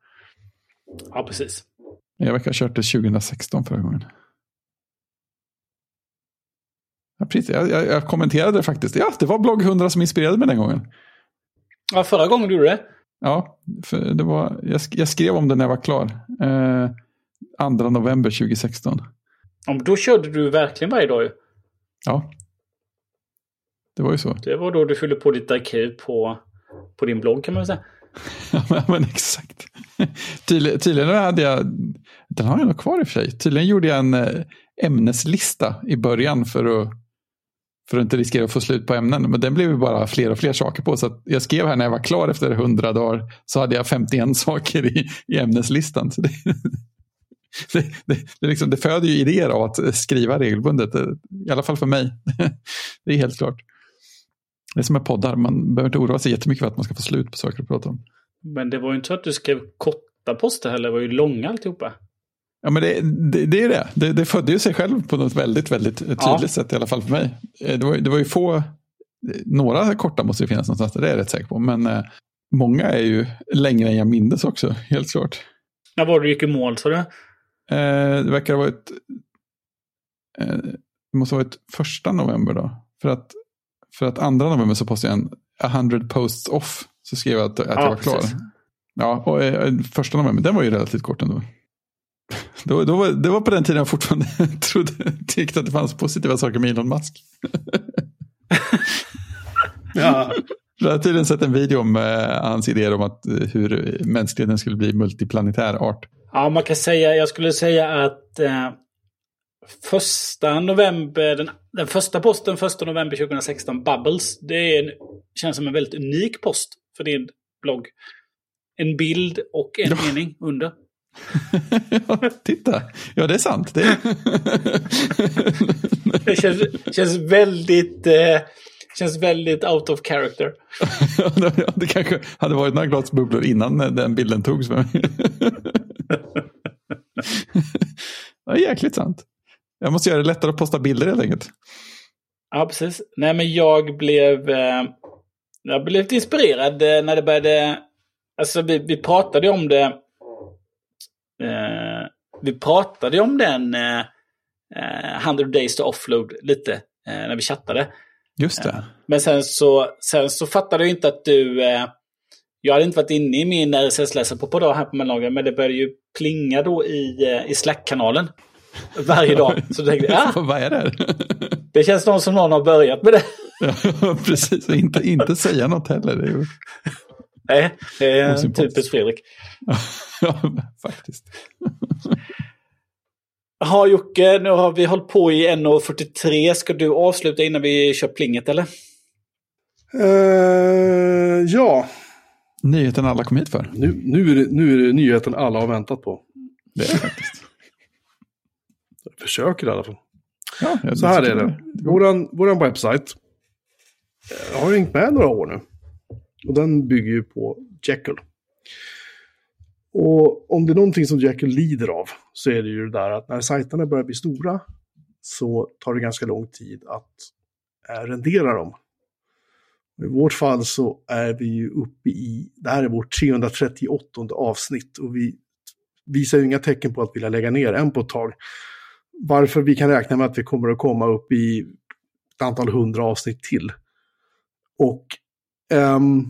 Ja, precis. Jag verkar ha kört det tjugo sexton förra gången. Ja, precis. Jag, jag, jag kommenterade faktiskt. Ja, det var blogg hundra som inspirerade mig den gången. Ja, förra gången du gjorde det. Ja, för det var, jag, sk- jag skrev om det när jag var klar. Eh, andra november tjugo sexton. Ja, men då körde du verkligen varje dag ju. Ja, det var ju så. Det var då du fyllde på ditt arkiv på, på din blogg kan man väl säga. Ja, men exakt. Tydligen, tydligen hade jag, den har jag nog kvar i och för sig. Tydligen gjorde jag en ämneslista i början för att För att inte riskera att få slut på ämnen. Men den blev ju bara fler och fler saker på. Så att jag skrev här när jag var klar efter hundra dagar. Så hade jag femtioen saker i, i ämneslistan. Så det, det, det, det, liksom, det föder ju idéer av att skriva regelbundet. I alla fall för mig. Det är helt klart. Det är som med poddar. Man behöver inte oroa sig jättemycket för att man ska få slut på saker att prata om. Men det var ju inte så att du skrev korta poster heller. Det var ju långa alltihopa. Ja, men det, det, det är det. det. Det födde ju sig själv på något väldigt, väldigt tydligt ja. sätt, i alla fall för mig. Det var, det var ju få, några korta måste ju finnas någonstans, det är jag rätt säker på. Men eh, många är ju längre än jag mindes också, helt klart. När var du gick i mål, sa du? Eh, det verkar ha varit, eh, det måste ha varit första november då. För att, för att andra november så postade jag en hundra posts off, så skrev jag att, att ja, jag var klar. Precis. Ja, och eh, första november, den var ju relativt kort ändå. Då, då var, det var på den tiden jag fortfarande trodde, tyckte att det fanns positiva saker med Elon Musk. Ja. Jag har tydligen sett en video om eh, hans idéer om att, hur mänskligheten skulle bli multiplanetär art. Ja, man kan säga, jag skulle säga att eh, första november, den, den första posten första november tjugohundrasexton, Bubbles. Det är en, känns som en väldigt unik post för din blogg. En bild och en ja. mening under. Ja, titta. Ja, det är sant. Det, det känns, känns väldigt... Eh, känns väldigt out of character. Det kanske hade varit några glasbubblor innan den bilden togs. Ja, jäkligt sant. Jag måste göra det lättare att posta bilder helt enkelt. Ja, precis. Nej, men jag blev eh, jag blev inspirerad eh, när det började... Alltså, vi, vi pratade om det... Eh, vi pratade om den eh, hundra days to offload lite eh, när vi chattade. Just det. Men sen så, sen så fattade jag inte att du... Eh, jag hade inte varit inne i min R S S-läsare på, på dag här på Mellanlagen, men det började ju plinga då i, eh, i Slack-kanalen varje dag. Så då tänkte jag, ja, vad är det? Det känns någon som någon har börjat med det. Ja, precis. Inte, inte säga något heller. Det är ju... Nej, det är typiskt Fredrik. Ja, faktiskt. Ja, Jocke, nu har vi hållit på i en fyrtiotre. Ska du avsluta innan vi kör plinget, eller? Uh, ja. Nyheten alla kom hit för. Nu, nu, är det, nu är det nyheten alla har väntat på. Det är det faktiskt. Jag försöker i alla fall. Ja, så här är det. Våran, våran webbsajt har hängt med några år nu. Och den bygger ju på Jekyll. Och om det är någonting som Jekyll lider av så är det ju det där att när sajterna börjar bli stora så tar det ganska lång tid att rendera dem. I vårt fall så är vi ju uppe i, det här är vårt trehundratrettioåttonde avsnitt och vi visar ju inga tecken på att vilja lägga ner en på ett tag. Varför vi kan räkna med att vi kommer att komma upp i ett antal hundra avsnitt till. Och Um,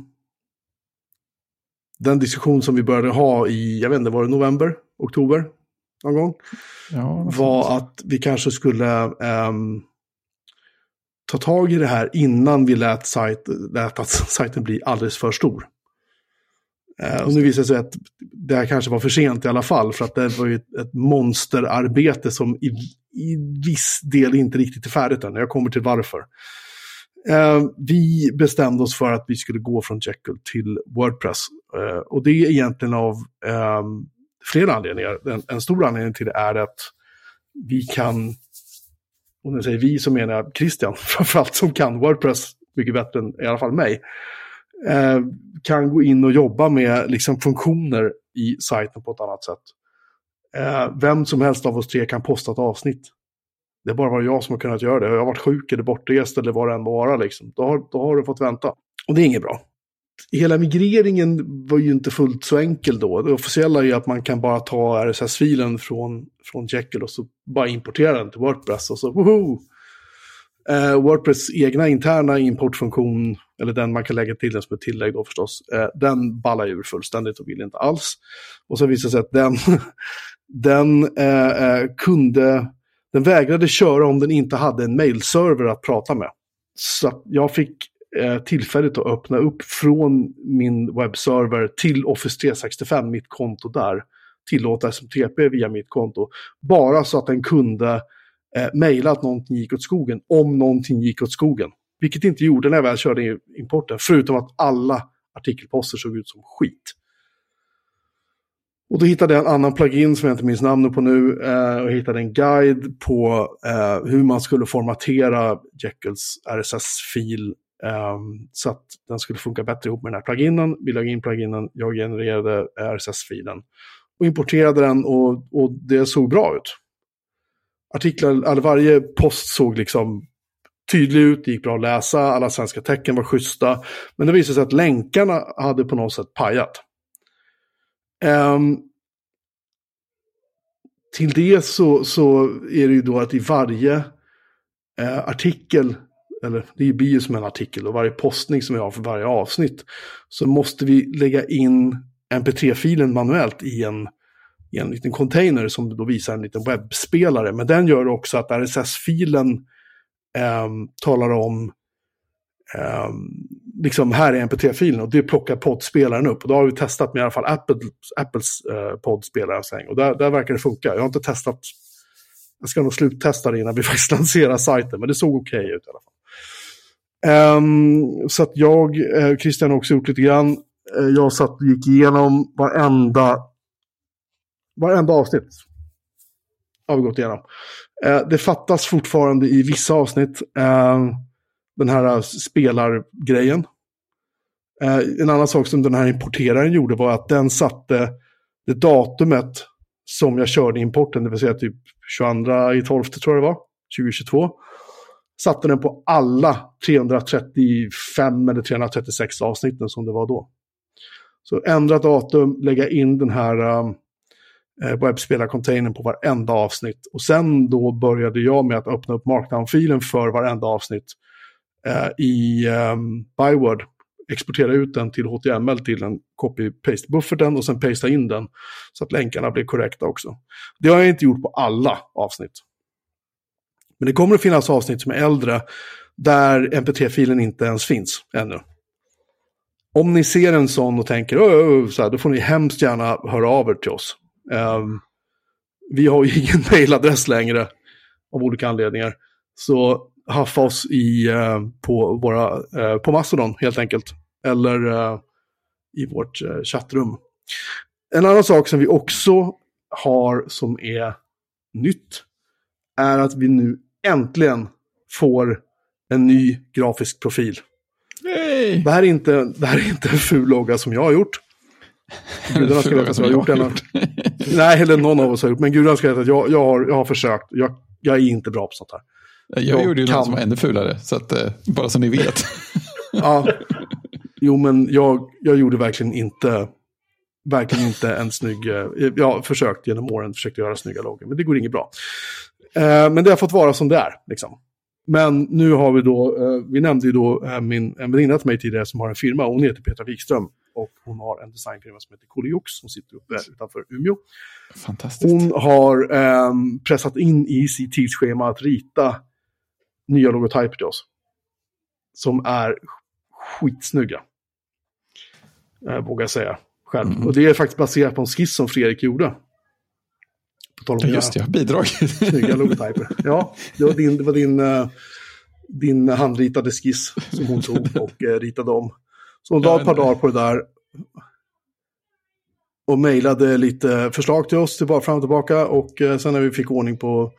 den diskussion som vi började ha i, jag vet inte, var det november, oktober någon gång, ja, var att vi kanske skulle um, ta tag i det här innan vi lät, sajt, lät att sajten bli alldeles för stor. Uh, och nu visar det sig att det här kanske var för sent i alla fall, för att det var ju ett, ett monsterarbete som i, i viss del inte riktigt är färdigt än. Jag kommer till varför. Eh, vi bestämde oss för att vi skulle gå från Jekyll till WordPress eh, och det är egentligen av eh, flera anledningar. En, en stor anledning till det är att vi kan, och när säger vi så menar jag Christian framförallt som kan WordPress mycket bättre än i alla fall mig, eh, kan gå in och jobba med liksom, funktioner i sajten på ett annat sätt. Eh, vem som helst av oss tre kan posta ett avsnitt. Det bara var jag som har kunnat göra det. Jag har varit sjuk eller bortrest eller vad det än vara. Liksom. Då, har, då har du fått vänta. Och det är inget bra. Hela migreringen var ju inte fullt så enkel då. Det officiella är ju att man kan bara ta R S S-filen från, från Jekyll och så bara importera den till WordPress. Och så, woho! Eh, WordPress egna interna importfunktion, eller den man kan lägga till den som ett tillägg då förstås, eh, den ballar ur fullständigt och vill inte alls. Och så visar det sig att den, den eh, kunde... Den vägrade köra om den inte hade en mailserver att prata med. Så jag fick eh, tillfället att öppna upp från min webbserver till Office tre sextiofem, mitt konto där. Tillåta S M T P via mitt konto. Bara så att den kunde eh, mejla att någonting gick åt skogen. Om någonting gick åt skogen. Vilket inte gjorde när jag väl körde importen. Förutom att alla artikelposter såg ut som skit. Och då hittade jag en annan plugin som jag inte minns namnet på nu eh, och hittade en guide på eh, hur man skulle formatera Jekylls R S S-fil eh, så att den skulle funka bättre ihop med den här pluginen. Vi lade in pluginen, jag genererade R S S-filen och importerade den och, och det såg bra ut. Artiklar, all, varje post såg liksom tydlig ut, det gick bra att läsa, alla svenska tecken var schyssta, men det visade sig att länkarna hade på något sätt pajat. Um, till det så, så är det ju då att i varje uh, artikel, eller det blir ju som en artikel och varje postning som vi har för varje avsnitt, så måste vi lägga in M P tre-filen manuellt i en, i en liten container som då visar en liten webbspelare, men den gör också att R S S-filen um, talar om Um, liksom här är M P tre-filen och det plockar poddspelaren upp och då har vi testat med i alla fall Apples, Apples uh, poddspelare och där, där verkar det funka. Jag har inte testat Jag ska nog sluttesta det innan vi faktiskt lanserar sajten, men det såg okej okay ut i alla fall. Um, så att jag, eh, Christian har också gjort lite grann. Eh, jag satt och gick igenom varenda, varenda avsnitt. Har vi gått igenom. Eh, det fattas fortfarande i vissa avsnitt eh, den här spelargrejen. Eh, en annan sak som den här importeraren gjorde var att den satte det datumet som jag körde importen, det vill säga typ tjugoandra i tolv tror jag det var, tjugohundratjugotvå. Satte den på alla trehundratrettiofem eller trehundratrettiosex avsnitten som det var då. Så ändra datum, lägga in den här äh, webbspelarcontainern på varenda avsnitt. Och sen då började jag med att öppna upp markdownfilen för varenda avsnitt äh, i äh, Byword. Exportera ut den till H T M L till en copy-paste-bufferten och sen pasta in den så att länkarna blir korrekta också. Det har jag inte gjort på alla avsnitt. Men det kommer att finnas avsnitt som är äldre där M P tre-filen inte ens finns ännu. Om ni ser en sån och tänker öh, så här, då får ni hemskt gärna höra av er till oss. Um, vi har ju ingen mailadress längre av olika anledningar. Så haffa oss i, eh, på, våra, eh, på Mastodon helt enkelt. Eller eh, i vårt eh, chattrum. En annan sak som vi också har som är nytt är att vi nu äntligen får en ny grafisk profil. Yay! Det här är inte, det här är inte en ful logga som jag har gjort. Gudarna ska veta att jag har gjort den. Nej, eller någon av oss har gjort. Men gudarna ska veta att jag, jag, har, jag har försökt. Jag, jag är inte bra på sånt här. Jag, jag gjorde ju kan... något som var ännu fulare, så att, eh, bara så ni vet. Ja, jo men jag, jag gjorde verkligen inte verkligen inte en snygg, eh, jag har försökt genom åren försökt göra snygga loggor, men det går inget bra. Eh, men det har fått vara som det är, liksom. Men nu har vi då, eh, vi nämnde ju då eh, min, en väninna till mig tidigare som har en firma, hon heter Petra Wikström och hon har en designfirma som heter Koliox, som sitter uppe utanför Umeå. Fantastiskt. Hon har eh, pressat in i sitt tidsschema att rita nya logotyper till oss. Som är skitsnygga. Eh, vågar jag säga själv. Mm. Och det är faktiskt baserat på en skiss som Fredrik gjorde. På tal om ja, just det, jag har bidragit. Snygga logotyper. Ja, det var din, det var din, eh, din handritade skiss som hon tog och eh, ritade om. Så hon la ett par dagar på det där. Och mejlade lite förslag till oss. Tillbaka, fram och tillbaka. Och eh, sen när vi fick ordning på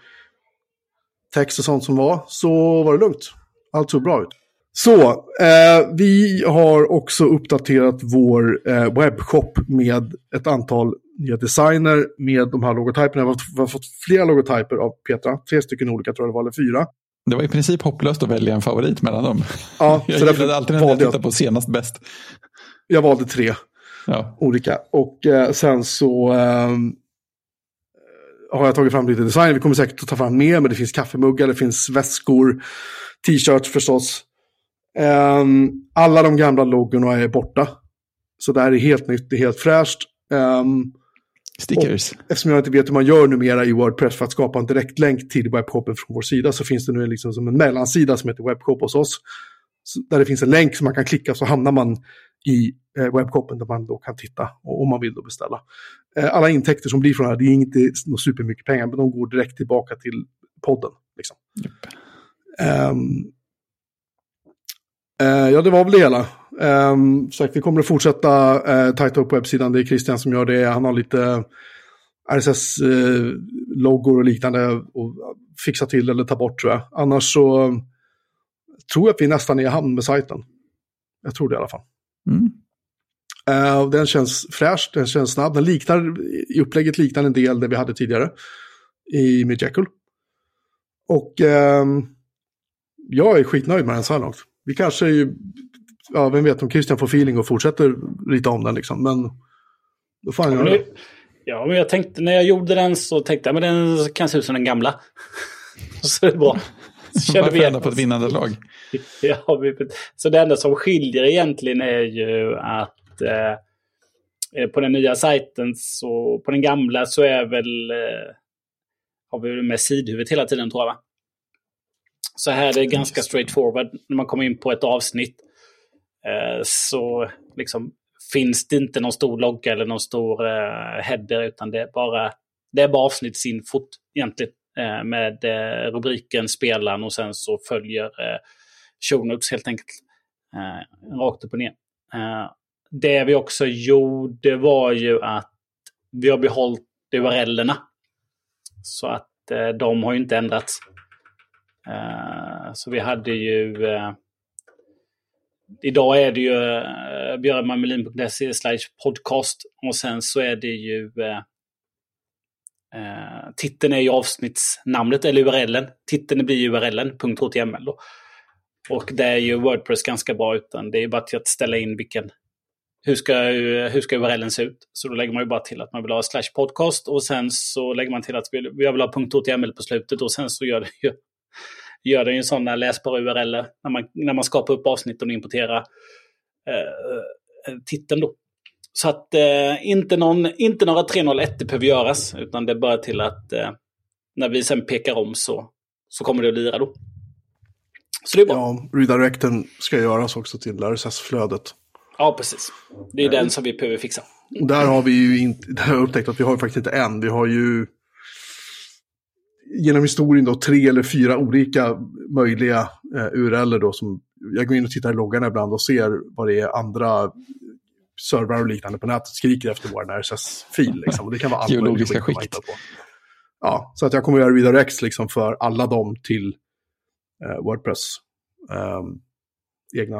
text och sånt som var, så var det lugnt. Allt såg bra ut. Så, eh, vi har också uppdaterat vår eh, webbshop med ett antal nya designer med de här logotyperna. Vi har fått flera logotyper av Petra. Tre stycken olika, tror jag det var, eller fyra. Det var i princip hopplöst att välja en favorit mellan dem. Ja, jag så gillade alltid den jag tittade på senast bäst. Jag valde tre ja. olika. Och eh, sen så... Eh, har jag tagit fram lite design. Vi kommer säkert att ta fram mer, men det finns kaffemuggar, det finns väskor, t-shirts förstås. Um, alla de gamla loggorna är borta. Så det här är helt nytt, det är helt fräscht. Um, Stickers. Eftersom jag inte vet hur man gör numera i WordPress för att skapa en direktlänk till webbshopen från vår sida, så finns det nu liksom som en mellansida som heter webbshop hos oss. Där det finns en länk som man kan klicka, så hamnar man i webbshopen där man då kan titta och om man vill då beställa. Alla intäkter som blir från det här, det är inte supermycket pengar, men de går direkt tillbaka till podden. Liksom. Mm. Um, uh, ja, det var väl det hela. Um, så vi kommer att fortsätta uh, tajta upp webbsidan. Det är Christian som gör det. Han har lite R S S-loggor och liknande och fixa till eller ta bort, tror jag. Annars så tror jag att vi nästan är i hamn med sajten. Jag tror det i alla fall. Mm. Uh, den känns fräsch, den känns snabb. Den liknar, i upplägget liknar en del det vi hade tidigare i Midjackal. Och uh, jag är skitnöjd med den så här långt. Vi kanske ju, ja vem vet om Christian får feeling och fortsätter rita om den liksom. Men då får han göra det. Ja, men jag tänkte, när jag gjorde den så tänkte jag, men den kan se ut som den gamla. Så är det bra. Varför vi ändå på ett vinnande lag? Ja, så det enda som skiljer egentligen är ju att eh, på den nya sajten, så på den gamla så är väl eh, har vi med sidhuvudet hela tiden, tror jag, va? Så här är det ganska straightforward. När man kommer in på ett avsnitt eh, så liksom finns det inte någon stor logga eller någon stor eh, header, utan det är bara det är bara avsnittsinfot egentligen. eh, med eh, rubriken, spelaren och sen så följer eh, show notes helt enkelt eh, rakt upp och ner. Eh, det vi också gjorde var ju att vi har behållit U R L-erna så att eh, de har ju inte ändrats. Eh, så vi hade ju... Eh, Idag är det ju eh, björnmanmelin.se slash podcast och sen så är det ju eh, titeln är ju avsnittsnamnet eller U R L-en. Titeln blir ju U R L punkt H T M L då. Och det är ju WordPress ganska bra utan det är bara till att ställa in vilken hur ska, hur ska U R L-en se ut. Så då lägger man ju bara till att man vill ha slash podcast och sen så lägger man till att jag vill ha .html på slutet och sen så gör det ju gör det ju sådana läsbara U R L när man, när man skapar upp avsnitt och importerar eh, titeln då. Så att eh, inte, någon, inte några tre noll ett behöver göras utan det är bara till att eh, när vi sen pekar om så, så kommer det att lira då. Så det är bra. Ja, redirecten ska göras också till R S S-flödet. Ja, precis. Det är eh, den som vi behöver fixa. Där har vi ju inte, där har jag upptäckt att vi har faktiskt inte en. Vi har ju genom historien då tre eller fyra olika möjliga eh, U R L då som jag går in och tittar i loggarna ibland och ser vad det är andra servrar och liknande på nätet skriker efter vår R S S-fil liksom. Och det kan vara alla geologiska skikt. Ja, så att jag kommer göra redirects liksom för alla dem till eh, WordPress eh, egna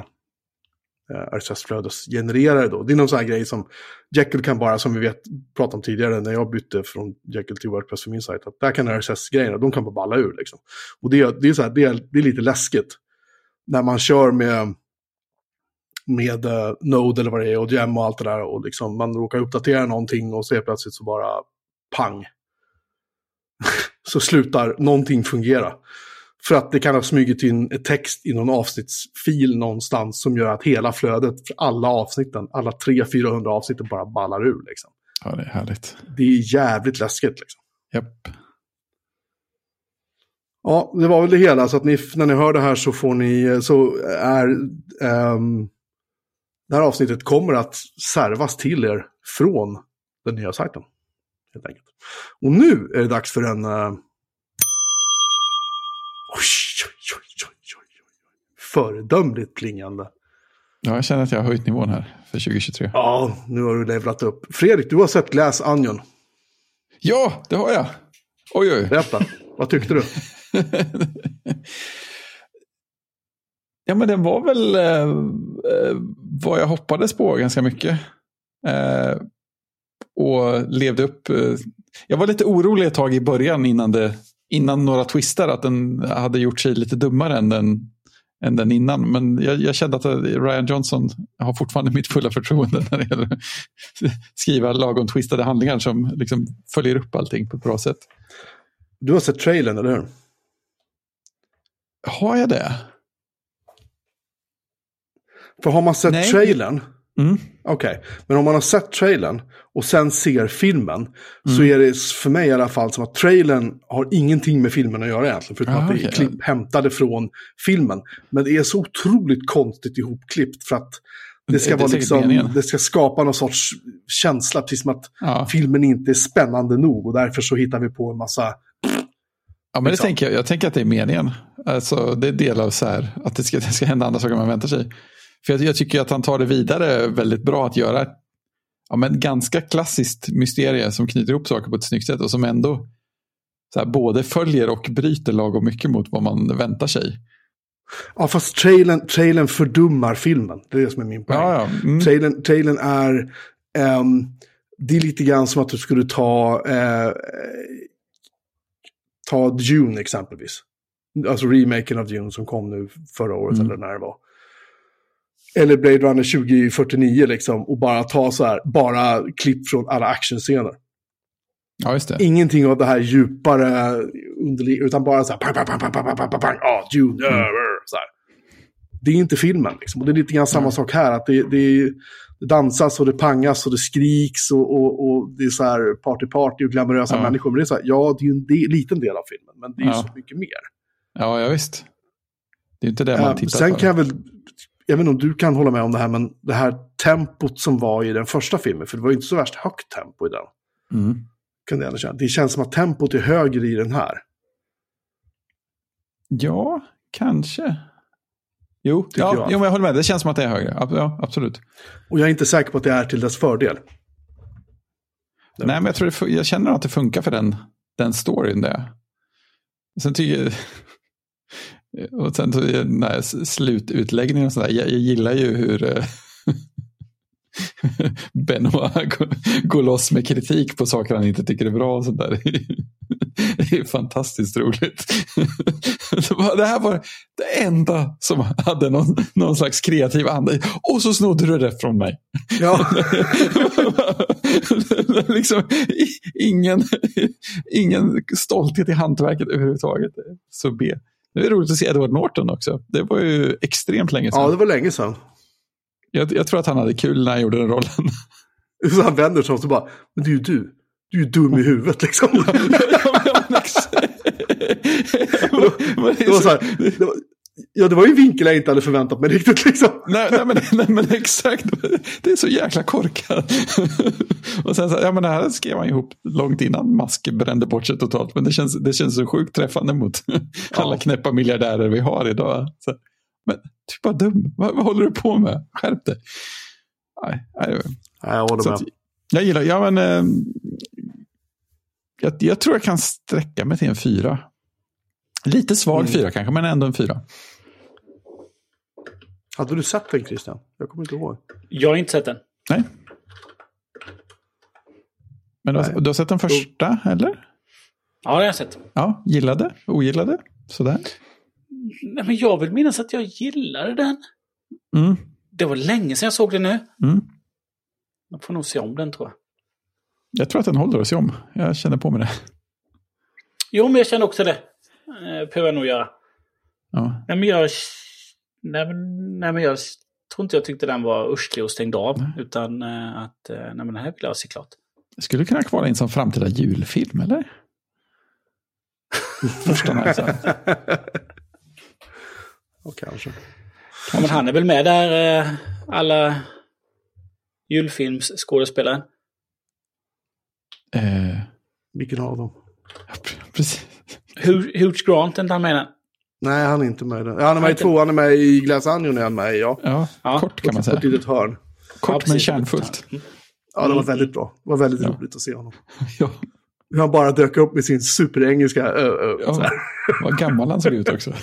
eh, R S S-flödesgenererare då. Det är någon sån här grej som Jekyll kan bara, som vi vet pratade om tidigare när jag bytte från Jekyll till WordPress för min sajt, att där kan R S S-grejerna, de kan bara balla ur liksom. Och det, det, är så här, det, är, det är lite läskigt när man kör med med uh, Node eller vad det är och Gem och allt det där och liksom man råkar uppdatera någonting och ser plötsligt så bara pang så slutar någonting fungera. För att det kan ha smugit in text i någon avsnittsfil någonstans som gör att hela flödet för alla avsnitten, alla tre hundra till fyrahundra avsnitten bara ballar ur liksom. Ja, det är härligt. Det är jävligt läskigt liksom. Japp. Ja, det var väl det hela. Så att ni, när ni hör det här så får ni, så är um, det här avsnittet kommer att servas till er från den nya sajten. Helt enkelt. Och nu är det dags för en... Uh, föredömligt klingande. Ja, jag känner att jag har höjt nivån här för tjugo tjugotre. Ja, nu har du levlat upp. Fredrik, du har sett Glass Onion. Ja, det har jag. Oj, oj. Berätta, vad tyckte du? Ja, men den var väl eh, vad jag hoppades på ganska mycket. Eh, och levde upp. Eh, jag var lite orolig ett tag i början innan det innan några twister att den hade gjort sig lite dummare än den, än den innan. Men jag, jag kände att Ryan Johnson har fortfarande mitt fulla förtroende när det gäller skriva lagom twistade handlingar som liksom följer upp allting på ett bra sätt. Du har sett trailern, eller hur? Har jag det? För har man sett Nej. trailern... Mm. Okej, okay. Men om man har sett trailern och sen ser filmen mm. så är det för mig i alla fall som att trailern har ingenting med filmen att göra egentligen förutom ah, att det är okay. klipp hämtade från filmen, men det är så otroligt konstigt ihopklippt för att det ska, det, vara det liksom, det ska skapa någon sorts känsla precis som att ja. filmen inte är spännande nog och därför så hittar vi på en massa. Ja, men liksom. det tänker jag, jag tänker att det är meningen, alltså det är del av så här, att det ska, det ska hända andra saker man väntar sig. För jag, jag tycker att han tar det vidare väldigt bra att göra ja, men ganska klassiskt mysterie som knyter ihop saker på ett snyggt sätt och som ändå så här, både följer och bryter lagom mycket mot vad man väntar sig. Ja, fast trailern, trailern fördummar filmen. Det är det som är min poäng. Ja, ja. Mm. Trailern, trailern är um, det är lite grann som att du skulle ta uh, ta Dune exempelvis. Alltså remaken av Dune som kom nu förra året mm. eller när det var. Eller Blade Runner tjugo fyrtionio liksom och bara ta så här, bara klipp från alla actionscener. Ja, just det. Ingenting av det här djupare underlig, utan bara så här pang, pang, pang, pang, pang, pang, pang, ah, June, mm. så här. Det är inte filmen liksom. Och det är lite grann samma mm. sak här att det, det, det dansas och det pangas och det skriks och, och, och det är så här party party och glamorösa ja. människor. Men det är så här, ja, det är ju en del, liten del av filmen, men det är ja. så mycket mer. Ja, ja visst. Det är inte det man tittar uh, sen på. Sen kan jag väl jag vet inte om du kan hålla med om det här, men det här tempot som var i den första filmen, för det var ju inte så värst högt tempo i den. Mm. Kan jag ändå känna. Det känns som att tempot är högre i den här. Ja, kanske. Jo, ja, jag. Jo, men jag håller med. Det känns som att det är högre. Ja, absolut. Och jag är inte säker på att det är till dess fördel. Nej, men jag, tror det, jag känner att det funkar för den, den storyn där. Sen tycker och sen den här slututläggningen och sådär. Jag, jag gillar ju hur Benoit går loss med kritik på saker han inte tycker är bra och sånt där. Det är fantastiskt roligt. Det här var det enda som hade någon, någon slags kreativ anda. Och så snodde du det från mig. Ja. Liksom, ingen, ingen stolthet i hantverket överhuvudtaget. Så B. Det är roligt att se Edward Norton också. Det var ju extremt länge sedan. Ja, det var länge sedan. Jag, jag tror att han hade kul när han gjorde den rollen. Så han vänder sig och så bara, men det är ju du. Du är ju dum i huvudet liksom. Ja, ja, men, det var så här, det var, ja, det var ju en vinkel jag inte hade förväntat mig riktigt liksom. Nej, nej, men, nej men exakt. Det är så jäkla korkat. Och sen så här, ja men det här skrev man ihop långt innan Musk brände bort sig totalt. Men det känns, det känns så sjukt träffande mot alla knäppa miljardärer vi har idag. Så, men typ bara dum. Vad, vad håller du på med? Skärp dig. Nej, nej. Nej, jag håller med. Att, jag gillar, ja men eh, jag, jag tror jag kan sträcka mig till en fyra. Lite svag mm. fyra kanske, men ändå en fyra. Hade du sett den, Christian? Jag kommer inte ihåg. Jag har inte sett den. Nej. Men du, Nej. Har, du har sett den första, jo. Eller? Ja, det har jag sett. Ja, gillade, ogillade, sådär. Nej, men jag vill minnas att jag gillade den. Mm. Det var länge sedan jag såg den nu. Mm. Jag får nog se om den, tror jag. Jag tror att den håller oss om. Jag känner på mig det. Jo, men jag känner också det. Eh, behöver jag nog göra. Ja. Nej, men jag, nej, nej, men jag tror inte jag tyckte den var urslig och stängd av. Nej. Utan eh, att eh, nej, men den här vill jag se klart. Skulle du kunna kvala in som framtida julfilm, eller? Första alltså. Och kanske. Ja, men han är väl med där, eh, alla julfilmsskådespelare. Eh. Vilken av dem? Ja, precis. Hugh Grant är inte han menar? Nej, han är inte med. Den. Han är med i två, han är med i Glass Onion är han med, ja. Ja, ja. Kort kan man säga. Kort, litet hörn. Kort men kärnfullt. Mm. Ja, det var väldigt bra. Det var väldigt ja. roligt att se honom. Ja. Han bara dök upp med sin superengelska ö, ö, ja. Så här. Vad gammal han såg ut också.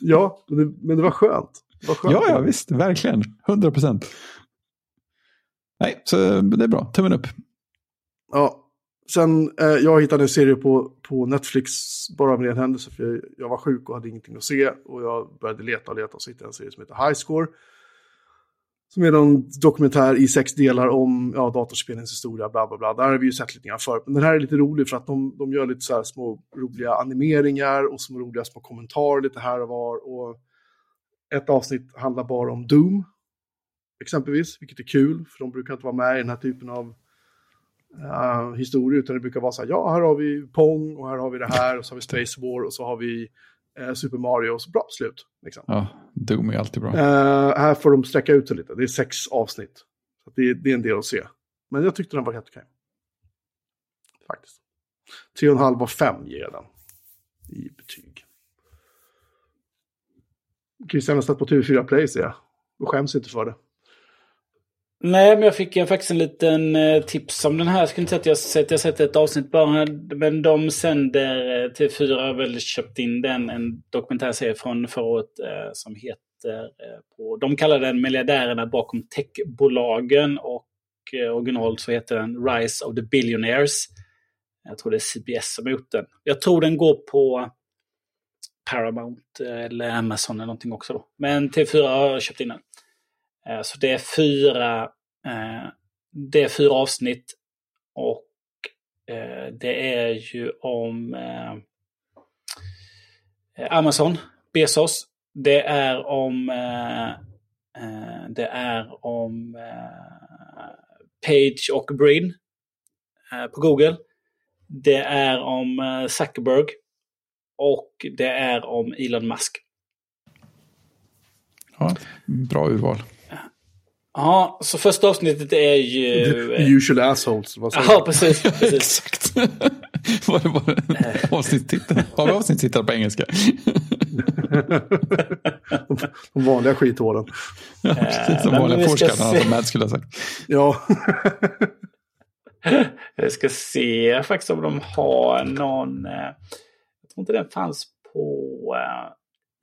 Ja, men det, men det var skönt. Det var skönt. Ja, ja, visst. Verkligen. hundra procent. Nej, så det är bra. Tummen upp. Ja. Sen, eh, jag hittade en serie på, på Netflix bara med en händelse för jag, jag var sjuk och hade ingenting att se och jag började leta och leta och så hittade en serie som heter High Score som är en dokumentär i sex delar om ja, datorspelens historia, bla bla bla. Där har vi ju sett lite grann för. Men den här är lite rolig för att de, de gör lite så här små roliga animeringar och små roliga små kommentarer lite här och var och ett avsnitt handlar bara om Doom exempelvis, vilket är kul för de brukar inte vara med i den här typen av Uh, historia, utan det brukar vara så här, ja, här har vi Pong och här har vi det här och så har vi Space War och så har vi eh, Super Mario och så bra, slut liksom. Ja, Doom är alltid bra. Uh, här får de sträcka ut sig lite, det är sex avsnitt så det är, det är en del att se, men jag tyckte den var helt okej faktiskt. Tre och en halv av fem ger den i betyg. Christian har stått på T V fyra Play ser jag och skäms inte för det. Nej, men jag fick jag faktiskt en liten eh, tips om den här. Jag skulle inte säga att jag sett, jag sett ett avsnitt bara, men de sänder eh, T V fyra har väl köpt in den, en dokumentärserie från förra året eh, som heter, eh, på, de kallar den Miljardärerna bakom techbolagen och eh, originalt så heter den Rise of the Billionaires. Jag tror det är C B S som har gjort den. Jag tror den går på Paramount eh, eller Amazon eller någonting också då. Men T V fyra har köpt in den. Så det är fyra eh, det är fyra avsnitt och eh, det är ju om eh, Amazon, Bezos, det är om eh, det är om eh, Page och Brin eh, på Google, det är om eh, Zuckerberg och det är om Elon Musk. Ja, bra urval. Ja, så första avsnittet är ju... The, the usual assholes. Vad säger ja, precis. precis. Exakt. Var det bara en avsnittstittare? Har vi avsnittstittare på engelska? De vanliga skithåren. Ja, precis, de äh, vanliga forskarna se... som Matt skulle ha sagt. Ja. Jag ska se faktiskt om de har någon... Jag tror inte den fanns på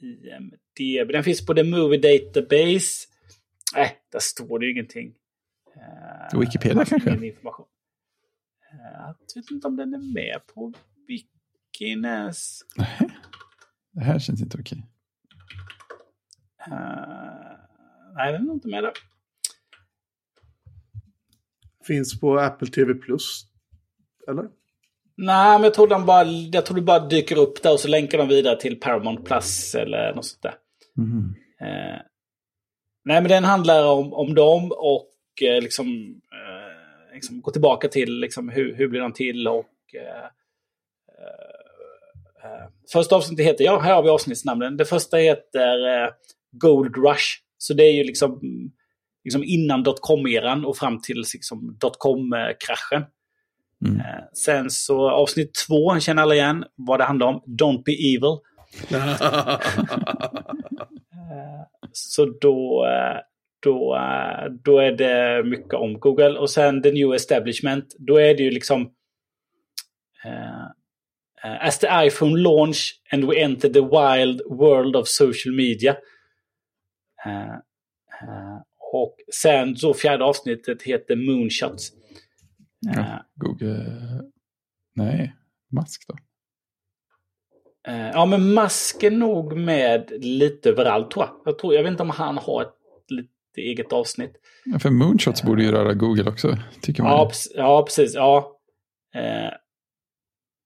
I M D B. Den finns på The Movie Database. Nej, äh, där står det ju ingenting. Wikipedia kanske? Information. Jag vet inte om den är med på Wikiness. Nej, det här känns inte okej. Uh, nej, den är inte med där. Finns på Apple T V Plus, eller? Nej, men jag tror, de bara, jag tror det bara dyker upp där och så länkar de vidare till Paramount Plus eller något sånt där. Mm. Uh, nej, men den handlar om, om dem och uh, liksom... Uh, Liksom, gå tillbaka till liksom, hur, hur blir de till och eh, eh, första avsnittet heter, ja här har vi avsnittsnamnen, det första heter eh, Gold Rush, så det är ju liksom, liksom innan dotcom-eran och fram till liksom, dotcom-kraschen. Mm. Eh, sen så avsnitt två, känner alla igen vad det handlar om, Don't Be Evil. eh, så då eh, Då, då är det mycket om Google. Och sen The New Establishment. Då är det ju liksom uh, As the iPhone launched and we entered the wild world of social media. Uh, uh, och sen så fjärde avsnittet heter Moonshots. Uh, ja, Google... Nej, Musk då. Uh, ja, men Musk är nog med lite överallt, tror jag. Jag, tror, jag vet inte om han har ett lite eget avsnitt. Ja, för Moonshots borde ju röra Google också, tycker man. Ja, ja precis. Ja. Eh,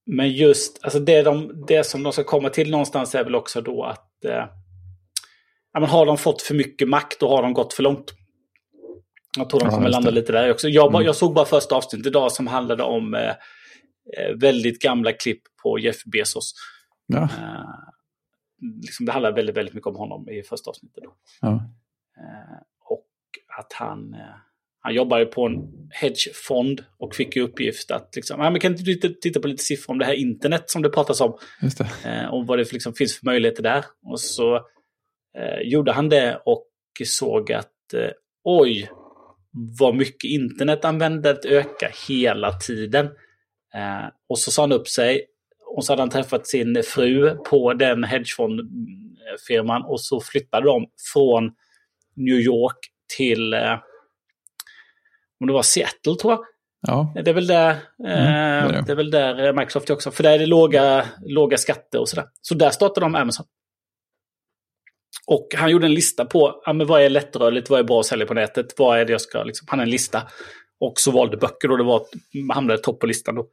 men just alltså det, de, det som de ska komma till någonstans är väl också då att eh, ja, men har de fått för mycket makt och har de gått för långt. Jag tror de kommer ja, landa lite där också. Jag, mm. jag såg bara första avsnittet idag som handlade om eh, väldigt gamla klipp på Jeff Bezos. Ja. Eh, liksom det handlade väldigt, väldigt mycket om honom i första avsnittet då. Ja. Och att han han jobbade på en hedgefond och fick ju uppgift att liksom, men kan inte du titta på lite siffror om det här internet som det pratas om. Just det. Om vad det liksom finns för möjligheter där. Och så eh, gjorde han det och såg att eh, oj, vad mycket internetanvändandet ökar hela tiden. Eh, och så sa han upp sig och så hade han träffat sin fru på den hedgefondfirman och så flyttade de från New York till eh, om det var Seattle, tror jag. Ja. Det är väl där, eh, mm, det är det. Det är väl där Microsoft också, för där är det låga, låga skatter och sådär. Så där startade de Amazon. Och han gjorde en lista på ja, men vad är lättrörligt, vad är bra att sälja på nätet, vad är det jag ska, liksom, han hade en lista. Och så valde böcker och det var, hamnade topp på listan då.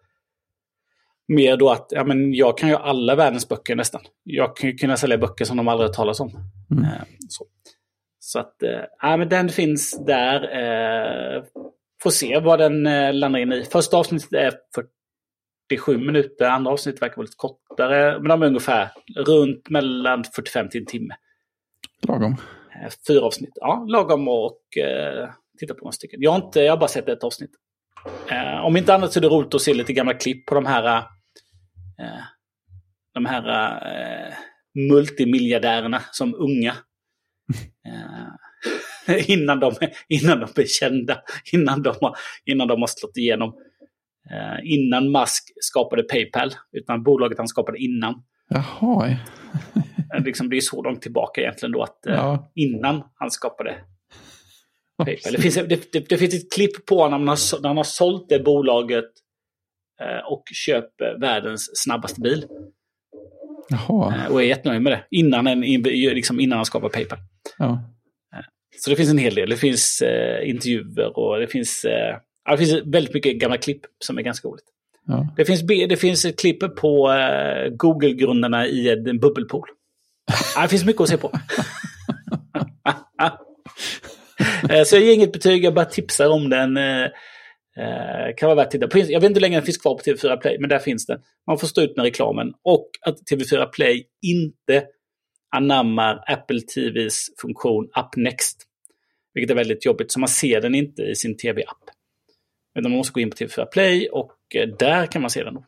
Mer då att ja, men jag kan ju alla världens böcker nästan. Jag kan ju kunna sälja böcker som de aldrig har talat om. Mm. Eh, så. Så att, äh, men den finns där. Äh, får se vad den äh, landar in i. Första avsnittet är fyrtiosju minuter. Andra avsnittet verkar vara lite kortare. Men de är ungefär runt mellan fyrtiofem till en timme. Lagom. Äh, fyra avsnitt. Ja, lagom och äh, titta på några stycken. Jag har, inte, jag har bara sett ett avsnitt. Äh, om inte annat så är det roligt att se lite gamla klipp på de här äh, de här äh, multimiljardärerna som unga. innan de innan de blev kända, innan de har, innan de har slått igenom, innan Musk skapade PayPal, utan bolaget han skapade innan. Jaha. liksom, det är så långt tillbaka egentligen då att ja. Innan han skapade PayPal. Det finns, det, det, det finns ett klipp på när han har, när han har sålt det bolaget och köper världens snabbaste bil. Jaha. Och är jättenöjd med det innan, en, liksom innan han skapar PayPal. Ja. Så det finns en hel del. Det finns eh, intervjuer och det finns, eh, det finns väldigt mycket gamla klipp som är ganska roligt. Ja. Det finns det finns klipp på eh, Google-grundarna i en bubbelpool. Det finns mycket att se på. Så jag ger inget betyg, jag bara tipsar om den. Eh, kan vara värt att titta på. Jag vet inte hur länge den finns kvar på T V fyra Play, men där finns den. Man får stå ut med reklamen och att T V fyra Play inte anammar Apple T Vs funktion Up Next, vilket är väldigt jobbigt, så man ser den inte i sin T V-app. Men man måste gå in på T V fyra Play och där kan man se den då.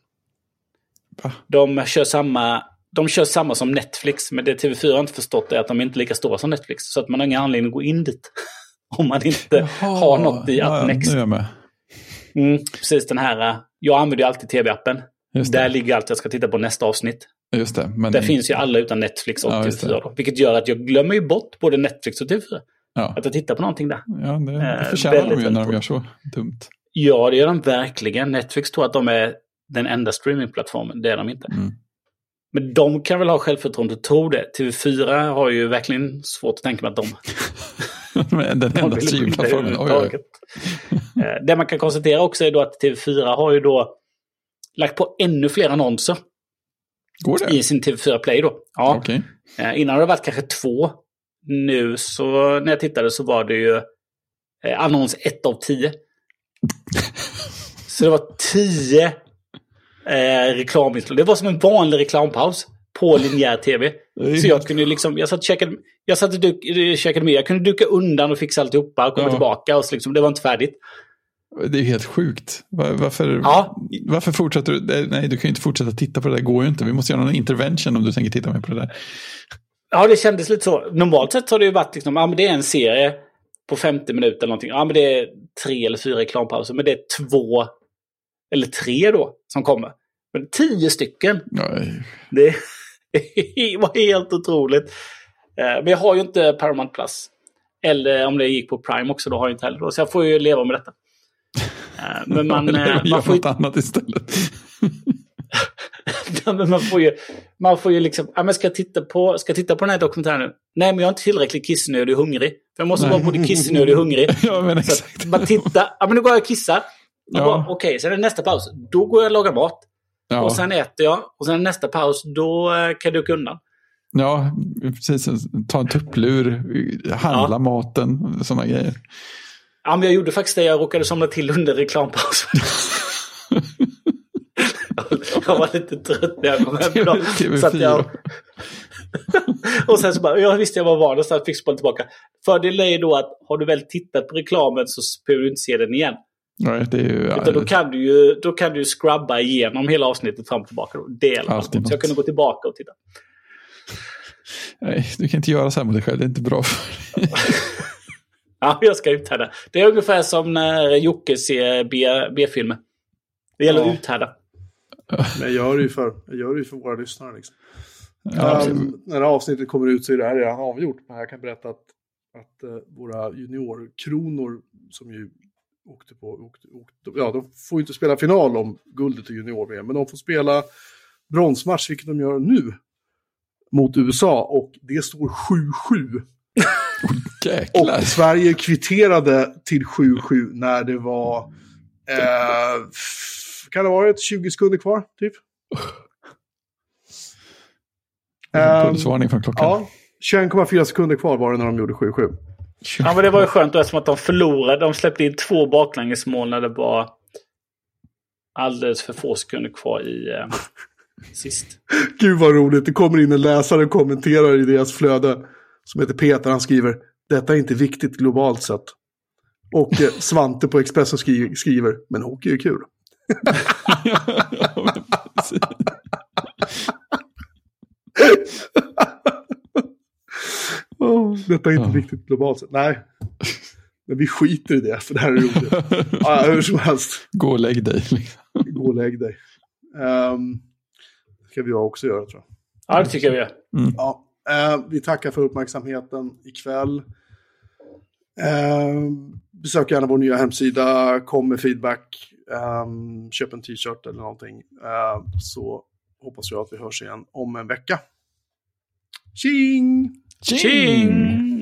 De kör samma de kör samma som Netflix, men det T V fyra inte förstått är att de inte är lika stora som Netflix. Så att man har ingen anledning att gå in dit om man inte Jaha, har något i appen ja, Next. Mm, precis den här, jag använder ju alltid T V-appen. Där ligger allt jag ska titta på nästa avsnitt. Just det, men... Där finns ju alla utan Netflix och ja, T V fyra. Vilket gör att jag glömmer ju bort både Netflix och T V fyra. Ja. Att jag tittar på någonting där. Ja, det, det förtjänar eh, de ju när de gör så dumt. Ja, det gör de verkligen. Netflix tror att de är den enda streamingplattformen. Det är de inte. Mm. Men de kan väl ha självförtroende och tro det. T V fyra har ju verkligen svårt att tänka med att de... den de enda streamingplattformen. Oj, oj. Det man kan konstatera också är då att T V fyra har ju då lagt på ännu fler annonser. Går det? I sin T V fyra Play då. Ja. Okay. Eh, innan har det varit kanske två. Nu så när jag tittade så var det ju eh, annons ett av tio. Så det var tio eh, reklaminslag. Det var som en vanlig reklampaus på linjär T V. Så jag kunde liksom, jag satt och checkade, jag satt och duk, checkade med. Jag kunde duka undan och fixa alltihopa och komma ja. tillbaka. Och så liksom, det var inte färdigt. Det är helt sjukt. Varför, ja. varför fortsätter du? Nej, du kan ju inte fortsätta titta på det där. Det går ju inte. Vi måste göra någon intervention om du tänker titta med på det där. Ja, det kändes lite så. Normalt sett har det ju varit liksom, ja, men det är en serie på femtio minuter eller någonting. Ja, men det är tre eller fyra reklampauser. Men det är två eller tre då som kommer. Men tio stycken. Nej. Det var helt otroligt. Men jag har ju inte Paramount Plus. Eller om det gick på Prime också, då har jag inte heller. Så jag får ju leva med detta. Men man, man får ju annat istället. Men man får ju man får ju liksom, ja, men ska jag titta på ska jag titta på den här dokumentären nu. Nej, men jag är inte tillräckligt kissnödig och hungrig. För jag måste Nej. vara både kissnödig och hungrig. Ja, men exakt. Man tittar, ja men nu går jag och kissar. Ja. Okej, okay, sen är det nästa paus. Då går jag och lagar mat. Ja. Och sen äter jag och sen nästa paus då kan du undan. Ja, precis. Ta en tupplur, handla ja. maten, såna grejer. Ja, men jag gjorde faktiskt det. Jag råkade somna till under reklampausen. Jag var lite trött när jag kom hem idag. Så att jag... och sen så bara, jag visste jag var van så jag fick spåla tillbaka. Fördelen är då att har du väl tittat på reklamen så behöver du inte se den igen. Nej, det är ju... Utan då kan du ju då kan du scrubba igenom hela avsnittet fram och tillbaka. Då. Det är så jag kunde gå tillbaka och titta. Nej, du kan inte göra så här med dig själv. Det är inte bra för dig. Ja, jag ska uthärda. Det är ungefär som när Jocke ser B-filmer. Det gäller ja. att uthärda. Men jag gör det ju för, jag gör det ju för våra lyssnare. Liksom. Ja, um, när avsnittet kommer ut så är det här redan avgjort. Men jag kan berätta att, att uh, våra juniorkronor som ju åkte på... Åkte, åkte, ja, de får ju inte spela final om guldet och junior-V M. Men de får spela bronsmatch, vilket de gör nu. Mot U S A. Och det står sju sju. Jäklar. Och Sverige kvitterade till sju sju när det var eh, kan det ha varit tjugo sekunder kvar typ. Um, svarning från klockan. Ja, tjugoen komma fyra sekunder kvar var det när de gjorde sju sju. Ja, men det var ju skönt eftersom att de förlorade. De släppte in två baklängesmål när det var alldeles för få sekunder kvar i eh, sist. Gud vad roligt. Det kommer in en läsare och kommenterar i deras flöde. Som heter Peter, han skriver detta är inte viktigt globalt sett. Och eh, Svante på Expressen skri- skriver, men hockey är kul. oh, detta är inte ja. viktigt globalt sett. Nej, men vi skiter i det, för det här är roligt. Ja, hur som helst. Gå och lägg dig. Gå och lägg dig. Um, det ska vi också göra, tror jag. Ja, det tycker jag vi gör. Mm. Ja. Uh, vi tackar för uppmärksamheten ikväll. Uh, besök gärna vår nya hemsida. Kom med feedback. Um, köp en t-shirt eller någonting. Uh, så hoppas jag att vi hörs igen om en vecka. Tjing! Tjing! Tjing!